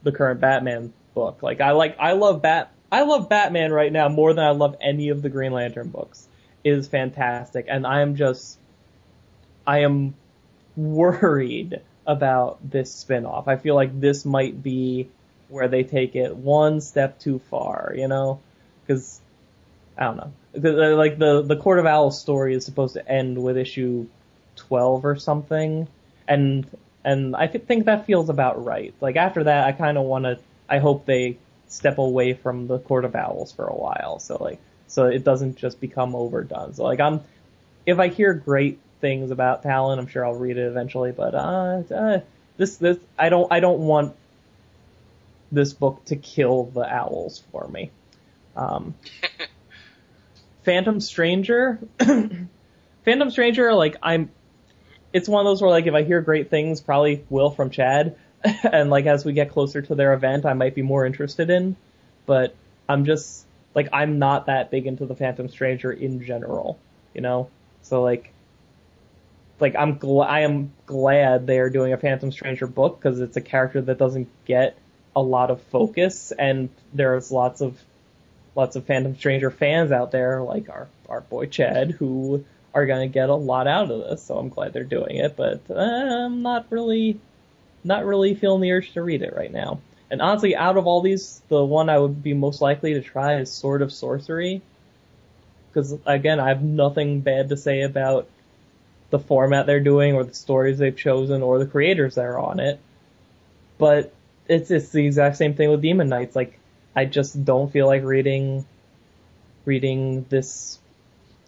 the current Batman book. I love Batman right now more than I love any of the Green Lantern books. It is fantastic, and I am worried about this spin-off. I feel like this might be where they take it one step too far, because I don't know. The Court of Owls story is supposed to end with issue 12 or something, and I think that feels about right. After that, I kind of want to. I hope they step away from the Court of Owls for a while, so it doesn't just become overdone. So if I hear great things about Talon, I'm sure I'll read it eventually. But this I don't want this book to kill the owls for me. Phantom Stranger, it's one of those where if I hear great things, probably will from Chad, and as we get closer to their event, I might be more interested in, but I'm just, I'm not that big into the Phantom Stranger in general, So I am glad they are doing a Phantom Stranger book, because it's a character that doesn't get a lot of focus, and there's lots of Phantom Stranger fans out there, like our boy Chad, who are going to get a lot out of this, so I'm glad they're doing it, but I'm not really feeling the urge to read it right now. And honestly, out of all these, the one I would be most likely to try is Sword of Sorcery, because, again, I have nothing bad to say about the format they're doing or the stories they've chosen or the creators that are on it, but it's the exact same thing with Demon Knights. Like, I just don't feel like reading this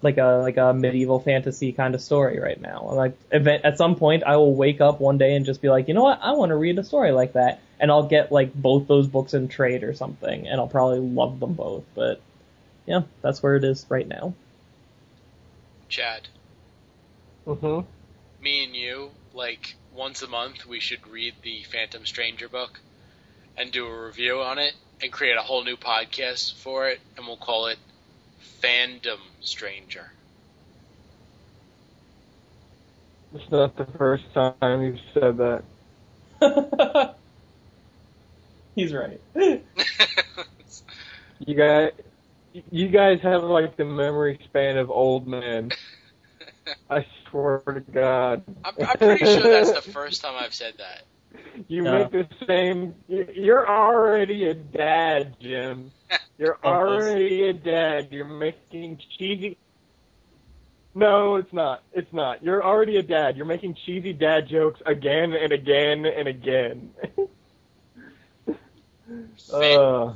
like a medieval fantasy kind of story right now. Like, at some point I will wake up one day and just be like, you know what, I want to read a story like that, and I'll get like both those books in trade or something, and I'll probably love them both. But yeah, that's where it is right now. Chad. Mm-hmm. Me and you, like, once a month we should read the Phantom Stranger book and do a review on it and create a whole new podcast for it, and we'll call it Fandom Stranger. It's not the first time you've said that. He's right. You guys have like the memory span of old men. I swear to God. I'm pretty sure that's the first time I've said that. Make the same. You're already a dad, Jim. You're already a dad. You're making cheesy. No, it's not. It's not. You're already a dad. You're making cheesy dad jokes again and again and again. Fandom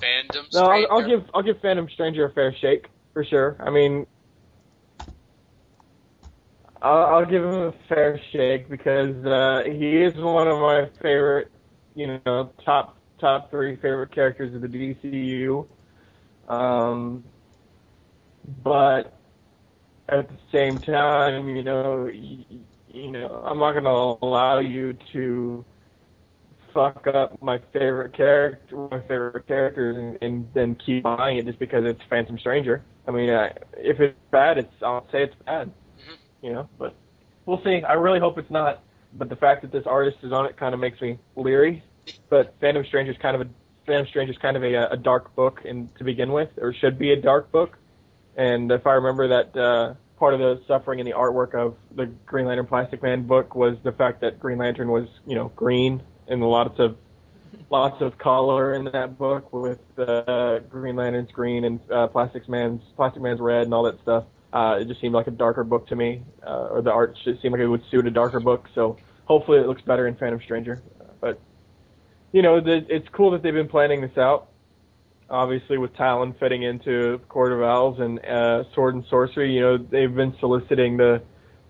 Stranger. No, I'll give Phantom Stranger a fair shake for sure. I mean, I'll give him a fair shake because he is one of my favorite, top three favorite characters of the DCU. But at the same time, I'm not going to allow you to fuck up my favorite characters, and then keep buying it just because it's Phantom Stranger. I mean, if it's bad, I'll say it's bad. But we'll see. I really hope it's not. But the fact that this artist is on it kind of makes me leery. But Phantom Stranger's kind of a dark book, and to begin with, or should be a dark book. And if I remember that part of the suffering in the artwork of the Green Lantern Plastic Man book was the fact that Green Lantern was, green, and lots of color in that book with Green Lantern's green and Plastic Man's red and all that stuff. It just seemed like a darker book to me, or the art just seemed like it would suit a darker book. So hopefully it looks better in Phantom Stranger. But, it's cool that they've been planning this out, obviously with Talon fitting into Court of Owls and Sword and Sorcery. They've been soliciting the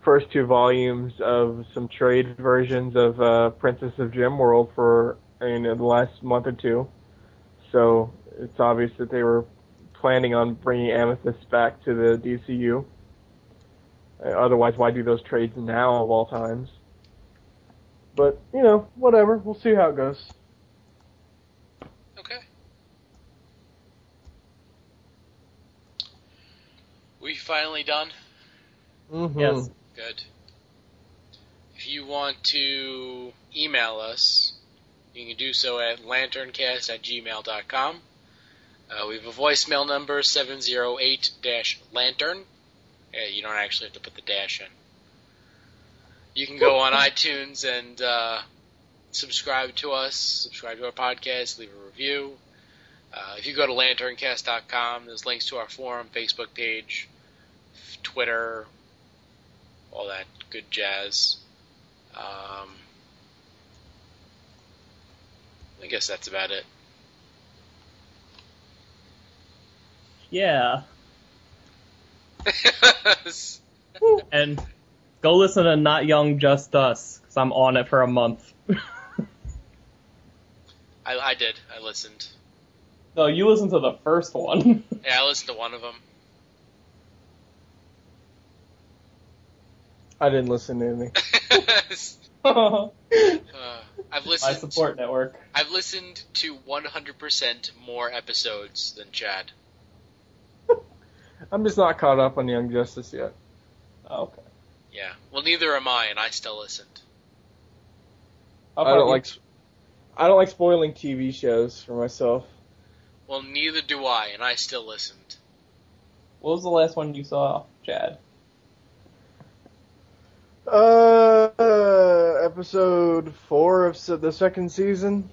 first two volumes of some trade versions of Princess of Gemworld for the last month or two. So it's obvious that they were planning on bringing Amethyst back to the DCU. Otherwise, why do those trades now of all times? But, whatever. We'll see how it goes. Okay. We finally done? Mm-hmm. Yes. Good. If you want to email us, you can do so at lanterncast@gmail.com. We have a voicemail number, 708-LANTERN. You don't actually have to put the dash in. You can go on iTunes and subscribe to us, subscribe to our podcast, leave a review. If you go to lanterncast.com, there's links to our forum, Facebook page, Twitter, all that good jazz. I guess that's about it. Yeah. And go listen to Not Young, Just Us, because I'm on it for a month. I did. I listened. No, you listened to the first one. Yeah, I listened to one of them. I didn't listen to any. My support network. I've listened to 100% more episodes than Chad. I'm just not caught up on Young Justice yet. Oh, okay. Yeah. Well, neither am I, and I still listened. I don't like spoiling TV shows for myself. Well, neither do I, and I still listened. What was the last one you saw, Chad? Episode 4 of the second season.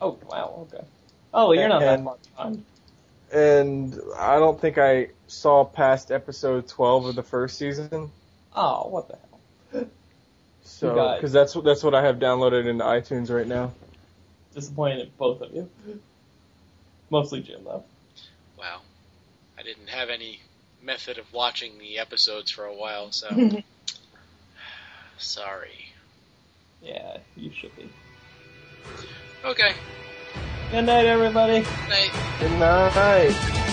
Oh, wow, okay. Oh, you're not that far behind. And I don't think I saw past episode 12 of the first season. Oh, what the hell. So, because that's what I have downloaded into iTunes right now. Disappointed at both of you. Mostly Jim, though. Wow. I didn't have any method of watching the episodes for a while, so... Sorry. Yeah, you should be. Okay. Good night, everybody. Good night. Good night.